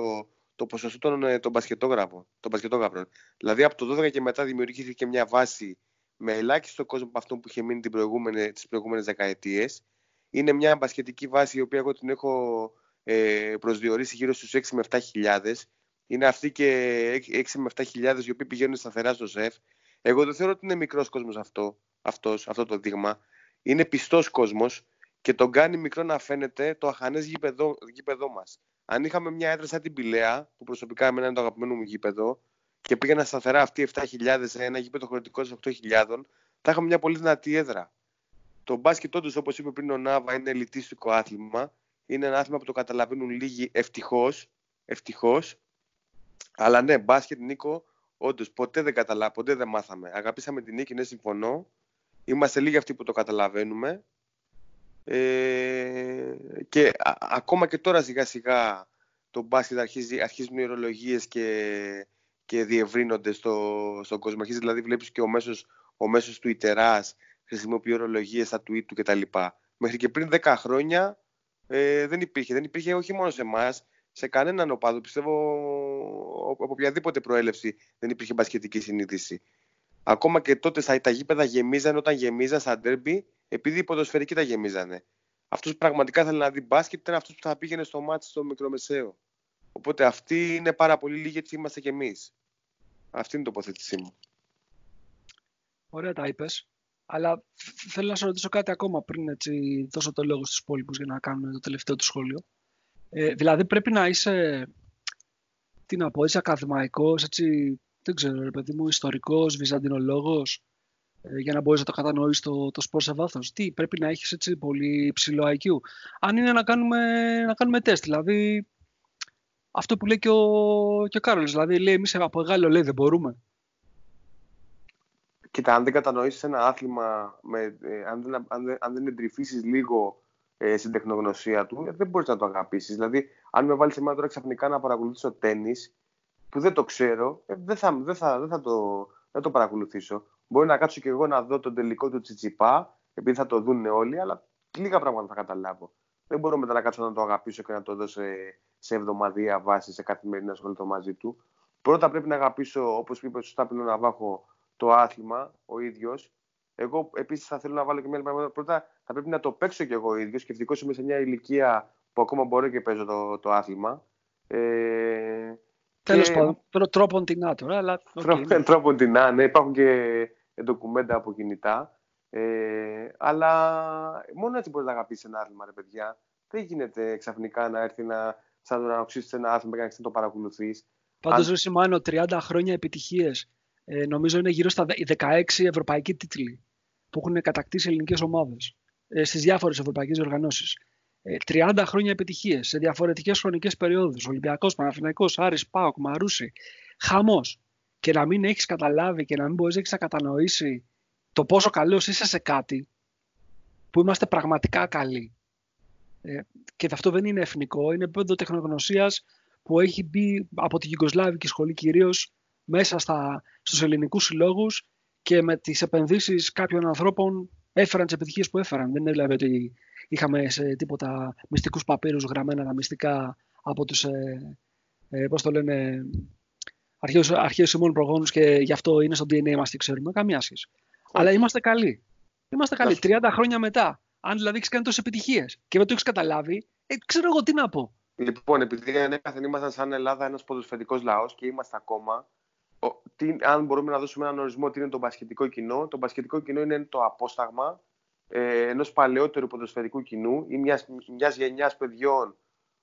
το ποσοστό των, των μπασκετόγραφων. Δηλαδή, από το δώδεκα και μετά δημιουργήθηκε μια βάση με ελάχιστο κόσμο από αυτό που είχε μείνει τις προηγούμενες, προηγούμενες δεκαετίες. Είναι μια μπασκετική βάση, η οποία εγώ την έχω ε, προσδιορίσει γύρω στους έξι με επτά χιλιάδες. Είναι αυτοί και έξι με επτά χιλιάδες οι οποίοι πηγαίνουν σταθερά στο ΣΕΦ. Εγώ δεν θεωρώ ότι είναι μικρός κόσμος αυτό, αυτός, αυτό το δείγμα. Είναι πιστός κόσμος και τον κάνει μικρό να φαίνεται το αχανές γήπεδο, γήπεδο μας. Αν είχαμε μια έδρα σαν την Πηλαία, που προσωπικά εμένα είναι το αγαπημένο μου γήπεδο, και πήγαινα σταθερά αυτοί επτά χιλιάδες σε ένα γήπεδο χρονικό οκτώ χιλιάδων, θα είχαμε μια πολύ δυνατή έδρα. Το μπάσκετ, όντως, όπως είπε πριν ο Νάβα, είναι ελιτίστικο άθλημα. Είναι ένα άθλημα που το καταλαβαίνουν λίγοι, ευτυχώς. Ευτυχώς. Αλλά ναι, μπάσκετ, Νίκο, όντως, ποτέ δεν καταλάβαμε, ποτέ δεν μάθαμε. Αγαπήσαμε την νίκη, ναι, συμφωνώ. Είμαστε λίγοι αυτοί που το καταλαβαίνουμε. Ε, και α, ακόμα και τώρα σιγά-σιγά το μπάσκετ αρχίζει, αρχίζουν οι ορολογίες και, και διευρύνονται στο, στον κόσμο. Αρχίζει, δηλαδή, βλέπεις και ο μέσος, ο μέσος του Ιτεράς χρησιμοποιεί ορολογίες στα tweet του κτλ. Μέχρι και πριν δέκα χρόνια ε, δεν υπήρχε. Δεν υπήρχε όχι μόνο σε εμάς, σε κανέναν οπαδό. Πιστεύω από οποιαδήποτε προέλευση δεν υπήρχε μπασκετική συνείδηση. Ακόμα και τότε στα, τα γήπεδα γεμίζανε όταν γεμίζανε στα ντέρμπι, επειδή οι ποδοσφαιρικοί τα γεμίζανε. Αυτός που πραγματικά θέλει να δει μπάσκετ ήταν αυτός που θα πήγαινε στο μάτι στο μικρομεσαίο. Οπότε αυτοί είναι πάρα πολύ λίγοι, έτσι είμαστε κι εμείς. Αυτή είναι η τοποθέτησή μου. Ωραία τα είπες. Αλλά θέλω να σε ρωτήσω κάτι ακόμα πριν έτσι, δώσω το λόγο στους υπόλοιπους για να κάνουμε το τελευταίο του σχόλιο. Ε, δηλαδή πρέπει να είσαι, τι να πω, είσαι ακαδημαϊκός, έτσι, δεν ξέρω ρε παιδί μου, ιστορικός, βυζαντινολόγος, ε, για να μπορείς να το κατανοήσεις το, το σπορ σε βάθος. Τι, πρέπει να έχεις έτσι πολύ υψηλό άι κιου. Αν είναι να κάνουμε, να κάνουμε τεστ, δηλαδή αυτό που λέει και ο, και ο Κάρολος, δηλαδή λέει εμείς από Γάλλο λέει δεν μπορούμε. Κοίτα, αν δεν κατανοήσεις ένα άθλημα, με, ε, αν δεν, αν δεν, αν δεν εντρυφήσεις λίγο ε, στην τεχνογνωσία του, δεν μπορείς να το αγαπήσεις. Δηλαδή, αν με βάλεις εμένα τώρα ξαφνικά να παρακολουθήσω τένις, που δεν το ξέρω, ε, δεν, θα, δεν, θα, δεν θα το, δεν το παρακολουθήσω. Μπορεί να κάτσω και εγώ να δω τον τελικό του Τσιτσιπά, επειδή θα το δουν όλοι, αλλά λίγα πράγματα θα καταλάβω. Δεν μπορώ μετά να κάτσω να το αγαπήσω και να το δω σε, σε εβδομαδιαία βάση, σε καθημερινή να ασχοληθώ μαζί του. Πρώτα πρέπει να αγαπήσω, όπως είπε σωστά πριν ο Ναβάχο, το άθλημα ο ίδιος. Εγώ επίσης θα θέλω να βάλω και μια άλλη. Πρώτα θα πρέπει να το παίξω κι εγώ ίδιος και ευτυχώς είμαι σε μια ηλικία που ακόμα μπορώ και παίζω το, το άθλημα. Ε, Τέλος και... πάντων, τρόπον τεινά τώρα, αλλά. Okay. Τρόπον τεινά, ναι, υπάρχουν και ντοκουμέντα από κινητά. Ε, αλλά μόνο έτσι μπορεί να αγαπήσει ένα άθλημα, ρε παιδιά. Δεν γίνεται ξαφνικά να έρθει να, σαν να οξύσει ένα άθλημα και να το παρακολουθεί. Πάντως, ρε Σιμάνο, τριάντα χρόνια επιτυχίες. Ε, νομίζω είναι γύρω στα δεκαέξι ευρωπαϊκοί τίτλοι που έχουν κατακτήσει ελληνικές ομάδες ε, στις διάφορες ευρωπαϊκές οργανώσεις. Ε, τριάντα χρόνια επιτυχίες σε διαφορετικές χρονικές περιόδους. Ολυμπιακός, Παναθηναϊκός, Άρης, ΠΑΟΚ, Μαρούσι. Χαμός. Και να μην έχεις καταλάβει και να μην μπορείς να κατανοήσει το πόσο καλός είσαι σε κάτι που είμαστε πραγματικά καλοί. Ε, και αυτό δεν είναι εθνικό. Είναι επίπεδο τεχνογνωσίας που έχει μπει από την Γιουγκοσλάβικη σχολή κυρίως μέσα στα, στους ελληνικούς συλλόγους και με τις επενδύσεις κάποιων ανθρώπων έφεραν τις επιτυχίες που έφεραν. Δεν είναι δηλαδή ότι είχαμε σε τίποτα μυστικούς παπύρους γραμμένα τα μυστικά από τους ε, ε, πώς το λένε, αρχαίους, αρχαίους ημών προγόνους και γι' αυτό είναι στο ντι εν έι μας, τι ξέρουμε, καμία σχέση. Αλλά είμαστε καλοί. Είμαστε καλοί. τριάντα χρόνια μετά, αν δηλαδή έχεις κάνει τόσες επιτυχίες και δεν το έχεις καταλάβει, ε, ξέρω εγώ τι να πω. Λοιπόν, επειδή ανέκαθεν ήμασταν σαν Ελλάδα ένας ποδοσφαιρικός λαός και είμαστε ακόμα. Ο, τι, αν μπορούμε να δώσουμε έναν ορισμό, τι είναι το μπασκετικό κοινό. Το μπασκετικό κοινό είναι το απόσταγμα ε, ενός παλαιότερου ποδοσφαιρικού κοινού ή μιας, μιας γενιάς παιδιών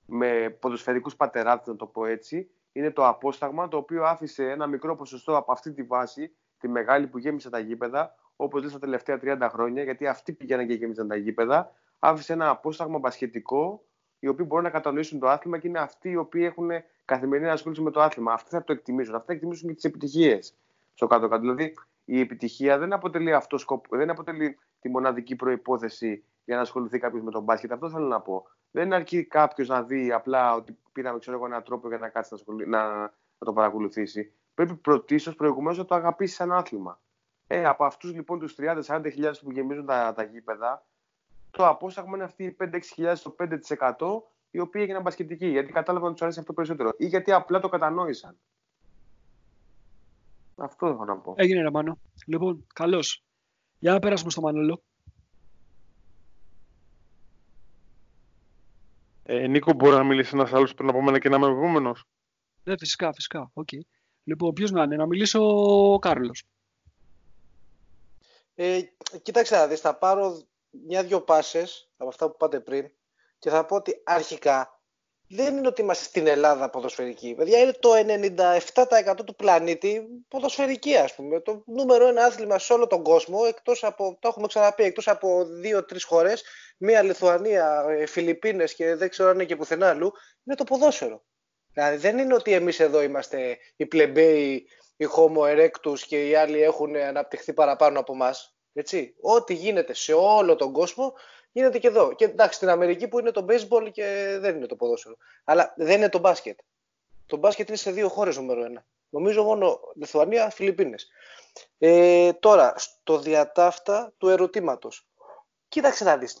με ποδοσφαιρικούς πατεράδες, να το πω έτσι. Είναι το απόσταγμα το οποίο άφησε ένα μικρό ποσοστό από αυτή τη βάση, τη μεγάλη που γέμισε τα γήπεδα, όπως λέει στα τελευταία τριάντα χρόνια, γιατί αυτοί πήγαιναν και γέμισαν τα γήπεδα. Άφησε ένα απόσταγμα μπασκετικό, οι οποίοι μπορούν να κατανοήσουν το άθλημα και είναι αυτοί οι οποίοι έχουν καθημερινή ασχολήση με το άθλημα. Αυτοί θα το εκτιμήσουν. Αυτοί θα εκτιμήσουν και τις επιτυχίες στο κάτω-κάτω. Δηλαδή, η επιτυχία δεν αποτελεί, αυτό σκοπό, δεν αποτελεί τη μοναδική προϋπόθεση για να ασχοληθεί κάποιος με τον μπάσκετ. Αυτό θέλω να πω. Δεν αρκεί κάποιος να δει απλά ότι πήραμε ξέρω, έναν τρόπο για να κάτσει να, να, να το παρακολουθήσει. Πρέπει πρωτίστως προηγουμένως να το αγαπήσει σαν άθλημα. Ε, από αυτούς λοιπόν τους τριάντα με σαράντα χιλιάδες που γεμίζουν τα, τα γήπεδα, το απόσταγμα είναι αυτοί οι πέντε με έξι χιλιάδες, το πέντε τοις εκατό οι οποίοι έγιναν μπασκετικοί, γιατί κατάλαβαν ότι τους αρέσει αυτό περισσότερο ή γιατί απλά το κατανόησαν. Αυτό έχω να πω. Έγινε ρε Μάνο. Λοιπόν, καλώς. Για να πέρασουμε στο Μανώλο. Ε, Νίκο, μπορεί να μιλήσει ένας άλλος πριν από μένα και να είμαι επόμενος. Ναι, φυσικά, φυσικά. Okay. Λοιπόν, ποιος να είναι, να μιλήσω ο Κάρολος. Ε, κοίταξε να δεις, θα πάρω μια-δυο πάσες από αυτά που πάτε πριν και θα πω ότι αρχικά δεν είναι ότι είμαστε στην Ελλάδα ποδοσφαιρική. Παιδιά, είναι το ενενήντα επτά τοις εκατό του πλανήτη ποδοσφαιρική, ας πούμε. Το νούμερο ένα άθλημα σε όλο τον κόσμο, εκτός από, το έχουμε ξαναπεί, εκτός από δύο-τρεις χώρες, μία Λιθουανία, Φιλιππίνες και δεν ξέρω αν είναι και πουθενά αλλού, είναι το ποδόσφαιρο. Δηλαδή δεν είναι ότι εμείς εδώ είμαστε οι πλεμπαίοι, οι Homo erectus και οι άλλοι έχουν αναπτυχθεί παραπάνω από εμάς. Ό,τι γίνεται σε όλο τον κόσμο γίνεται και εδώ. Και εντάξει, στην Αμερική που είναι το baseball και δεν είναι το ποδόσφαιρο. Αλλά δεν είναι το μπάσκετ. Το μπάσκετ είναι σε δύο χώρες νούμερο ένα. Νομίζω μόνο Λιθουανία, Φιλιππίνες. Ε, τώρα, στο διατάφτα του ερωτήματος. Κοίταξε να δεις.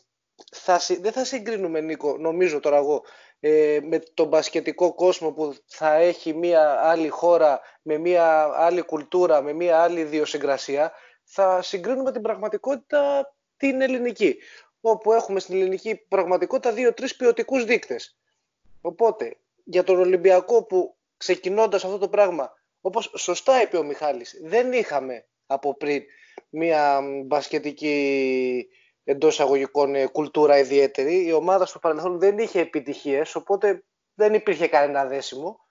Θα, δεν θα συγκρίνουμε, Νίκο, νομίζω τώρα εγώ, ε, με τον μπασκετικό κόσμο που θα έχει μία άλλη χώρα, με μία άλλη κουλτούρα, με μία άλλη ιδιοσυγκρασία. Θα συγκρίνουμε την πραγματικότητα την ελληνική, όπου έχουμε στην ελληνική πραγματικότητα δύο-τρεις ποιοτικούς δείκτες. Οπότε, για τον Ολυμπιακό που ξεκινώντας αυτό το πράγμα, όπως σωστά είπε ο Μιχάλης, δεν είχαμε από πριν μία μπασκετική εντός αγωγικών κουλτούρα ιδιαίτερη. Η ομάδα στο παρελθόν δεν είχε επιτυχίες, οπότε δεν υπήρχε κανένα δέσιμο.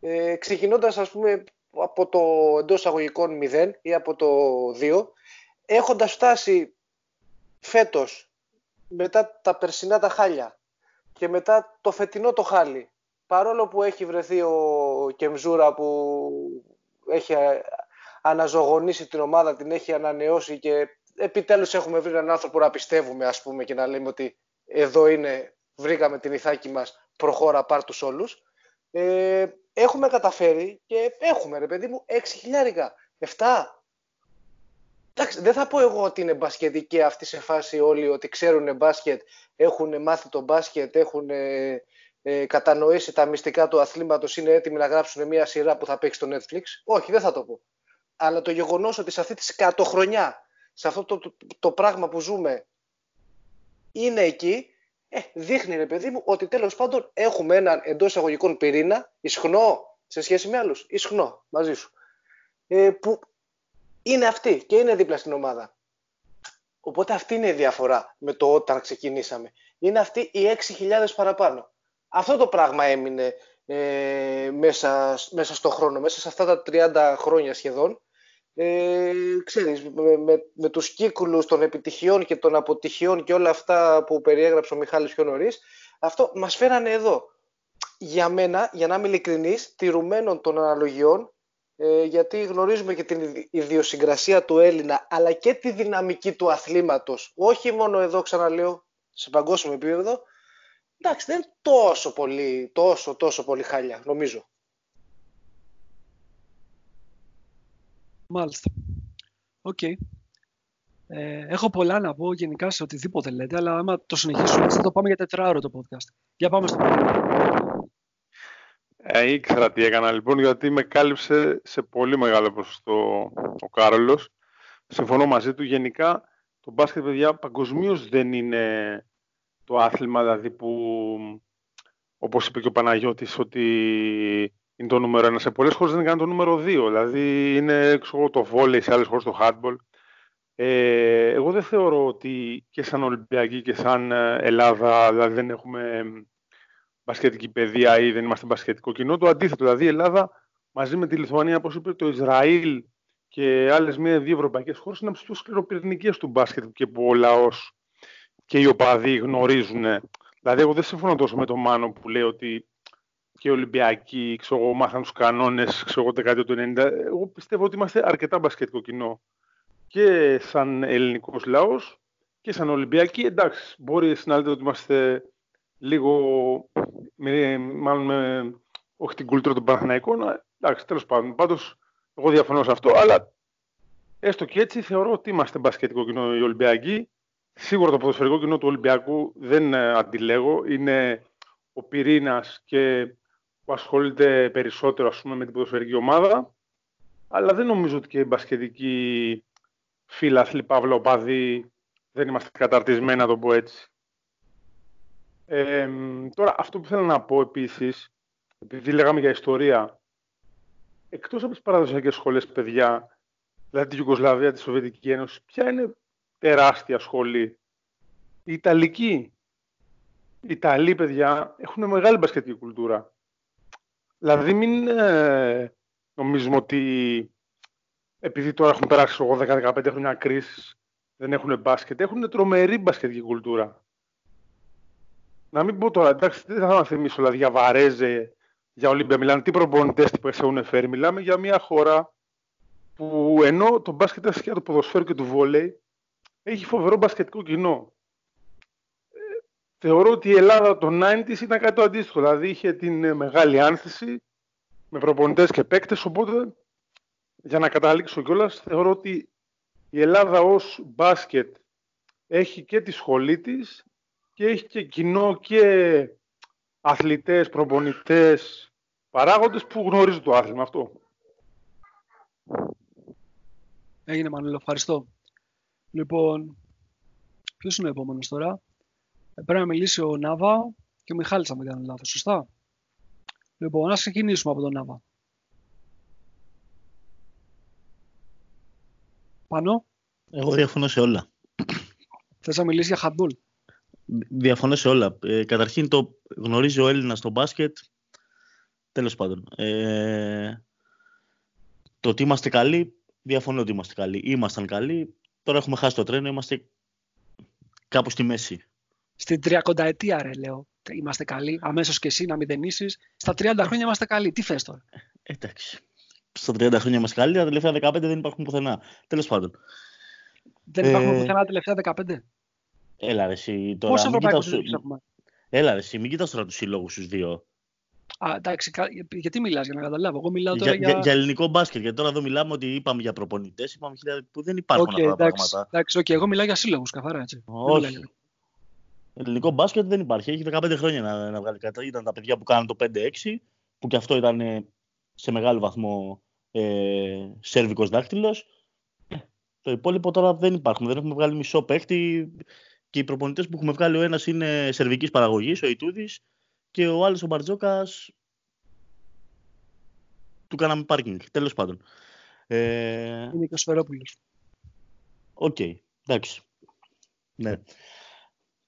Ε, ξεκινώντας, ας πούμε, από το εντός αγωγικών μηδέν ή από το δύο, έχοντας φτάσει φέτος μετά τα περσινά τα χάλια και μετά το φετινό το χάλι, παρόλο που έχει βρεθεί ο Κεμζούρα που έχει αναζωογονήσει την ομάδα, την έχει ανανεώσει και επιτέλους έχουμε βρει έναν άνθρωπο να πιστεύουμε, ας πούμε, και να λέμε ότι εδώ είναι, βρήκαμε την Ιθάκη μας, προχώρα, πάρ' τους όλους. Ε, έχουμε καταφέρει και έχουμε, ρε παιδί μου, έξι χιλιάρικα, επτά. Εντάξει, δεν θα πω εγώ ότι είναι μπασκετική αυτή σε φάση όλοι, ότι ξέρουν μπάσκετ, έχουν μάθει το μπάσκετ, έχουν ε, ε, κατανοήσει τα μυστικά του αθλήματος, είναι έτοιμοι να γράψουν μια σειρά που θα παίξει στο Netflix. Όχι, δεν θα το πω. Αλλά το γεγονός ότι σε αυτή τη σκατοχρονιά, σε αυτό το, το, το πράγμα που ζούμε, είναι εκεί, ε, δείχνει, ρε παιδί μου, ότι τέλος πάντων έχουμε έναν εντός εισαγωγικών πυρήνα, ισχνό σε σχέση με άλλους, ισχνό μαζί σου, ε, που είναι αυτή και είναι δίπλα στην ομάδα. Οπότε αυτή είναι η διαφορά με το όταν ξεκινήσαμε. Είναι αυτή οι έξι χιλιάδες παραπάνω. Αυτό το πράγμα έμεινε ε, μέσα, μέσα στο χρόνο, μέσα σε αυτά τα τριάντα χρόνια σχεδόν. Ε, ξέρεις, με, με, με τους κύκλους των επιτυχιών και των αποτυχιών και όλα αυτά που περιέγραψε ο Μιχάλης πιο νωρίς, αυτό μας φέρανε εδώ. Για μένα, για να είμαι ειλικρινής, τηρουμένων των αναλογιών, ε, γιατί γνωρίζουμε και την ιδιοσυγκρασία του Έλληνα αλλά και τη δυναμική του αθλήματος, όχι μόνο εδώ, ξαναλέω, σε παγκόσμιο επίπεδο. Εντάξει, δεν είναι τόσο πολύ, τόσο τόσο πολύ χάλια, νομίζω. Μάλιστα. Οκ. Okay. Ε, έχω πολλά να πω γενικά σε οτιδήποτε λέτε, αλλά άμα το συνεχίσουμε, θα το πάμε για τετράωρο το podcast. Για πάμε στο podcast. Ε, ήξερα τι έκανα λοιπόν, γιατί με κάλυψε σε πολύ μεγάλο ποσοστό ο Κάρολος. Συμφωνώ μαζί του. Γενικά, το μπάσκετ, παιδιά, παγκοσμίως δεν είναι το άθλημα, δηλαδή που, όπως είπε και ο Παναγιώτης, ότι είναι το νούμερο ένα. Σε πολλές χώρες δεν είναι το νούμερο δύο. Δηλαδή είναι έξω το βόλεϊ, σε άλλες χώρες το handball. Ε, εγώ δεν θεωρώ ότι και σαν Ολυμπιακή και σαν Ελλάδα, δηλαδή, δεν έχουμε μπασκετική παιδεία ή δεν είμαστε μπασκετικό κοινό. Το αντίθετο, δηλαδή η Ελλάδα μαζί με τη Λιθουανία, όπως είπε, το Ισραήλ και άλλες μία-δύο ευρωπαϊκές χώρες είναι από τις πιο σκληροπυρηνικές του μπάσκετ και που ο λαός και οι οπαδοί γνωρίζουν. Δηλαδή, εγώ δεν συμφωνώ τόσο με τον Μάνο που λέει ότι και οι Ολυμπιακοί, ξέρω, μάθαν τους κανόνες, ξέρω, δεκαετία του ενενήντα. Εγώ πιστεύω ότι είμαστε αρκετά μπασκετικό κοινό. Και σαν ελληνικός λαός και σαν Ολυμπιακοί, εντάξει, μπορεί να λέτε ότι είμαστε λίγο, με, μάλλον με, όχι την κουλτούρα των Παναθηναϊκών, εντάξει, τέλος πάντων. Πάντως, εγώ διαφωνώ σε αυτό, αλλά Έστω και έτσι, θεωρώ ότι είμαστε μπασκετικό κοινό οι Ολυμπιακοί. Σίγουρα το ποδοσφαιρικό κοινό του Ολυμπιακού δεν αντιλέγω. Είναι ο πυρήνας και που ασχολείται περισσότερο, ας πούμε, με την ποδοσφαιρική ομάδα. Αλλά δεν νομίζω ότι και οι μπασκετικοί φίλαθλοι, παύλα, οπαδοί, δεν είμαστε καταρτισμένοι, να το πω έτσι. Ε, τώρα, αυτό που θέλω να πω επίσης, επειδή λέγαμε για ιστορία, εκτός από τις παραδοσιακές σχολές, παιδιά, δηλαδή τη Ιουγκοσλαβία, τη Σοβιετική Ένωση, ποια είναι τεράστια σχολή? Η Ιταλική. Οι Ιταλοί, παιδιά, έχουν μεγάλη μπασκετική κουλτούρα. Δηλαδή, μην ε, νομίζουμε ότι επειδή τώρα έχουν περάσει δέκα με δεκαπέντε χρόνια κρίση, δεν έχουν μπάσκετ. Έχουν τρομερή μπασκετική κουλτούρα. Να μην πω τώρα, εντάξει, δεν θα μας θυμίσω, δηλαδή, για Βαρέζε, για Ολύμπια, μιλάμε τι προπονητές που έχουν φέρει. Μιλάμε για μια χώρα που ενώ το μπάσκετ είναι σχέδιο του ποδοσφαίρου και του βόλεϊ, έχει φοβερό μπασκετικό κοινό. Ε, θεωρώ ότι η Ελλάδα των ενενήντα ήταν κάτι το αντίστοιχο. Δηλαδή είχε την μεγάλη άνθηση με προπονητές και παίκτες. Οπότε, για να καταλήξω κιόλας, θεωρώ ότι η Ελλάδα ως μπάσκετ έχει και τη σχολή της και έχει και κοινό και αθλητές, προπονητές, παράγοντες που γνωρίζουν το άθλημα αυτό. Έγινε, Μανώλη, ευχαριστώ. Λοιπόν, ποιος είναι ο επόμενος τώρα? Πρέπει να μιλήσει ο Νάβα και ο Μιχάλης, αν δεν κάνω λάθος, σωστά? Λοιπόν, να ξεκινήσουμε από τον Νάβα. Πάνω. Εγώ διαφωνώ σε όλα. Θες να μιλήσεις για handball? Διαφωνώ σε όλα. Ε, καταρχήν, το γνωρίζει ο Έλληνας στο μπάσκετ. Τέλος πάντων. Ε, το ότι είμαστε καλοί, διαφωνώ ότι είμαστε καλοί. Ήμασταν καλοί. Τώρα έχουμε χάσει το τρένο, είμαστε κάπου στη μέση. Στην τριακονταετία, ρε, λέω. Είμαστε καλοί. Αμέσως και εσύ να μηδενίσεις. Στα τριάντα χρόνια είμαστε καλοί. Τι θες τώρα? Εντάξει. Στα τριάντα χρόνια είμαστε καλοί. Τα τελευταία δεκαπέντε δεν υπάρχουν πουθενά. Τέλος πάντων. Δεν υπάρχουν ε... πουθενά τα τελευταία δεκαπέντε. Έλα, ρε, εσύ τώρα. Πόσο ευρωπαϊκούς σου... έχουμε? Έλα, ρε, εσύ, μην κοιτάς τώρα τους συλλόγους τους δύο. Α, εντάξει, γιατί μιλάς, για να καταλάβω? Εγώ μιλάω τώρα για, για... για ελληνικό μπάσκετ. Γιατί τώρα εδώ μιλάμε ότι είπαμε για προπονητές, είπαμε χιλιάδες που δεν υπάρχουν okay, αυτά τα εντάξει, πράγματα. Εντάξει, okay, εγώ μιλάω για σύλλογους καθαρά, έτσι. Όχι. Για... ελληνικό μπάσκετ δεν υπάρχει. Έχει δεκαπέντε χρόνια να, να βγάλει κατά. Ήταν τα παιδιά που κάνουν το πέντε έξι, που και αυτό ήταν σε μεγάλο βαθμό ε, σέρβικος δάκτυλος. Το υπόλοιπο τώρα δεν υπάρχουν. Δεν έχουμε βγάλει μισό παίκτη και οι προπονητές που έχουμε βγάλει, ο ένας είναι σερβικής παραγωγής, ο Ιτούδης. Και ο άλλος, ο Μπαρτζόκας, του κάναμε πάρκινγκ, τέλος πάντων. Ε... είναι και ο Σφερόπουλος. Οκ, okay, εντάξει. Ναι.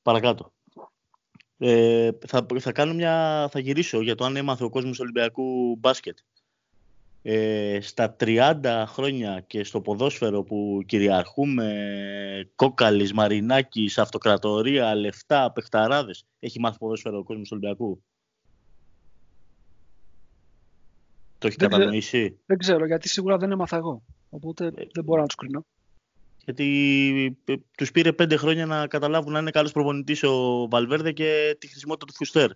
Παρακάτω. Ε, θα, θα, κάνω μια... θα γυρίσω για το αν έμαθε ο κόσμος Ολυμπιακού μπάσκετ. Ε, στα τριάντα χρόνια και στο ποδόσφαιρο που κυριαρχούμε, Κόκαλης, Μαρινάκης, αυτοκρατορία, λεφτά, παιχταράδες, έχει μάθει ποδόσφαιρο ο κόσμος του Ολυμπιακού? Το έχει δεν κατανοήσει? Ξέρω, δεν ξέρω, γιατί σίγουρα δεν έμαθα εγώ, οπότε ε, δεν μπορώ να τους κρίνω. Γιατί ε, τους πήρε πέντε χρόνια να καταλάβουν να είναι καλός προπονητής ο Βαλβέρδε και τη χρησιμότητα του Φουστέρ.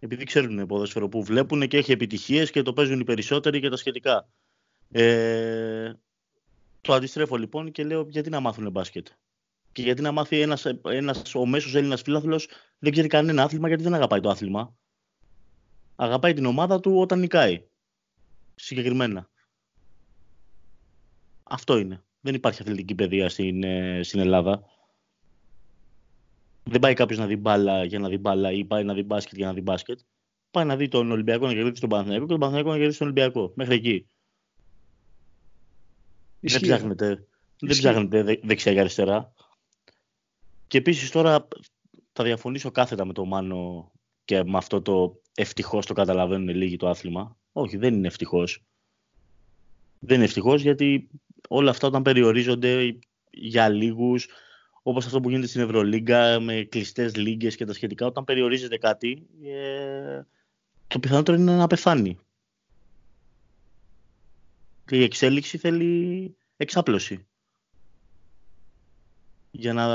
Επειδή ξέρουν ποδόσφαιρο που βλέπουν και έχει επιτυχίες και το παίζουν οι περισσότεροι και τα σχετικά. Ε, το αντιστρέφω λοιπόν και λέω γιατί να μάθουν μπάσκετ. Και γιατί να μάθει ένας, ένας ο μέσος Έλληνας φιλάθλος δεν ξέρει κανένα άθλημα, γιατί δεν αγαπάει το άθλημα. Αγαπάει την ομάδα του όταν νικάει. Συγκεκριμένα. Αυτό είναι. Δεν υπάρχει αθλητική παιδεία στην, στην Ελλάδα. Δεν πάει κάποιος να δει μπάλα για να δει μπάλα ή πάει να δει μπάσκετ για να δει μπάσκετ. Πάει να δει τον Ολυμπιακό να κερδίσει τον Παναθηναϊκό και τον Παναθηναϊκό να κερδίσει τον Ολυμπιακό. Μέχρι εκεί. Ισχύει. Δεν ψάχνετε, δεν ψάχνετε δεξιά και αριστερά. Και επίσης τώρα θα διαφωνήσω κάθετα με τον Μάνο και με αυτό το ευτυχώς το καταλαβαίνουν λίγοι το άθλημα. Όχι, δεν είναι ευτυχώς. Δεν είναι ευτυχώς γιατί όλα αυτά όταν περιορίζονται για λίγους. Όπως αυτό που γίνεται στην Ευρωλίγκα, με κλειστές λίγες και τα σχετικά, όταν περιορίζεται κάτι, ε, το πιθανότερο είναι να πεθάνει. Και η εξέλιξη θέλει εξάπλωση. Για να,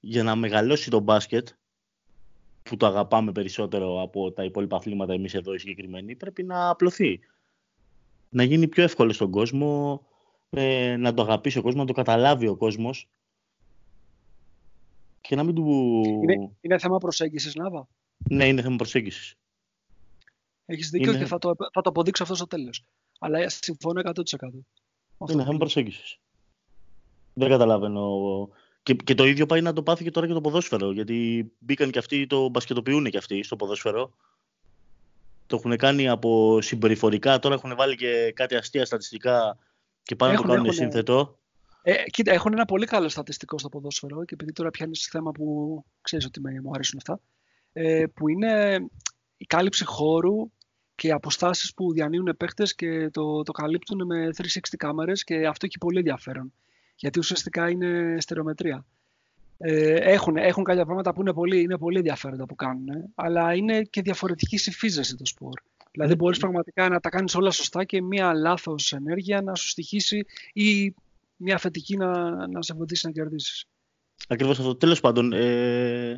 για να μεγαλώσει το μπάσκετ, που το αγαπάμε περισσότερο από τα υπόλοιπα αθλήματα εμείς εδώ οι συγκεκριμένοι, πρέπει να απλωθεί. Να γίνει πιο εύκολο στον κόσμο, ε, να το αγαπήσει ο κόσμος, να το καταλάβει ο κόσμος και να μην του... Είναι, είναι θέμα προσέγγισης, Νάβα. Ναι, είναι θέμα προσέγγισης. Έχεις δίκιο είναι... και θα το, θα το αποδείξω αυτό στο τέλος. Αλλά συμφωνώ εκατό τοις εκατό. Είναι θέμα προσέγγισης. Δεν καταλαβαίνω... Και, και το ίδιο πάει να το πάθει και τώρα και το ποδόσφαιρο. Γιατί μπήκαν και αυτοί, το μπασκετοποιούν και αυτοί στο ποδόσφαιρο. Το έχουν κάνει από συμπεριφορικά. Τώρα έχουν βάλει και κάτι αστεία στατιστικά και πάνε έχουν, να το κάνουν έχουν, σύνθετο. Ε, κοίτα, έχουν ένα πολύ καλό στατιστικό στο ποδόσφαιρο. Και επειδή τώρα πιάνεις θέμα που ξέρεις ότι μου αρέσουν αυτά. Ε, που είναι η κάλυψη χώρου και οι αποστάσεις που διανύουν παίχτες και το, το καλύπτουν με τριακόσιες εξήντα κάμερες. Και αυτό έχει πολύ ενδιαφέρον. Γιατί ουσιαστικά είναι στερεομετρία. Ε, έχουν, έχουν κάποια πράγματα που είναι πολύ, είναι πολύ ενδιαφέροντα που κάνουν, αλλά είναι και διαφορετική συμφίζεση το σπορ. Δηλαδή, μπορείς πραγματικά να τα κάνεις όλα σωστά και μία λάθος ενέργεια να σου στοιχήσει ή μία αφεντική να, να σε βοηθήσει να κερδίσεις. Ακριβώς αυτό. Τέλος πάντων, ε,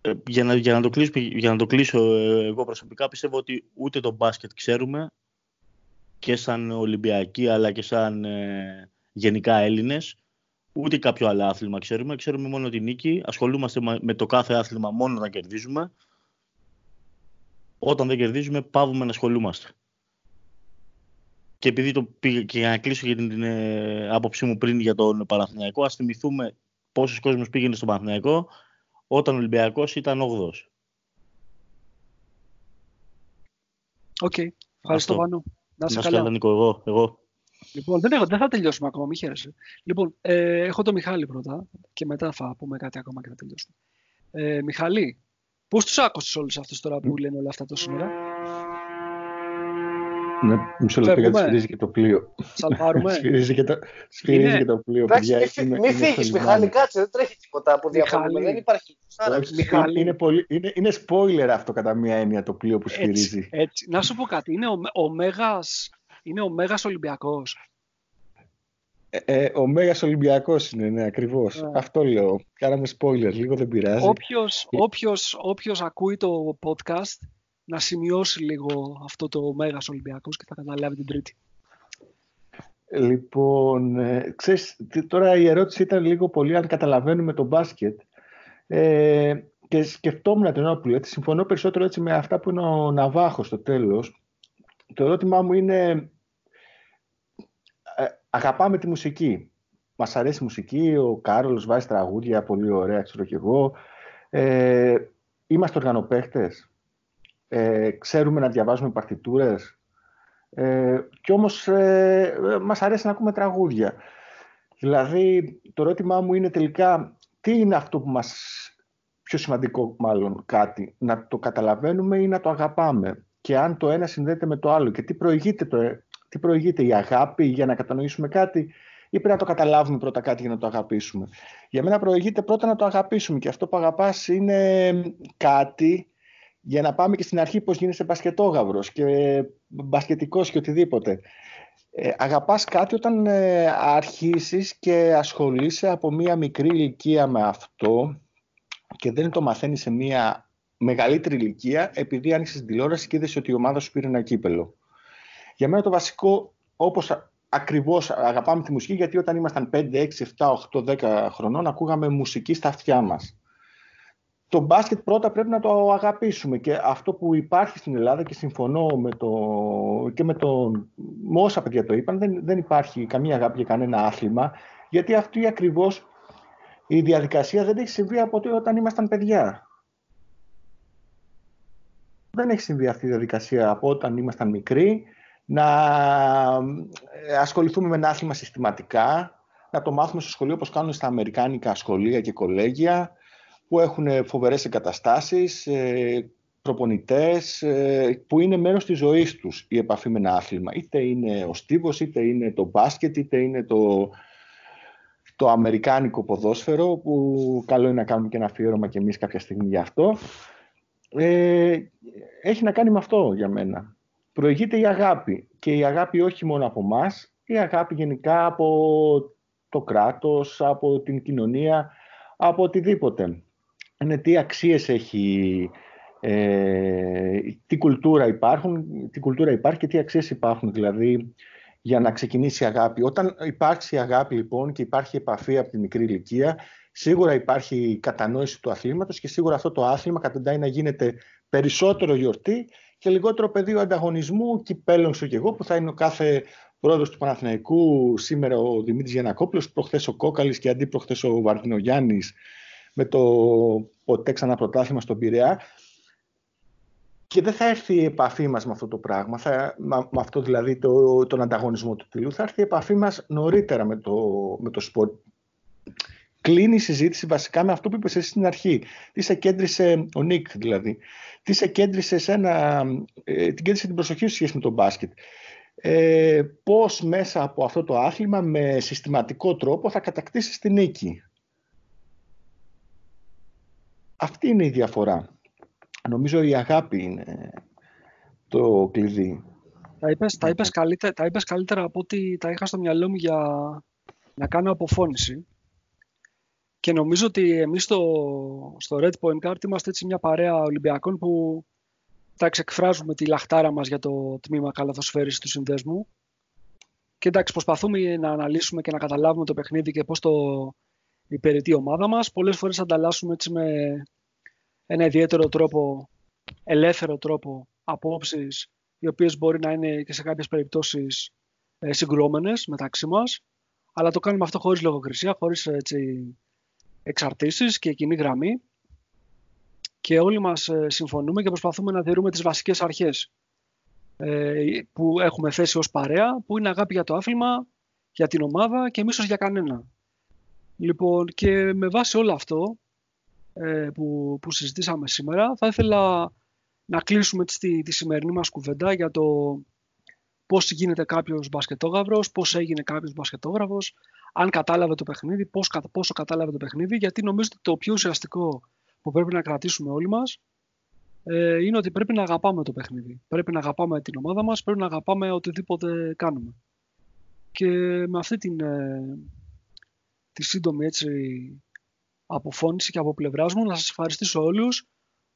ε, για, να, για, να το κλείσω, για να το κλείσω, εγώ προσωπικά πιστεύω ότι ούτε το μπάσκετ ξέρουμε και σαν Ολυμπιακοί, αλλά και σαν. Ε, γενικά Έλληνες, ούτε κάποιο άλλο άθλημα ξέρουμε. Ξέρουμε μόνο τη νίκη. Ασχολούμαστε με το κάθε άθλημα μόνο όταν κερδίζουμε. Όταν δεν κερδίζουμε, πάβουμε να ασχολούμαστε. Και επειδή το πήγε, και για να κλείσω για την, την ε, άποψή μου πριν για τον Παναθηναϊκό, ας θυμηθούμε πόσος κόσμος πήγαινε στον Παναθηναϊκό όταν ο Ολυμπιακός ήταν όγδοος. Οκ. Okay. Ευχαριστώ, Πάνο. Να είσαι καλά. καλά Νίκο, εγώ. εγώ. Λοιπόν, δεν, έχω, δεν θα τελειώσουμε ακόμα, μη χαίρεσαι. Λοιπόν, ε, έχω τον Μιχάλη πρώτα και μετά θα πούμε κάτι ακόμα και θα τελειώσουμε. Ε, Μιχάλη, πώς τους άκουσες όλους αυτούς τώρα που λένε όλα αυτά το σήμερα? Ναι, μισό λεπτό γιατί σφυρίζει και το πλοίο. Σαλπάρουμε. Σφυρίζει και το, σφυρίζει είναι... και το πλοίο. Εντάξει, παιδιά, μη, μη φύγεις Μιχάλη, κάτσε, δεν τρέχει τίποτα από διαφορετικά. Δεν υπάρχει. Μιχάλη. Είναι, πολύ, είναι, είναι spoiler αυτό κατά μία έννοια το πλοίο που σφυρίζει. Έτσι, έτσι. Να σου πω κάτι, είναι ο, ο Μέγας... Είναι ο Μέγας Ολυμπιακός. Ε, ε, ο Μέγας Ολυμπιακός είναι, ναι, ακριβώς. Yeah. Αυτό λέω. Κάναμε spoiler, λίγο δεν πειράζει. Όποιος, όποιος, όποιος ακούει το podcast, να σημειώσει λίγο αυτό το Μέγας Ολυμπιακός και θα καταλάβει την Τρίτη. Λοιπόν, ε, ξέρεις, τώρα η ερώτηση ήταν λίγο πολύ αν καταλαβαίνουμε το μπάσκετ. Ε, και σκεφτόμουν την όπλη, έτσι, συμφωνώ περισσότερο έτσι, με αυτά που είναι ο Ναβάχο στο τέλος. Το ερώτημά μου είναι, αγαπάμε τη μουσική. Μας αρέσει η μουσική, ο Κάρολος βάζει τραγούδια, πολύ ωραία, ξέρω κι εγώ. Ε, είμαστε οργανοπαίχτες, ε, ξέρουμε να διαβάζουμε παρτιτούρες. Ε, κι όμως ε, μας αρέσει να ακούμε τραγούδια. Δηλαδή, το ερώτημά μου είναι τελικά, τι είναι αυτό που μας, πιο σημαντικό μάλλον κάτι, να το καταλαβαίνουμε ή να το αγαπάμε. Και αν το ένα συνδέεται με το άλλο και τι προηγείται, το, τι προηγείται η αγάπη για να κατανοήσουμε κάτι ή πρέπει να το καταλάβουμε πρώτα κάτι για να το αγαπήσουμε. Για μένα προηγείται πρώτα να το αγαπήσουμε και αυτό που αγαπάς είναι κάτι για να πάμε και στην αρχή πώς γίνεσαι μπασκετόγαυρος και μπασκετικός και οτιδήποτε. Ε, αγαπάς κάτι όταν ε, αρχίσεις και ασχολείσαι από μία μικρή ηλικία με αυτό και δεν το μαθαίνεις σε μία... μεγαλύτερη ηλικία, επειδή άνοιξε την τηλεόραση και είδες ότι η ομάδα σου πήρε ένα κύπελο. Για μένα το βασικό, όπως ακριβώς αγαπάμε τη μουσική, γιατί όταν ήμασταν πέντε, έξι, επτά, οκτώ, δέκα χρονών, ακούγαμε μουσική στα αυτιά μας. Το μπάσκετ πρώτα πρέπει να το αγαπήσουμε και αυτό που υπάρχει στην Ελλάδα και συμφωνώ με το, και με, το, με όσα παιδιά το είπαν, δεν, δεν υπάρχει καμία αγάπη για κανένα άθλημα, γιατί αυτή ακριβώς η διαδικασία δεν έχει συμβεί από τότε όταν ήμασταν παιδιά. Δεν έχει συμβεί αυτή η διαδικασία από όταν ήμασταν μικροί να ασχοληθούμε με ένα άθλημα συστηματικά, να το μάθουμε στο σχολείο όπως κάνουν στα αμερικάνικα σχολεία και κολέγια που έχουν φοβερές εγκαταστάσεις, προπονητές που είναι μέρος της ζωής τους η επαφή με ένα άθλημα. Είτε είναι ο στίβος, είτε είναι το μπάσκετ, είτε είναι το, το αμερικάνικο ποδόσφαιρο που καλό είναι να κάνουμε και ένα αφιέρωμα και εμείς κάποια στιγμή γι' αυτό. Ε, έχει να κάνει με αυτό για μένα. Προηγείται η αγάπη και η αγάπη όχι μόνο από εμάς, η αγάπη γενικά από το κράτος, από την κοινωνία, από οτιδήποτε. Είναι τι αξίες έχει, ε, τι κουλτούρα υπάρχουν, τι κουλτούρα υπάρχει και τι αξίες υπάρχουν. Δηλαδή για να ξεκινήσει η αγάπη. Όταν υπάρξει αγάπη λοιπόν και υπάρχει επαφή από τη μικρή ηλικία, σίγουρα υπάρχει κατανόηση του αθλήματος και σίγουρα αυτό το άθλημα καταντάει να γίνεται περισσότερο γιορτή και λιγότερο πεδίο ανταγωνισμού, κυπέλλων σου και εγώ, που θα είναι ο κάθε πρόεδρος του Παναθηναϊκού, σήμερα ο Δημήτρης Γιαννακόπουλος, προχθές ο Κόκαλης και αντί προχθές ο Βαρδινογιάννης, με το ποτέ ξανά πρωτάθλημα στον Πειραιά. Και δεν θα έρθει η επαφή μας με αυτό το πράγμα, θα, με αυτό δηλαδή το, τον ανταγωνισμό του τυλού, θα έρθει η επαφή μας νωρίτερα με το, με το σπορ. Κλείνει η συζήτηση βασικά με αυτό που είπες εσύ στην αρχή. Τι σε κέντρισε, ο Νίκ δηλαδή, τι σε κέντρισε εσένα, ε, την κέντρισε την προσοχή σου σχέση με τον μπάσκετ. Ε, πώς μέσα από αυτό το άθλημα με συστηματικό τρόπο θα κατακτήσεις την νίκη. Αυτή είναι η διαφορά. Νομίζω η αγάπη είναι το κλειδί. Τα είπες, τα είπες, καλύτερα, τα είπες καλύτερα από ό,τι τα είχα στο μυαλό μου για να κάνω αποφώνηση. Και νομίζω ότι εμείς στο, στο Red Point Guard είμαστε έτσι μια παρέα Ολυμπιακών που τα εξεκφράζουμε τη λαχτάρα μας για το τμήμα καλαθοσφαίρισης του συνδέσμου. Και εντάξει, προσπαθούμε να αναλύσουμε και να καταλάβουμε το παιχνίδι και πώς το υπηρετεί η ομάδα μας. Πολλές φορές ανταλλάσσουμε έτσι με ένα ιδιαίτερο τρόπο, ελεύθερο τρόπο απόψεις, οι οποίες μπορεί να είναι και σε κάποιες περιπτώσεις συγκρούμενες μεταξύ μας, αλλά το κάνουμε αυτό χωρίς λογοκρισία, χωρίς έτσι, εξαρτήσεις και κοινή γραμμή, και όλοι μας συμφωνούμε και προσπαθούμε να τηρούμε τις βασικές αρχές που έχουμε θέσει ως παρέα, που είναι αγάπη για το άθλημα, για την ομάδα και μίσος για κανένα. Λοιπόν, και με βάση όλο αυτό Που, που συζητήσαμε σήμερα, θα ήθελα να κλείσουμε τη, τη σημερινή μας κουβέντα για το πώς γίνεται κάποιος μπασκετόγαυρος, πώς έγινε κάποιος μπασκετόγαυρος, αν κατάλαβε το παιχνίδι, πώς, πόσο κατάλαβε το παιχνίδι, γιατί νομίζω ότι το πιο ουσιαστικό που πρέπει να κρατήσουμε όλοι μας ε, είναι ότι πρέπει να αγαπάμε το παιχνίδι. Πρέπει να αγαπάμε την ομάδα μας, πρέπει να αγαπάμε οτιδήποτε κάνουμε. Και με αυτή την, ε, τη σύντομη έτσι αποφώνηση και από πλευράς μου, να σας ευχαριστήσω όλους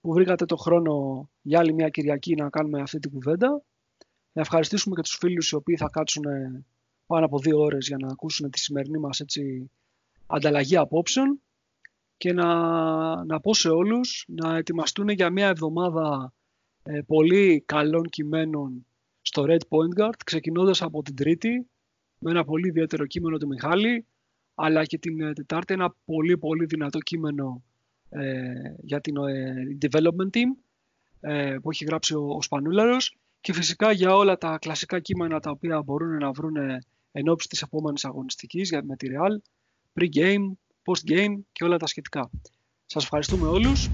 που βρήκατε το χρόνο για άλλη μια Κυριακή να κάνουμε αυτή την κουβέντα. Να ευχαριστήσουμε και τους φίλους οι οποίοι θα κάτσουν πάνω από δύο ώρες για να ακούσουν τη σημερινή μας έτσι, ανταλλαγή απόψεων, και να, να πω σε όλους να ετοιμαστούν για μια εβδομάδα ε, πολύ καλών κειμένων στο Red Point Guard, ξεκινώντας από την Τρίτη με ένα πολύ ιδιαίτερο κείμενο του Μιχάλη, αλλά και την Τετάρτη ένα πολύ πολύ δυνατό κείμενο ε, για την ε, development team ε, που έχει γράψει ο, ο Σπανούλαρος, και φυσικά για όλα τα κλασικά κείμενα τα οποία μπορούν να βρουν εν ώψη της επόμενης αγωνιστικής για, με τη Real, pre-game, post-game και όλα τα σχετικά. Σας ευχαριστούμε όλους.